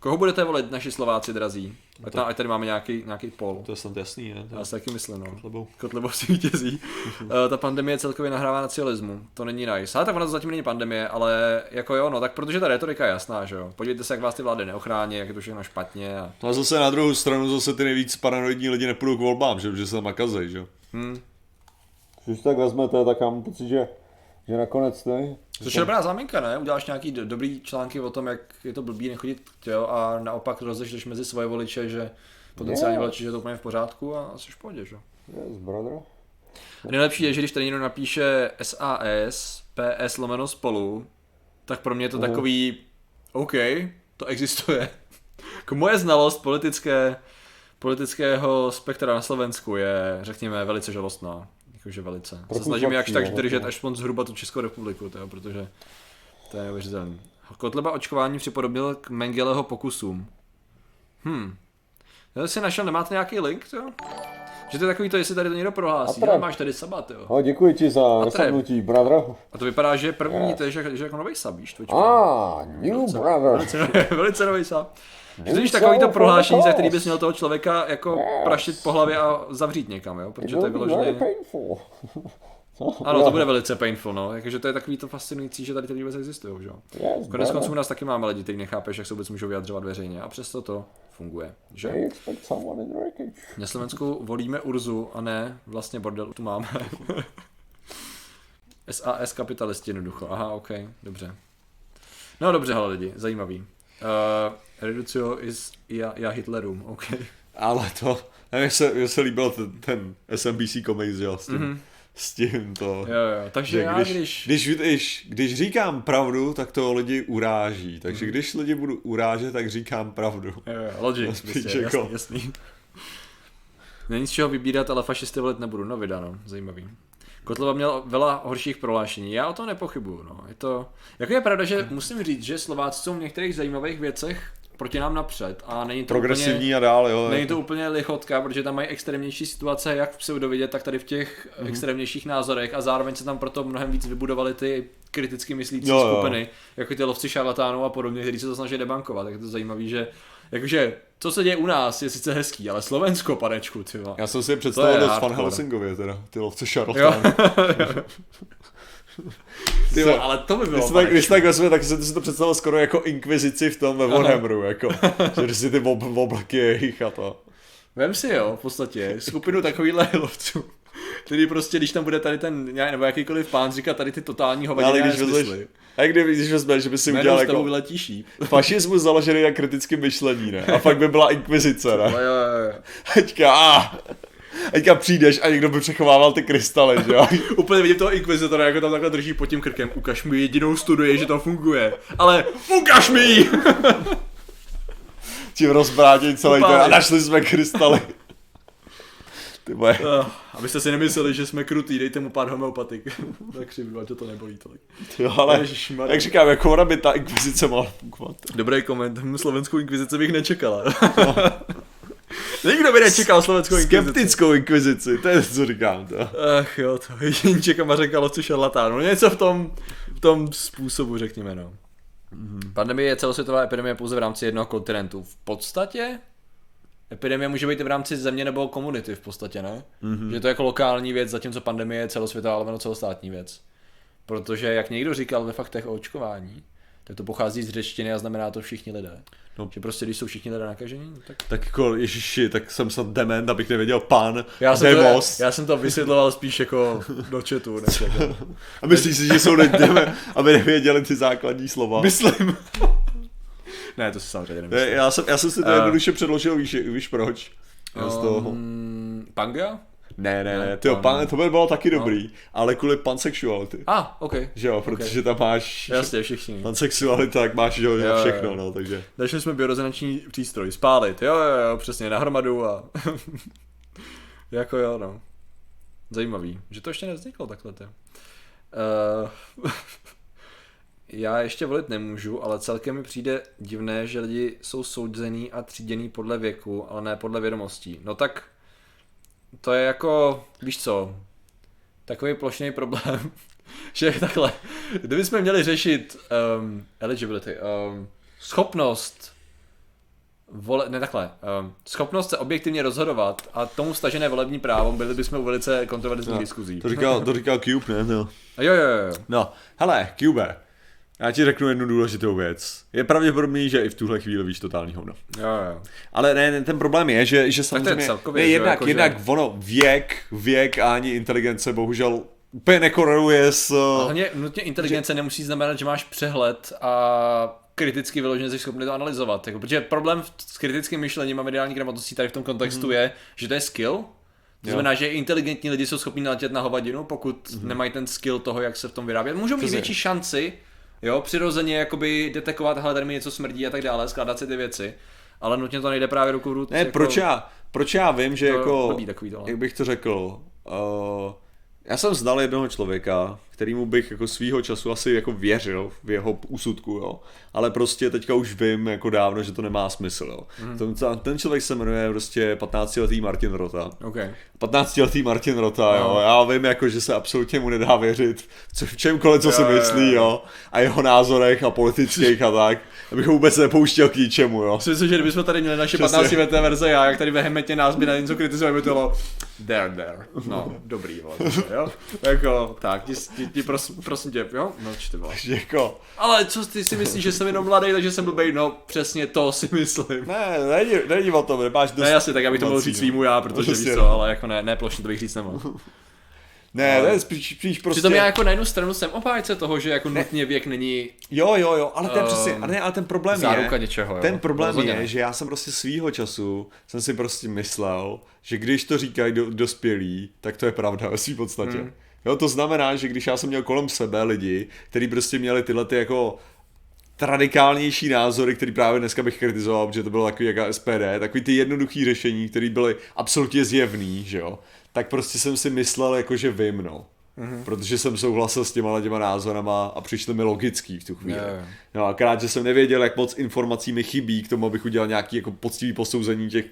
Koho budete volit, naši Slováci drazí? Ať, na, ať tady máme nějaký, nějaký pol. To je snad jasný, ne? Já si taky myslím, no. Kotlebou. Kotlebou si vítězí. uh, ta pandemie celkově nahrává nacionalismu. To není nice. Ale tak ona to zatím není pandemie, ale jako jo, no, tak protože ta retorika je jasná, že jo. Podívejte se, jak vás ty vlády neochrání, jak je to všechno špatně. A... No a zase na druhou stranu zase ty nejvíc paranoidní lidi nepůjdou k volbám, že, že se tam nakazej, že jo. Hmm. Když tak vezmete, tak mám pocit, že... Že nakonec, ne? Což je dobrá záminka, ne? Uděláš nějaký do, dobrý články o tom, jak je to blbý nechodit, jo, a naopak rozlišíš mezi svoje voliče, že potenciální yeah. voliče, že je to úplně v pořádku a jsi v pohodě, že? Yes, brother. A nejlepší je, že když tady někdo napíše S A S, P S lomeno spolu, tak pro mě je to mm-hmm. takový, OK, to existuje. K moje znalost politické, politického spektra na Slovensku je, řekněme, velice žalostná. Jakože velice. Se snažím jakž tak držet aspoň zhruba tu Českou republiku, toho, protože to je neuvěřitelné. Kotleba očkování připodobnil k Mengeleho pokusům. Hm. Já si našel, nemáte nějaký link, jo? Že to je takový to, jestli tady to někdo prohlásí, ale máš tady sabat, jo. No, děkuji ti za rozhodnutí, brother. A to vypadá, že první, yeah. to je, že, že jako novej sub, víš, tvočko. Ah, new velice, brother. Velice, velice novej sub. Když takový to prohlášení, za který bys měl toho člověka jako yes. prašit po hlavě a zavřít někam, jo, protože to je vyloženě... Ano, to bude velice painful, no, jakože to je takový to fascinující, že tady ty vůbec existují, že jo. Yes, konec konců u nás taky máme lidi, kteří nechápeš, jak se vůbec můžou vyjadřovat veřejně a přesto to funguje, že? Na Slovensku volíme Urzu a ne, vlastně bordel tu máme. S A S kapitalisti jednoducho, aha, ok, dobře. No dobře, hele lidi, zajímavý. Uh, Reducio is ja, ja Hitlerum, ok. Ale to, mně se, se líbil ten, ten S M B C komiks, jo, s tím, mm-hmm. s tím to. Jo, jo. Takže já, když, když... Když, když... Když říkám pravdu, tak to lidi uráží, takže mm. když lidi budu urážet, tak říkám pravdu. Jo, jo, logic, prostě, jasný, jasný. Není z čeho vybírat, ale fašisty volit nebudu, no vydáno, zajímavý. Kotleba měl vela horších prohlášení, já o tom nepochybuju, no, je to, jako je pravda, že musím říct, že Slováci jsou v některých zajímavých věcech proti nám napřed a není to progresivní úplně, a dál, jo. Není to úplně lichotka, protože tam mají extrémnější situace, jak v pseudovědě, tak tady v těch mm-hmm. extrémnějších názorech a zároveň se tam proto mnohem víc vybudovaly ty kriticky myslící jo, skupiny, jo. jako ty lovci šarlatánů a podobně, kteří se to snaží debankovat, tak je to zajímavý, že jakože, co se děje u nás, je sice hezký, ale Slovensko, panečku, ty vole. Já jsem si představil dost Van Helsingově teda, ty lovce šarlatánů. Ty vole, ale to by bylo tak, když tak vezme, tak jsem si to představil skoro jako inkvizici v tom ve Warhammeru, jako, že si ty ob- oblaky jejich a to. Vem si jo, v podstatě, skupinu takovýhle lovců. Tedy prostě, když tam bude tady ten, nebo jakýkoliv pán říká tady ty totální hovadiny nesmysly. A když vezmeš, že by si udělal jako fašismus založený na kritickém myšlení, ne? A pak by byla inkvizice, ne? Aťka, a teďka přijdeš a někdo by přechovával ty krystaly, že jo? Úplně vidím toho inkvizitora, jako tam takhle drží pod tím krkem. Ukaž mi jedinou studii, že to funguje. Ale ukaž mi ji! Tím rozbrátí celý ten a našli jsme krystaly. Ty moje. Uh, abyste si nemysleli, že jsme krutý, dejte mu pár homeopatik. Tak křivdu, ať to nebolí tolik. Jo, ale Ježišmarja. Jak říkám, jako ona by ta inkvizice mohla fungovat. Dobrý koment, slovenskou inkvizici bych nečekala. No. Nikdo by nečekal slovenskou inkvizici. Skeptickou inkvizici, to je to, co říkám. To. Ach jo, to jedinčekama řekalo, co šarlatánu. Něco v tom, v tom způsobu, řekněme, no. Mm-hmm. Pandemie je celosvětová epidemie pouze v rámci jednoho kontinentu. V podstatě epidemie může být v rámci země nebo komunity v podstatě, ne? Mm-hmm. Že to je jako lokální věc, zatímco pandemie je celosvětová, ale celostátní věc. Protože jak někdo říkal ve faktech o očkování, tak to pochází z řečtiny a znamená to všichni lidé. No. Že prostě když jsou všichni lidé nakažení, tak... Tak jako ježiši, tak jsem snad dement, abych nevěděl pan, já demos. Jsem to, já jsem to vysvětloval spíš jako do chatu. Než jako... A myslíš si, že jsou nejdeme, aby nevěděli ty základní slova? Myslím. Ne, to si samozřejmě nemyslím. Já jsem, já jsem si to jednoduše uh, předložil, víš, víš proč? Um, Z toho. Panga? Ne, ne, ne, tyjo, pan, to by bylo taky dobrý, no. Ale kvůli pansexuality. Ah, ok. Že jo, protože okay. Tam máš... Jasně, všichni. Pansexualita, tak máš, že jo, jo všechno, jo. No, takže... Našli jsme biorezonační přístroj, spálit, jo, jo, jo, přesně, na hromadu a... jako jo, no. Zajímavý, že to ještě nevzniklo takhle, ty. Uh... Já ještě volit nemůžu, ale celkem mi přijde divné, že lidi jsou souzený a tříděný podle věku, ale ne podle vědomostí. No tak... To je jako, víš co, takový plošný problém, že takhle, kdybychom měli řešit um, eligibility, um, schopnost, vole, ne takhle, um, schopnost se objektivně rozhodovat a tomu stažené volební právo, byli bychom u velice kontroverzních no, diskuzí. To říkal, to říkal Cube, ne? No. Jo, jo, jo. No, hele, Cube, já ti řeknu jednu důležitou věc. Je pravděpodobný, že i v tuhle chvíli víš totální hovno. Jo, jo. Ale ne, ne, ten problém je, že, že samozřejmě... Tak to je celkově, ne, jednak, jako jednak že... ono věk, věk a ani inteligence bohužel úplně nekoreluje s... Hlavně nutně inteligence že... nemusí znamenat, že máš přehled a kriticky vyloženě jsi schopný to analyzovat. Jako, protože problém s kritickým myšlením a mediální gramotností tady v tom kontextu hmm. je, že to je skill. To znamená, že inteligentní lidi jsou schopní naletět na hovadinu, pokud hmm. nemají ten skill toho, jak se v tom vyrábět. Můžou mít větší šanci. Jo, přirozeně jakoby detekovat, hele, tady mi něco smrdí a tak dále, skládat si ty věci, ale nutně to nejde právě ruku v ruce. Ne, jako... proč, já, proč já vím, že jako, jak bych to řekl, uh, já jsem znal jednoho člověka, kterýmu bych jako svýho času asi jako věřil v jeho úsudku, jo, ale prostě teďka už vím jako dávno, že to nemá smysl, jo. Mm. Ten, ten člověk se jmenuje prostě patnáctiletý Martin Rota. Okay. patnáctiletý Martin Rota, jo, no. Já vím jako, že se absolutně mu nedá věřit, co, v čemkoliv, co jo, si myslí, jo. jo, a jeho názorech a politických a tak, abych ho vůbec nepouštěl k ničemu, jo. Myslím, že kdybychom tady měli naše patnáctileté verze, já, jak tady vehementně nás by na něco kritizujeme, to bylo there, there, no, dobrý, jo, jako, tak, ti, Ti prosím, prosím tě, jo? No, či ty vole. Děko. Ale co ty si myslíš, že jsem jenom mladý, takže jsem blbej? No, přesně to si myslím. Ne, nejdi, nejdi o tom, nepáš dost... Ne, jasně, tak já bych to mohl říct svýmu já, protože víš co, ale jako ne, ne plošně to bych říct nemohl. Ne, ale... ne, spíš, spíš prostě... Přitom já jako na jednu stranu jsem obhájce toho, že jako nutně věk není... Jo, jo, jo, ale ten um, přesně, ale, ne, ale ten problém je... Něčeho, jo. Ten problém no, je, ne. Že já jsem prostě svýho času, jsem si prostě myslel, že když to říkají do, dospělí, tak to je pravda ve svý podstatě. Hmm. Jo, to znamená, že když já jsem měl kolem sebe lidi, kteří prostě měli tyhle ty jako radikálnější názory, který právě dneska bych kritizoval, protože to bylo takový jako S P D, takový ty jednoduchý řešení, které byly absolutně zjevný, že jo, tak prostě jsem si myslel jako, že vím, no. Mm-hmm. Protože jsem souhlasil s těma těma názorama a přišli mi logický v tu chvíli. Yeah. No akorát, že jsem nevěděl, jak moc informací mi chybí k tomu, abych udělal nějaký jako poctivý posouzení těch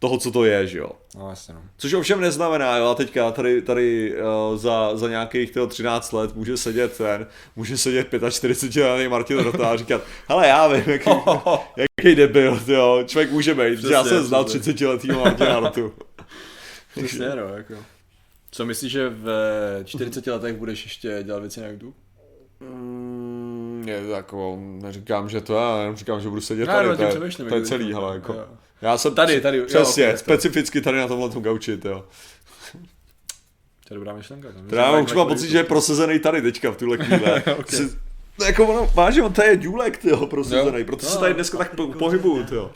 toho, co to je, že jo. No, jasně, no. Což ovšem neznamená, jo, a teďka tady, tady uh, za, za nějakých toho třináct let může sedět ten, může sedět čtyřicet pět letý Martin Rota a říkat, hele, já vím, jaký, jaký debil, jo, člověk může být, přesně, já jsem znal třicetiletýho Martina Rotu. Přesně, no, jako. Co myslíš, že v čtyřiceti letech budeš ještě dělat věci na YouTube? Mm, je jako, neříkám, že to já, jenom říkám, že budu sedět no, tady, no, to, je, přemýšlím, to je celý, hele, jako. Jo. Já jsem tady, tady, přesně, jo, okay, specificky tady na tomhle tom gauči, jo. To je dobrá myšlenka. Já už mám pocit, že je prosezený tady teďka v tuhle chvíle. Okay. Jsi, jako ono, vážně, on tady je důlek, jo, prosezený, proto no, se tady dneska tak po, pohybuju, jo.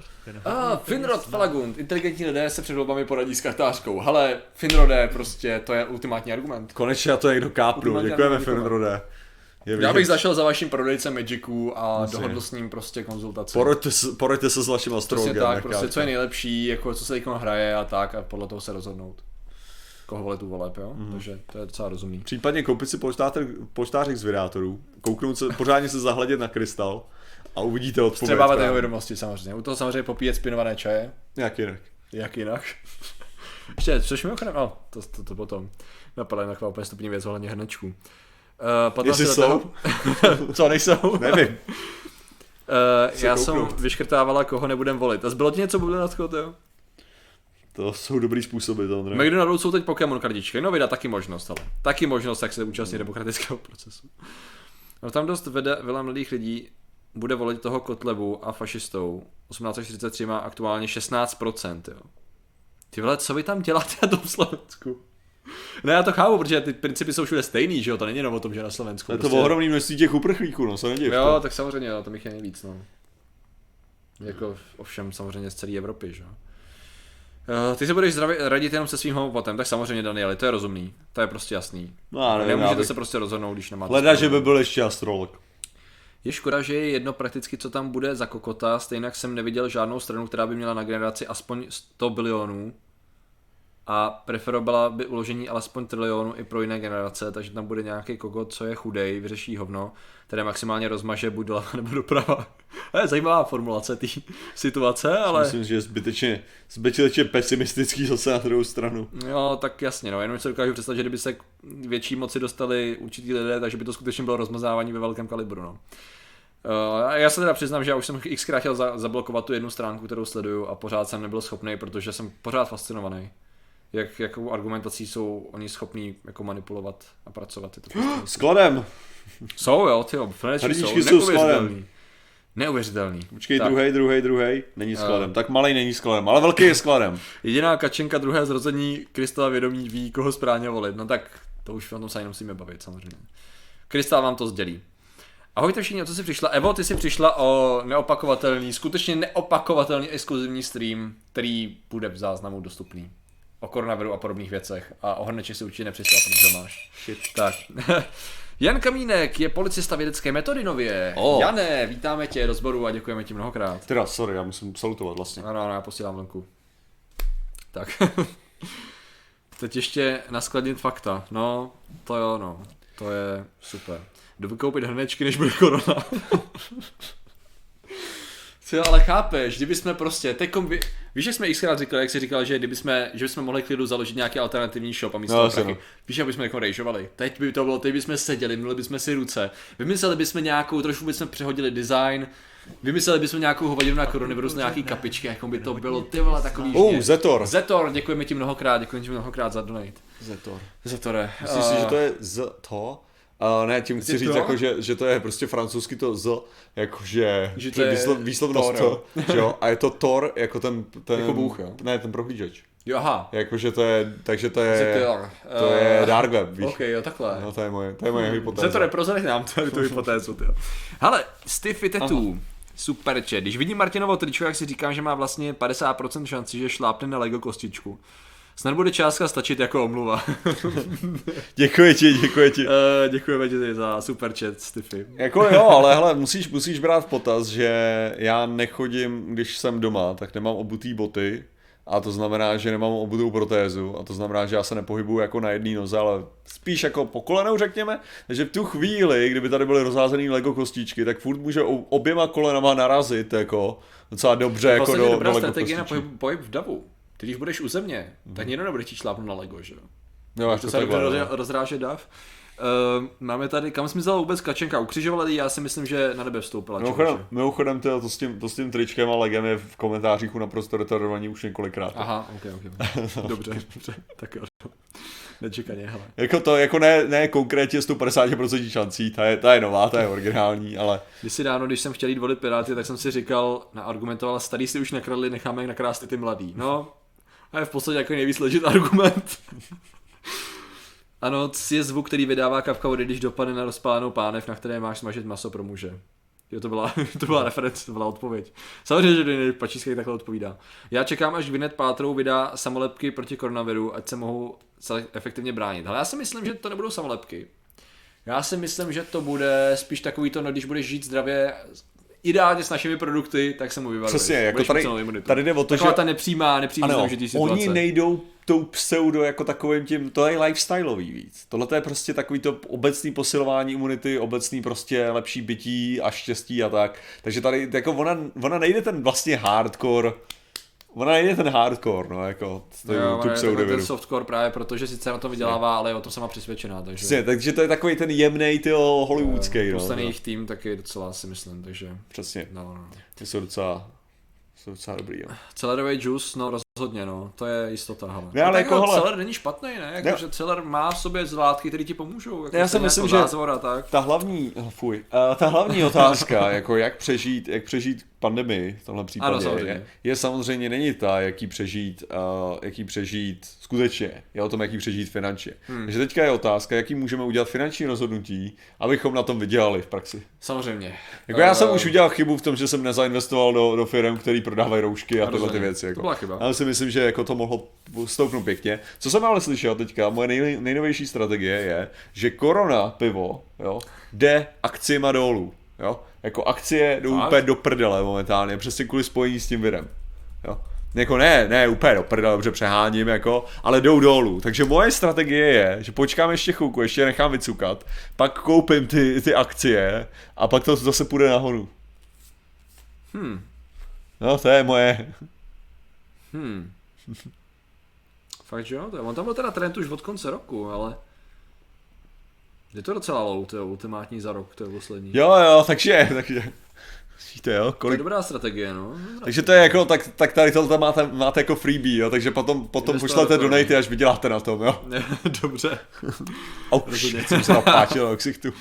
Ah, Finrod Falagund, inteligentní lidé se před volbami poradí s kartářkou. Hele, Finrode, prostě to je ultimátní argument. Konečně, a to je do kápru. Děkujeme, Finrode. Já bych zašel za vaším prodejcem Magicu a Asi. dohodl s ním prostě konzultaci. Poraďte se, poraďte se s vaším astrologem. Prostě tak, prostě co je nejlepší, jako co se teď hraje a tak, a podle toho se rozhodnout. Koho volet, tu voleb, jo? Mm. Takže to je docela rozumný. Případně koupit si polštářek z vydátorů, kouknout se, pořádně se zahledět na krystal a uvidíte odpověď. Střebávat jeho vědomosti samozřejmě. U toho samozřejmě popíjet spinované čaje. Jak jinak. Jak jinak. Ještě, což mimochodem, no, to, to, to potom napadla taková úplně stupní věc ohledně hrnečků. Uh, Jestli jsou? Co nejsou? Nevím. Uh, já kouknu. jsem vyškrtávala, koho nebudem volit. A zbylo ti něco, bude nadchod, jo? To jsou dobrý způsoby, to Andrej. McDonald's jsou teď Pokémon kartičky, no vydá taky možnost, ale taky možnost, jak se účastnit demokratického procesu. No tam dost vede, vela mladých lidí bude volit toho Kotlebu a fašistou. osmnáct čtyřicet tři má aktuálně šestnáct procent, jo. Ty vole, co vy tam děláte na tom Slovensku? Ne, já to chápu, protože ty principy jsou všude stejný, že jo, to není jenom o tom, že na Slovensku. Je to prostě ohromný množství těch uprchlíků, no, se neděje. Jo, tak samozřejmě, no, tam jich je nejvíc, no. Jako ovšem samozřejmě z celé Evropy, že jo. Ty se budeš zdravě, radit jenom se svým homopatem, tak samozřejmě Danieli, to je rozumný, to je prostě jasný. No, nevím, nemůžete bych... se prostě rozhodnout, když nemáte. Hleda, že by byl ještě astrolog. Je škoda, že je jedno prakticky, co tam bude za kokota, stejně jsem neviděl žádnou stranu, která by měla na generaci aspoň sto bilionů a preferovala by uložení alespoň trilionu i pro jiné generace, takže tam bude nějaký kokot, co je chudej, vyřeší hovno, které maximálně rozmaže buď doleva nebo doprava. To je zajímavá formulace té situace, ale... Myslím, že je zbytečně, zbytečně pesimistický zase na druhou stranu. Jo, tak jasně, no, jenom se dokážu představit, že kdyby se k větší moci dostali určitý lidé, takže by to skutečně bylo rozmazávání ve velkém kalibru, no. Uh, já se teda přiznám, že já už jsem xkrát chtěl za- zablokovat tu jednu stránku, kterou sleduju, a pořád jsem nebyl schopný, protože jsem pořád fascinovaný. Jak, jakou argumentací jsou oni schopní jako manipulovat a pracovat. Skladem! Jsou jo, tyjo, Frnečky jsou, jsou skladem. Neuvěřitelný. Počkej, druhej, druhej, druhej, není skladem. Uh, tak malej není skladem, ale velký je skladem. Jediná kačenka druhé zrození Kristala vědomí ví, koho správně volit. No tak to už o tom se jenom musíme bavit samozřejmě. Kristal vám to sdělí. Ahojte všichni, o co jsi přišla? Evo, ty jsi přišla o neopakovatelný, skutečně neopakovatelný exkluzivní stream, který bude v záznamu dostupný. O koronaviru a podobných věcech. A o hrneček si určitě nepřistala, protože máš. Shit. Tak. Jan Kamínek je policista vědecké metody nově. Oh. Jane, vítáme tě do sboru a děkujeme ti mnohokrát. Teda, sorry, já musím salutovat vlastně. Ano, ano, já posílám vlnku. Tak. Teď ještě naskladnit fakta. No, to jo, no. To je super. Jdu vykoupit hrnečky, než bude korona. Jo, ale chápeš, kdyby jsme prostě, teďkom, ví, víš, jak jsme xkrát říkali, jak jsi říkal, že kdyby jsme, že bychom mohli klidu založit nějaký alternativní shop a místo no, prachy, no. Víš, jak bychom rejžovali, teď by to bylo, teď bychom seděli, měli bychom si ruce, vymysleli bychom nějakou, trošku bychom přehodili design, vymysleli bychom nějakou hovadinu na koronavirus, nějaký kapičky, jakom by to bylo, ty vole, takový oh, Zetor. Zetor, děkujeme ti mnohokrát, děkujeme ti mnohokrát za donate. Zetor. Zetore. Myslíš uh, si, že to je z to? Uh, ne, tím chci říct, jako, že, že to je prostě francouzsky to z, jakože výslov, výslovnost to, jo, a je to Thor, jako ten, ten jako bůh, jo? Ne, ten prohlížeč. Jo, aha. Jakože to je, takže to je, to uh, je dark web, víš. Ok, jo, takhle. No, to je moje, to je moje hmm. hypotéza. Zetore, prozrhnám to, tu hypotézu, tyjo. Hele, Stiffy Tattoo, superče, když vidím Martinovo tričko, jak si říkám, že má vlastně padesát procent šanci, že šlápne na Lego kostičku. Snad bude částka stačit jako omluva. Děkuji ti, děkuji ti. E, děkujeme ti za super chat, Stiffy. Jako jo, ale hele, musíš, musíš brát v potaz, že já nechodím, když jsem doma, tak nemám obutý boty a to znamená, že nemám obutou protézu a to znamená, že já se nepohybuju jako na jedné noze, ale spíš jako po kolenou řekněme, takže v tu chvíli, kdyby tady byly rozházený Lego kostičky, tak furt může oběma kolenama narazit jako docela dobře to jako do, do Lego kostičky. Strategie na pohyb, pohyb v davu. Když budeš u země, mm. tak někdo nebude ti šlápnout na Lego, že jo? No, to se dobře rozráže dav. Uh, máme tady, kam jsi mi vzal vůbec kačenka? Ukřižovala ji, já si myslím, že na nebe vstoupila. Mimochodem, to, to, to s tím tričkem a legem je v komentářích naprosto retardovaní už několikrát. Aha, ok, ok. Dobře, dobře. Tak jo. Nečekaně, hele. Jako to, jako ne, ne konkrétně sto padesát procent šancí, ta je, ta je nová, ta je originální, ale... Kdysi dávno, když jsem chtěl jít volit Piráty, tak jsem si říkal, naargumentoval, starý si už nakradli, necháme nakrást i ty mladý. No. A je v podstatě jako nejvíc legit argument. Ano, je zvuk, který vydává kapka vody, když dopadne na rozpálenou pánev, na které máš smažit maso pro muže. Jo, to byla, to byla reference, to byla odpověď. Samozřejmě, že Daniel Pačískej takhle odpovídá. Já čekám, až Gwyneth Paltrow vydá samolepky proti koronaviru, ať se mohou efektivně bránit. Ale já si myslím, že to nebudou samolepky. Já si myslím, že to bude spíš takový to, no, když budeš žít zdravě, ideálně s našimi produkty, tak se mu vyvaruješ. Přesně, jako tady, tady jde o to, taková že... ta nepřímá, nepřímá znamžitý situace. Oni nejdou tou pseudo jako takovým tím, to je lifestyleový víc. Tohle to je prostě takový to obecný posilování imunity, obecný prostě lepší bytí a štěstí a tak. Takže tady jako ona, ona nejde ten vlastně hardcore... Ona nejde ten hardcore, no jako to jo, YouTube pseudověru. Ten softcore právě, protože sice na tom vydělává, ale je o tom sama přesvědčená, takže... Přesně, takže to je takový ten jemnej, tyjo, hollywoodskej, no. Prostě jejich tým taky docela, si myslím, takže... Přesně, no, no. Ty jsou docela, jsou docela dobrý, jo. Celerovej juice, no rozhodně, no, to je jistota, hele. Ne, ale jako, hele... Celer není špatný, ne, jako, že celer má v sobě látky, které ti pomůžou, jako... Já si myslím, že tak. ta hlavní, fuj, uh, ta hlavní otázka, jako jak přežít, jak přežít pandemii v tomhle případě, ano, samozřejmě. Je, je samozřejmě není ta, jak ji přežít, uh, jak ji přežít skutečně, je o tom, jak ji přežít finančně. Hmm. Takže teďka je otázka, jaký můžeme udělat finanční rozhodnutí, abychom na tom vydělali v praxi. Samozřejmě. Jako uh, já jsem už udělal chybu v tom, že jsem nezainvestoval do, do firm, které prodávají roušky a tyhle ty věci. Jako. To byla chyba. Já si myslím, že jako to mohlo stoupnout pěkně. Co jsem ale slyšel teďka, moje nej, nejnovější strategie je, že korona pivo jo, jde akciema dolů. Jo? Jako akcie jdou tak úplně do prdele momentálně, přesně kvůli spojení s tím virem. Jo? Jako ne, ne, úplně do prdele, dobře přeháním, jako, ale jdou dolů. Takže moje strategie je, že počkám ještě chvilku, ještě nechám vycukat, pak koupím ty, ty akcie a pak to zase půjde nahoru. Hmm. No to je moje. Hmm. Fakt že jo, on tam byl teda trend už od konce roku, ale... Je to docela low, to je ultimátní za rok, to je poslední. Jo, jo, takže, takže. Víte, jo, kolik... To je dobrá strategie, no. Takže to je jako, tak, tak tady tohle máte, máte jako freebie, jo, takže potom, potom pošlete donaty, až vyděláte na tom, jo. Dobře. Au, shit, jsem se napáčil do ksichtu.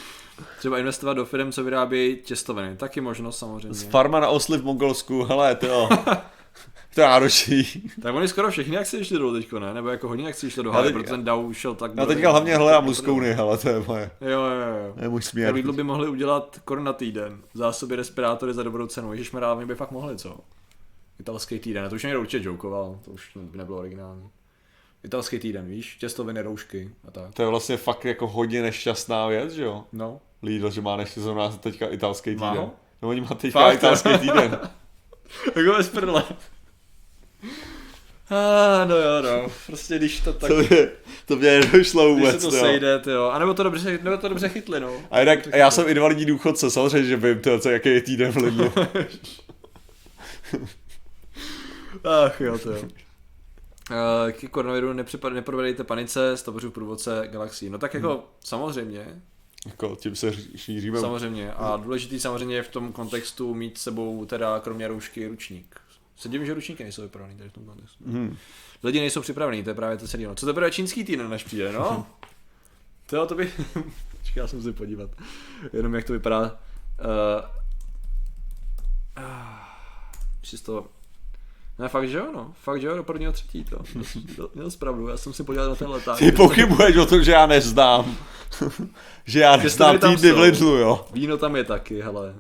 Třeba investovat do firm, co vyrábějí těstoviny, taky možnost samozřejmě. Z farma na osly v Mongolsku, hele, to jo. To je náročí. Tak oni skoro všechny akci šli dolů teďko, ne? Nebo jako hodně akci šli do haly, protože ten Dow šel tak... Já teďka hlavně hledám luskouny, hele, to je moje. Jo, jo, jo. To je můj směr. Lidl by mohli udělat korona týden, zásoby respirátory za dobrou cenu. Ježišmarja, mě by fakt mohli, co? Italský týden, to už někdo určitě jokoval, to už nebylo originální. Italský týden, víš? Těstoviny, roušky a tak. To je vlastně fakt jako hodně nešťastná věc, že jo? No. Lidl, že má nešťastná teďka italský týden. Má? No, oni má teďka italský týden. Jako bez prdele. Ah, no jo, no, prostě když to tak... To mě nedošlo vůbec, když se to jo. Sejde, jo. A nebo to dobře, nebo to dobře chytli, no. A jinak, a já jsem invalidní důchodce, samozřejmě, že vím, to, co, jaký je týden v Lidlu. Ach jo, to jo. K koronaviru nepodvedejte panice, stopeřů průvodce galaxií. No tak jako, hmm. samozřejmě. Jako tím se šíříme. Samozřejmě, a důležitý samozřejmě je v tom kontextu mít s sebou teda kromě roušky ručník. Sedím, že ručníky nejsou vypravený tady v tom kontextu. Hmm. Lidi nejsou připravený, to je právě to celý. No. Co to bude čínský týden, než přijde, no? To jo, to by... Čekal jsem si podívat. Jenom jak to vypadá. Uh... Uh... To... Ne, fakt že jo, no. Fakt že jo, do prvního třetí, to. Měl zpravdu, já jsem si podíval na ten leták. Ty pochybuješ o tom, že já neznám. Že já neznám týdny v Lidlu, jo. Víno tam je taky, hele.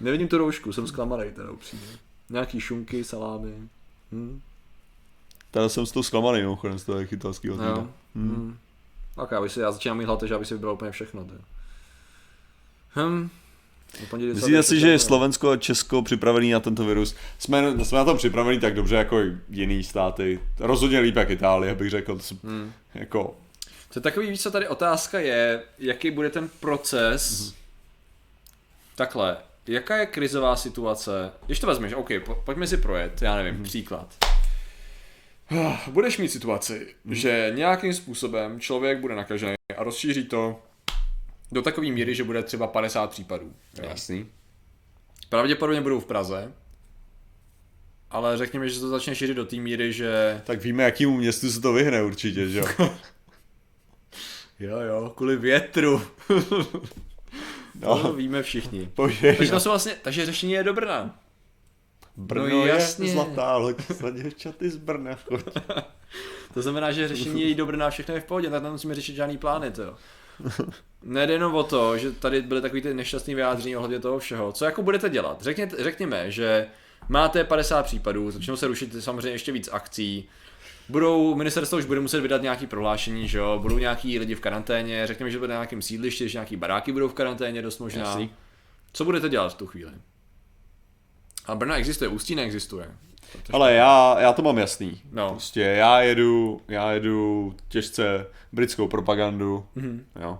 Nevidím tu roušku, jsem zklamanej teda upřímně. Nějaký šunky, salámy. Hm? Tady jsem s tou zklamaný, no, chodem z toho italského týdne. No. Hm. Tak já, si, já začínám mít hlad, že abych si vybral úplně všechno. Hm. Myslíte si, že je Slovensko a Česko připravený na tento virus? Jsme, jsme na to připravení tak dobře jako jiný státy. Rozhodně líp jak Itálie, bych řekl. Hm. Jako... To je takový, víc, co tady otázka je, jaký bude ten proces. Hm. Takhle. Jaká je krizová situace? Když to vezmeš, OK, po, pojďme si projet, já nevím, mm. příklad. Budeš mít situaci, mm. že nějakým způsobem člověk bude nakažený a rozšíří to do takové míry, že bude třeba padesát případů. Jasný. Pravděpodobně budou v Praze, ale řekněme, že to začne šířit do té míry, že... Tak víme, jakému městu se to vyhne určitě, že jo? Jo, jo, kvůli větru. No, to víme všichni. Bože, takže, to jsou vlastně, takže řešení je do Brna. Brno no, jasně. Je zlatá loď, za děvčaty z Brna choď. To znamená, že řešení je do Brna, všechno je v pohodě, tak tam musíme řešit žádný plány. To jo. Nejde jenom o to, že tady byly takový ty nešťastný vyjádření ohledně toho všeho. Co jako budete dělat? Řekněte, řekněme, že máte padesát případů, začnou se rušit samozřejmě ještě víc akcí. Budou, ministerstvo už bude muset vydat nějaké prohlášení, že jo, budou nějaký lidi v karanténě, řekněme, že bude na nějakém sídlišti, že nějaký baráky budou v karanténě dost možná. Jasný. Co budete dělat v tu chvíli? A Brna existuje, Ústí neexistuje. Protože... Ale já, já to mám jasný. No. Prostě já jedu, já jedu těžce britskou propagandu, mm-hmm. jo.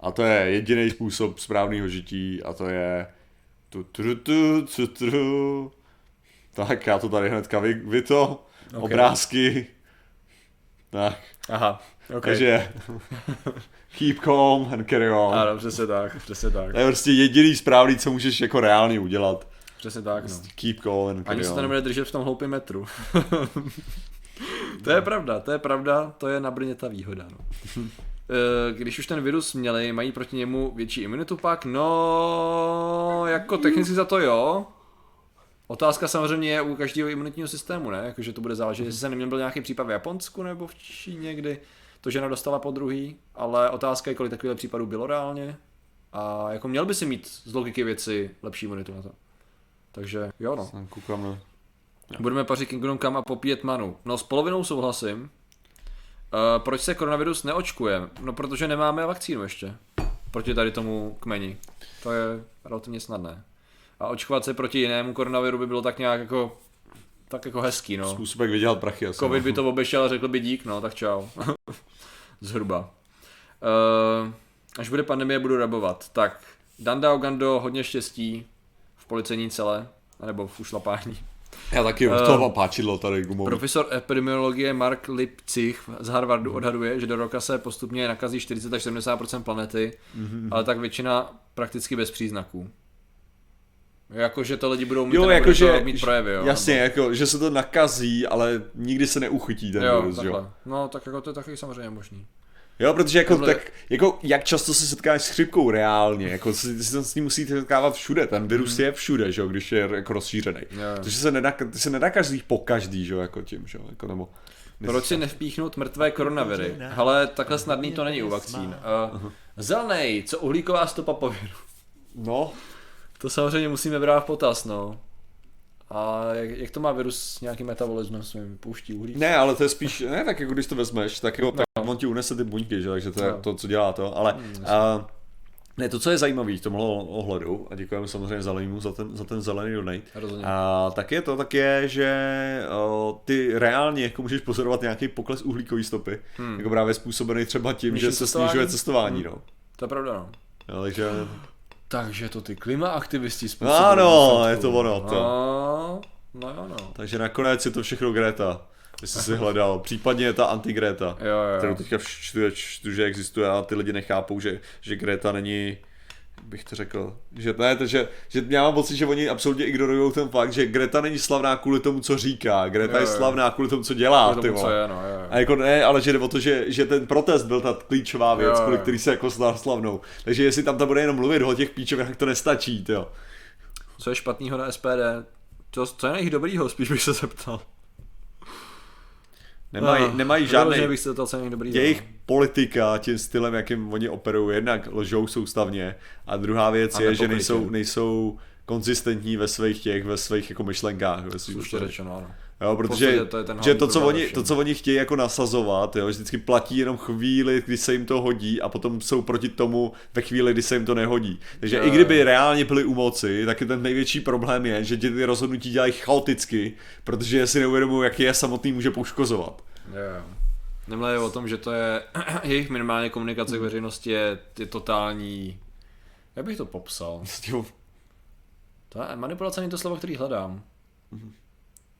A to je jediný způsob správného žití a to je tu tu tu tu tu. Tak já to tady hnedka vy, vy to, okay. Obrázky. Tak. Aha, okay. Takže keep calm and carry on. Ano, přesně tak, přesně tak. To je prostě jediný správný, co můžeš jako reálně udělat. Přesně tak, no. Keep calm and carry on. Ani se to nebude držet v tom hloupém metru. To je pravda, to je pravda, to je na Brně ta výhoda, no. Když už ten virus měli, mají proti němu větší imunitu pak? No, jako technicky za to jo. Otázka samozřejmě je u každého imunitního systému, ne? Jakože to bude záležet, jestli se neměl byl nějaký případ v Japonsku nebo v Číně, kdy to žena dostala po druhý, ale otázka je, kolik takových případů bylo reálně a jako měl by si mít z logiky věci lepší imunitu na to. Takže jo, no. Koukám, budeme pařit Kingdom Come a popíjet Manu. No, s polovinou souhlasím. Uh, proč se koronavirus neočkuje? No, protože nemáme vakcínu ještě proti tady tomu kmeni. To je relativně snadné. A očkovat se proti jinému koronaviru by bylo tak nějak jako tak jako hezký, no. Způsob, jak vydělat prachy asi. Covid by to obešel a řekl by dík, no, tak čau. Zhruba. Uh, až bude pandemie, budu rabovat. Tak, Danda Ogando, hodně štěstí v policejní cele, nebo v ušlapání. Já taky uh, toho páčidlo tady gumový. Profesor epidemiologie Mark Lipcich z Harvardu odhaduje, že do roka se postupně nakazí čtyřicet až sedmdesát procent planety, mm-hmm. ale tak většina prakticky bez příznaků. Jakože to lidi budou mít, jo, jako že, mít projevy, jo. Jasně, nebo... jako, že se to nakazí, ale nikdy se neuchytí ten jo, virus, takhle. Jo. No tak jako to je taky samozřejmě možný. Jo, protože jako, tak, jako jak často se setkáš s chřipkou reálně, jako si, si s ním musíte setkávat všude, ten virus mm. je všude, že jo, když je jako rozšířený. Takže se nedá, se nedá každý po každý, že jo, jako tím, že jo, jako nebo... Proč si nevpíchnout mrtvé koronaviry? Hele, takhle snadný to není u vakcín. Uh, zelenej, co uhlíková stopa po viru. No. To samozřejmě musíme brát v potaz, no. A jak, jak to má virus nějaký metabolismem svým, pouští uhlík? Ne, ale to je spíš, ne, tak jako když to vezmeš, tak jo, tak no. On ti unese ty buňky, že, takže to je no. to, co dělá to, ale mm, a, ne, to, co je zajímavé v tomhle ohledu, a děkujeme samozřejmě Zelenému za ten, za ten zelený donate, a, tak je to, tak je, že o, ty reálně jako můžeš pozorovat nějaký pokles uhlíkové stopy, hmm. jako právě způsobený třeba tím, Měžím že se cestování? snižuje cestování, hmm. no. To je pravda, no. Jo, takže... Takže to ty klimaaktivisti způsobují. Ano, je to ono. To. No, no jo, no. Takže nakonec je to všechno Greta, jestli jsi hledal. Případně je ta anti-Greta, jo, jo. kterou teďka čtu, čtu, že existuje a ty lidi nechápou, že, že Greta není, jak bych to řekl, že ne, takže že já mám pocit, že oni absolutně ignorují ten fakt, že Greta není slavná kvůli tomu, co říká, Greta jo, jo. je slavná kvůli tomu, co dělá. Tomu, co je, no, jo, jo. A jako ne, ale že jde o to, že, že ten protest byl ta klíčová věc, jo, jo. kvůli který se jako stala slavnou. Takže jestli tam ta bude jenom mluvit o těch píčovinách, to nestačí, jo. Co je špatného na S P D? To, co je na jejich dobrýho, spíš bych se zeptal. Nemají, no, nemají žádný, bych se dobrý jejich zále. Politika tím stylem, jakým oni operují, jednak lžou soustavně a druhá věc a je, že nejsou, nejsou konzistentní ve svých těch, ve svých jako myšlenkách. Ve svých Sluště řečeno, ano. Jo, protože to, že to, co oni, to, co oni chtějí jako nasazovat, jo, vždycky platí jenom chvíli, když se jim to hodí a potom jsou proti tomu ve chvíli, kdy se jim to nehodí. Takže je, i kdyby reálně byli u moci, tak ten největší problém je, že ty rozhodnutí dělají chaoticky, protože si neuvědomují, jak je samotný může poškozovat. Nemluvím o tom, že to je jejich minimální komunikace k veřejnosti je, je totální... Jak bych to popsal? To je manipulace, není to slovo, který hledám.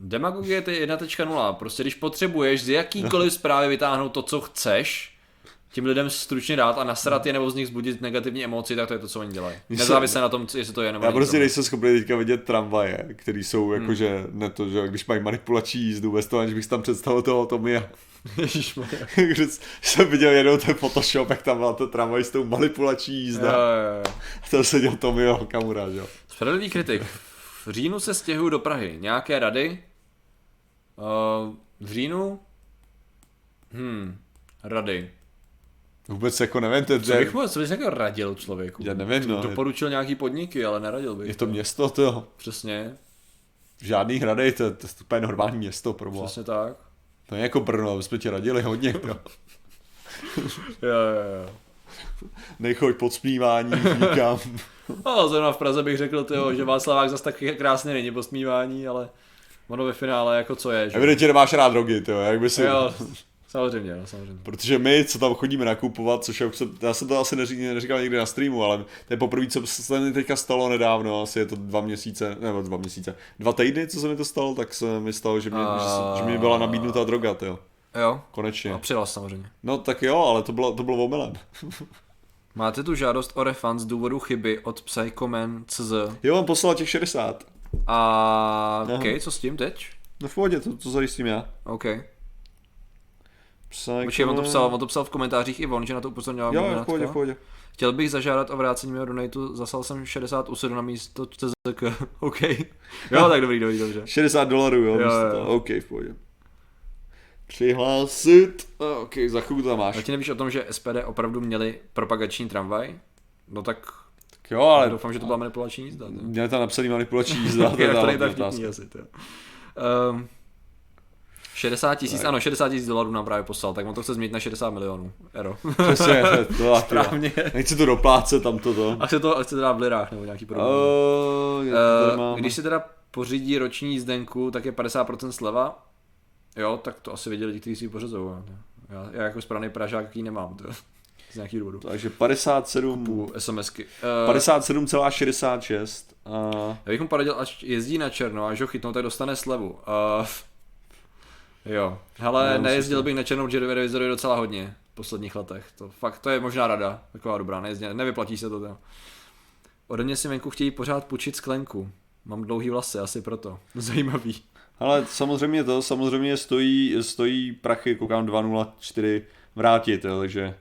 Demagogie to je jedna tečka nula, prostě když potřebuješ z jakýkoliv zprávy vytáhnout to, co chceš, tím lidem stručně dát a nasrat je nebo z nich vzbudit negativní emoci, tak to je to, co oni dělají. Nezávisle na tom, jestli to je nebo. Já prostě nejsem schopný teďka vidět tramvaje, který jsou jakože, hmm. ne to, že když mají manipulační jízdu, bez toho, než bych tam představil toho Tomia. Ježišmarja. Když jsem viděl jednou ten Photoshop, jak tam byla ta tramvaj s tou manipulační jízda. A tam seděl Tomio Okamura, že jo. Spravedlivý kritik. V říjnu se stěhuju do Prahy. Nějaké rady? Uh, v říjnu? Hmm, rady. Vůbec jako nevím, ten... Co bych mu, co bys jako radil člověku? Já nevím, no. Doporučil nějaký podniky, ale neradil bych. Je to město, to. Přesně. Žádný hradej, to je úplně normální město, proboha. Přesně tak. To je jako Brno, abychom tě radili hodně, no. Jo, jo, jo. Nechoď pod smívání nikam. No, zrovna v Praze bych řekl, tyjo, že Václavák zase tak krásně není pod smívání, ale ono ve finále jako co je, že? Evidentně nemáš rád drogy, tyjo, jak by si... Jo, samozřejmě, no, samozřejmě. Protože my, co tam chodíme nakupovat, což já jsem, já jsem to asi neříkal, neříkal někdy na streamu, ale to je poprvé, co se mi teďka stalo nedávno, asi je to dva měsíce, nebo dva měsíce, dva týdny, co se mi to stalo, tak se mi stalo, že mi A... byla nabídnutá droga, tyjo. Jo. Konečně. A přijel samozřejmě. No tak jo, ale to bylo, to bylo omylem. Máte tu žádost o refund z důvodu chyby od Psychoman tečka cz. Jo, on poslal těch šedesát. A ok, aha. Co s tím teď? No v pohodě, to, to zajistím já. Ok. Psychoman... Počkej, on to psal, on to psal v komentářích i on, že na to upozorňoval. Jo, jo, v pohodě, v pohodě. Chtěl bych zažádat o vrácení mého donatu, zaslal jsem šedesát u na místo cz k. Ok. Jo, tak dobrý, dobrý, dobře. šedesát dolarů, jo, jo, jo. Ok, v pohodě. Přihlásit. Ok, za chvilku to tam máš. A ty nevíš o tom, že S P D opravdu měli propagační tramvaj? No tak, tak jo, ale doufám, že to byla manipulační jízda. Ne? Měli tam napsaný manipulační jízda. To je ta nejvtipný asi. Um, šedesát tisíc, ano, šedesát tisíc dolarů nám právě poslal, tak on to chce změnit na šedesát milionů. Ero. Přesně, to je správně. Nechci to doplácet tam toto. A chce to, chce teda v lirách nebo nějaký problém. Oh, uh, když si teda pořídí roční jízdenku, tak je padesát procent sleva. Jo, tak to asi věděli, kteří si ji pořizou. Já, já jako správný Pražák ji nemám, to z nějakých důvodů. Takže padesát sedm SMSky. Uh, padesát sedm celá šedesát šest. Uh, já bych mu poradil, až jezdí na černo, až ho chytnou, tak dostane slevu. Uh, jo, hele, nejezdil bych na černou, protože revizor je docela hodně v posledních letech. To fakt, to je možná rada, taková dobrá, nejezdí, nevyplatí se to. Tam. Ode mě si venku chtějí pořád půjčit sklenku. Mám dlouhý vlasy, asi proto. Zajímavý. Ale samozřejmě to, samozřejmě stojí, stojí prachy, koukám dvě stě čtyři vrátit, jo, takže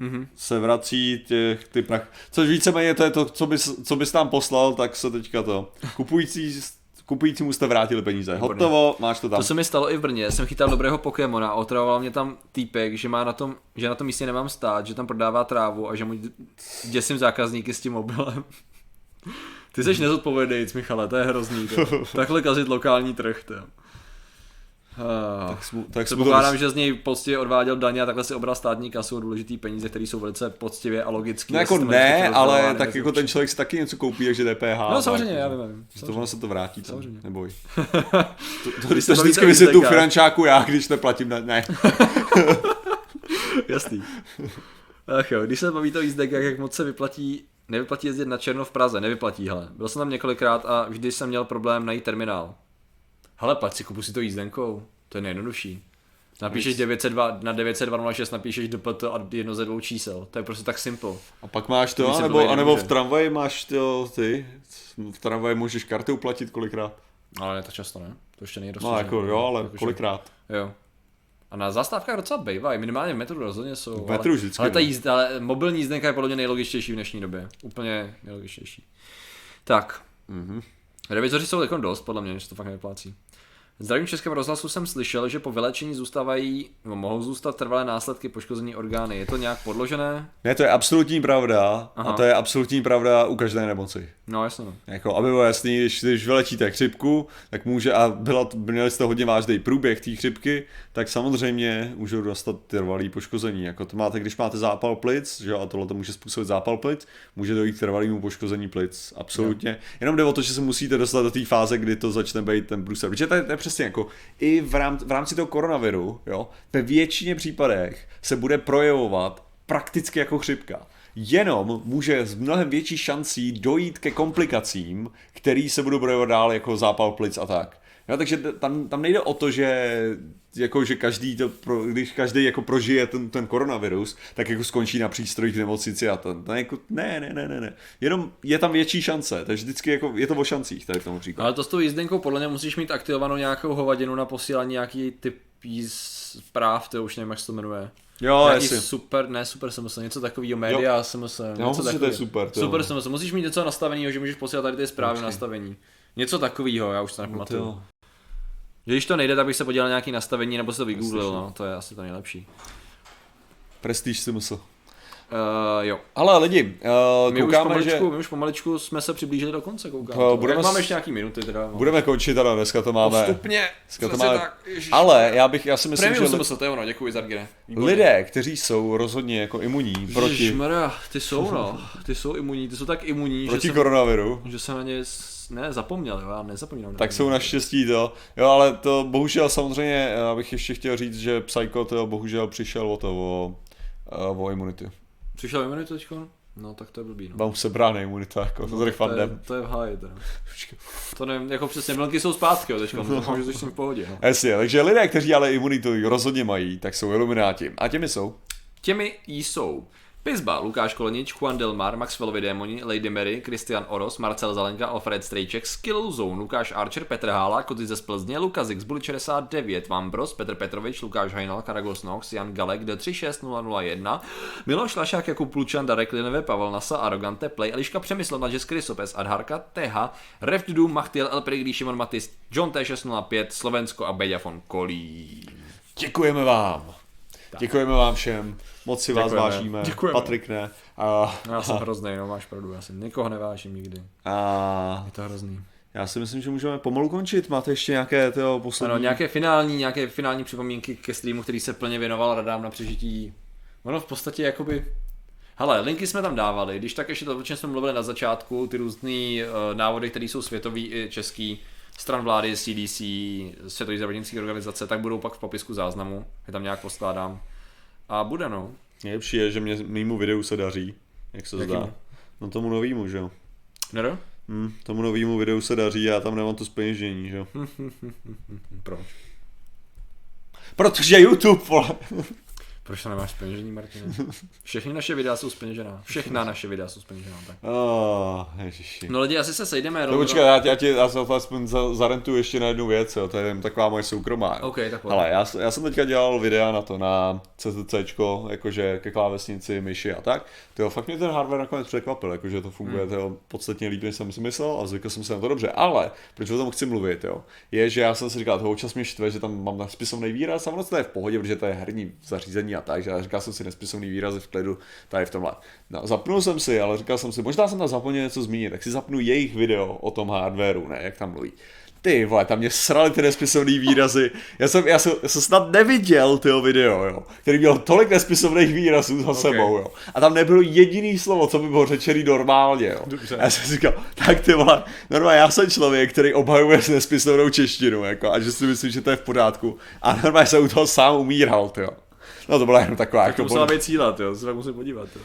mm-hmm. se vrací těch, ty prachy. Což víceméně to je to, co bys, co bys tam poslal, tak se teďka to, kupující, kupujícímu jste vrátili peníze, hotovo, máš to tam. To se mi stalo i v Brně, jsem chytal dobrého Pokémona, otravoval mě tam týpek, že má na tom, že na tom místě nemám stát, že tam prodává trávu a že mu děsím zákazníky s tím mobilem. Ty seš nezodpovědejc, Michale, to je hrozný. To. Takhle kazit lokální trh. To. Ah, tak smu, tak to pokládám, to... že z něj poctivě odváděl daně a takhle si obral státní kasu o důležitý peníze, které jsou velice poctivě a logicky. No jako ne, ale tak jako ten člověk si taky něco koupí, takže D P H. No samozřejmě, tak, já vím. To ono se to vrátí, co? Neboj. To vždycky vysvětlu finančáku já, když neplatím na... Ne. Jasný. Ach jo, když se bavíte o jízdekách, jak moc se vyplatí... Nevyplatí jezdit na černo v Praze, nevyplatí, hele. Byl jsem tam několikrát a vždy jsem měl problém najít terminál. Hele, plať si, kupu si to jízdenkou, to je nejjednodušší. Napíšeš devět set dva, na devět set dva nula šest napíšeš D P T a jedno ze dvou čísel, to je prostě tak simple. A pak máš to, anebo, anebo v tramvaji máš to, ty, v tramvaji můžeš karty uplatit kolikrát. Ale ne tak často, ne? To ještě není dostažené. No jako jo, ale jako kolikrát. Jo. A na zastávkách docela bejvají, minimálně v metru rozhodně jsou, metru ale, vždycky, ale, ta jízda, ale mobilní jízdenka je podle mě nejlogičtější v dnešní době, úplně nejlogičtější. Tak, mm-hmm. Revizoři jsou takový dost, podle mě, že to fakt nevyplácí. Zdravím, v Českém rozhlasu jsem slyšel, že po vylečení zůstávají, no, mohou zůstat trvalé následky poškození orgány, je to nějak podložené? Ne, to je absolutní pravda. Aha. A to je absolutní pravda u každé nemoci. No jasně. Jako, aby bylo jasný, když, když vylečíte chřipku, tak může, a byla, měli jste hodně vážný průběh té chřipky, tak samozřejmě můžou dostat trvalý poškození. Jako to máte, když máte zápal plic, že, a tohle to může způsobit zápal plic, může dojít k trvalému poškození plic, absolutně. No. Jenom jde o to, že se musíte dostat do té fáze, kdy to začne být ten průser. Přesně jako i v rámci, v rámci toho koronaviru, jo, ve většině případech se bude projevovat prakticky jako chřipka. Jenom může s mnohem větší šancí dojít ke komplikacím, které se budou projevovat dál jako zápal plic a tak. Jo, takže tam, tam nejde o to, že, jako, že každý to pro, když každý jako prožije ten, ten koronavirus, tak jako skončí na přístrojích nemocnici a ten, ten jako, ne, ne, ne, ne, ne. Jenom je tam větší šance, takže vždycky jako, je to o šancích, tady v tom říkám. Ale to s tou jízdenkou podle mě musíš mít aktivovanou nějakou hovadinu na posílání nějaký typ zpráv, to už nevím, jak se to jmenuje. Jo, nějaký jestli. super, ne super S M S, něco takovýho, média S M S, něco takovýho. To je super. To super S M S, musíš mít něco nastaveného, že můžeš posílat tady ty zprávy okay. nastavení. Něco takovýho, já už to nepamatuju. Když to nejde, tak bych se podělal nějaký nastavení nebo se to vygooglil, no, to je asi to nejlepší. Prestige si musel. Uh, jo. Ale lidi, uh, my, koukáme, už pomaličku, že... my už pomaličku jsme se přiblížili do konce, koukáme. Budeme s... Máme ještě nějaký minuty teda. No. Budeme končit, ale dneska to máme. Postupně. Dneska to máme... tak, ježiš, ale já bych, já si myslím, premium že... Premium jsem se, to je ono, děkuji Zargine. Lidé, kteří jsou rozhodně jako imunní ježiš, proti... Ježišmarja, ty jsou no, ty jsou imunní, ty jsou tak imunní, proti že jsem... koronaviru. Že jsem na ně ne, zapomněl, jo, já nezapomínám. Tak nevím, jsou naštěstí to, jo, ale to bohužel samozřejmě, já bych ještě chtěl říct, že Psycho to bohužel přišel o to, o, o imunitě. Přišel imunita teďko? No tak to je blbý, no. Vám se bráne imunita, jako to tady fandem. To je v háji, teda. To nevím, jako přesně, mlnky jsou zpátky, jo, teďko, no. Můžu to v pohodě. No. Jasně, takže lidé, kteří ale imunitu rozhodně mají, tak jsou ilumináti. A těmi jsou? Těmi jsou. Pizba, Lukáš Kolenič, Juan Delmar, Maxwellovi démoni, Lady Mary, Kristian Oros, Marcel Zelenka, Alfred Strejček, Skill Zone, Lukáš Archer, Petr Hála, Koty ze Plzně, Lukas X, Bully šedesát devět, Vambros, Petr Petrovič, Lukáš Hajnal, Karagos Nox, Jan Galek, D tři šest nula nula jedna, Miloš Lašák, Jakub Plučan, Darek Linové, Pavel Nasa, Arrogante, Play, Eliška Přemyslovna, Jess Krysopes, Adharka, T H, Reft Doom, Machtiel, El Prigli, Šimon Matis, John T šest nula pět, Slovensko a Bediafon Kolí. Děkujeme vám. Tak. Děkujeme vám všem, moc si vás děkujeme. Vážíme, děkujeme. Patrik ne. A... Já jsem hrozný, no máš pravdu, já si nikoho nevážím nikdy, a... je to hrozný. Já si myslím, že můžeme pomalu končit, máte ještě nějaké toho poslední... Ano, nějaké finální, nějaké finální připomínky ke streamu, který se plně věnoval radám na přežití, ono v podstatě jakoby... Hele, linky jsme tam dávali, když tak ještě to, o čem jsme mluvili na začátku, ty různý uh, návody, které jsou světový i český, stran vlády, C D C, světový zdravotnické organizace, tak budou pak v popisku záznamu, je tam nějak poskládám. A bude no. Nejlepší je, že mě, mému videu se daří, jak se zdá. No tomu novýmu, že jo. Nedo? Hm, tomu novýmu videu se daří, já tam nemám to zpeněžení, že jo. Proč? Protože YouTube, vole. Proč to nemáš zpeněžení, Martine? Všechny naše videa jsou zpeněžená. Všechna naše videa jsou zpeněžená, tak. Oh, ježiši. No lidi, asi se sejdeme. No počkej, já, já, já se aspoň zarentuju ještě na jednu věc, jo. To je taková moje soukromá. Jo. Okay, tak ale já, já jsem teďka dělal videa na to, na CCCčko, jakože ke klávesnici, myši a tak. Tyjo, fakt mě ten hardware nakonec překvapil, jakože to funguje hmm. tyjo, podstatně líp, než jsem si myslel a zvykl jsem se na to dobře. Ale proč o tom chci mluvit, jo, je, že já jsem si říkal, toho občas mě štve, že tam mám spisovný výraz, samozřejmě to je v pohodě, protože to je herní zařízení. A tak, že já říkal jsem si nespisovný výrazy v klidu tady v tomhle. No, zapnul jsem si, ale říkal jsem si, možná jsem tam zapomněl něco zmínit, tak si zapnu jejich video o tom hardwareu, ne, jak tam mluví. Ty vole, tam mě srali ty nespisovný výrazy, já jsem, já jsem, já jsem snad neviděl tyho video, jo, který měl tolik nespisovných výrazů za okay. sebou, jo. A tam nebylo jediný slovo, co by bylo řečený normálně, jo. Dobře. Já jsem říkal, tak ty vole, normálně já jsem člověk, který obhajuje nespisovnou češtinu, jako, a že si myslím, že to je v pořádku. A normálně jsem u toho sám umíral, jo. No to byla jenom taková... Tak jako to musela být cílat, jo, se tak musím podívat, jo.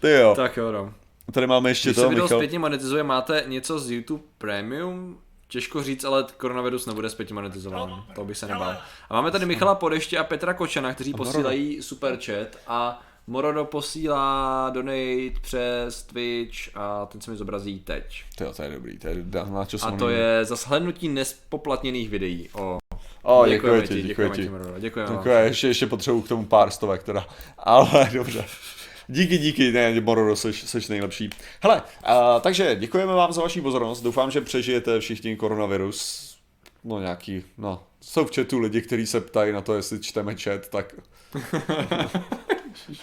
Ty jo. Tak jo, no. Tady máme ještě to, Michal. Když se video zpětně monetizuje, máte něco z YouTube Premium? Těžko říct, ale koronavirus nebude zpětně monetizován, to bych se nebál. A máme tady Michala Podeště a Petra Kočana, kteří posílají superchat a Morodo posílá donate přes Twitch a ten se mi zobrazí teď. To jo, to je dobrý, to je na čo A to měl. Je za shlédnutí nespoplatněných videí o... O, děkujeme ti, děkujeme ti. Děkujeme. Děkujeme, ještě, ještě potřebuji k tomu pár stovek teda, ale dobře. Díky, díky, ne, Morodo, seš, seš nejlepší. Hele, a, takže děkujeme vám za vaši pozornost, doufám, že přežijete všichni koronavirus. No nějaký, no, jsou v chatu lidi, kteří se ptají na to, jestli čteme chat, tak...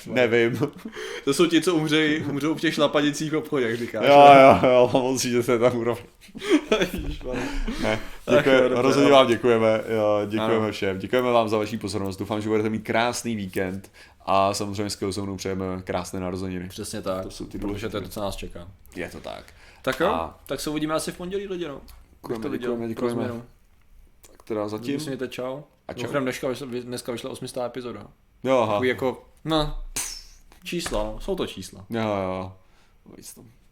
Nevím. To jsou ti, co umřejí, umřou v těch šlapanicích obchodech, jak říkáš. Jo, jo, jo, určitě se tam úroveň. Ne, děkuji, rozhodně vám děkujeme, jo, děkujeme všem, děkujeme vám za vaši pozornost, doufám, že budete mít krásný víkend a samozřejmě s Kilzonou přejeme krásné narozeniny. Přesně tak, to jsou ty protože to je to, co nás čeká. Je to tak. Tak jo, a... tak se uvidíme asi v pondělí, lidi, no. Děkujeme, děkujeme, děkujeme. Tak teda zatím. Děkujeme, čau. A čau. Dneska, dneska vyšla osmistá epizoda. Jo, aha. Takový jako, no, čísla, jsou to čísla. Jo, jo, víc tam.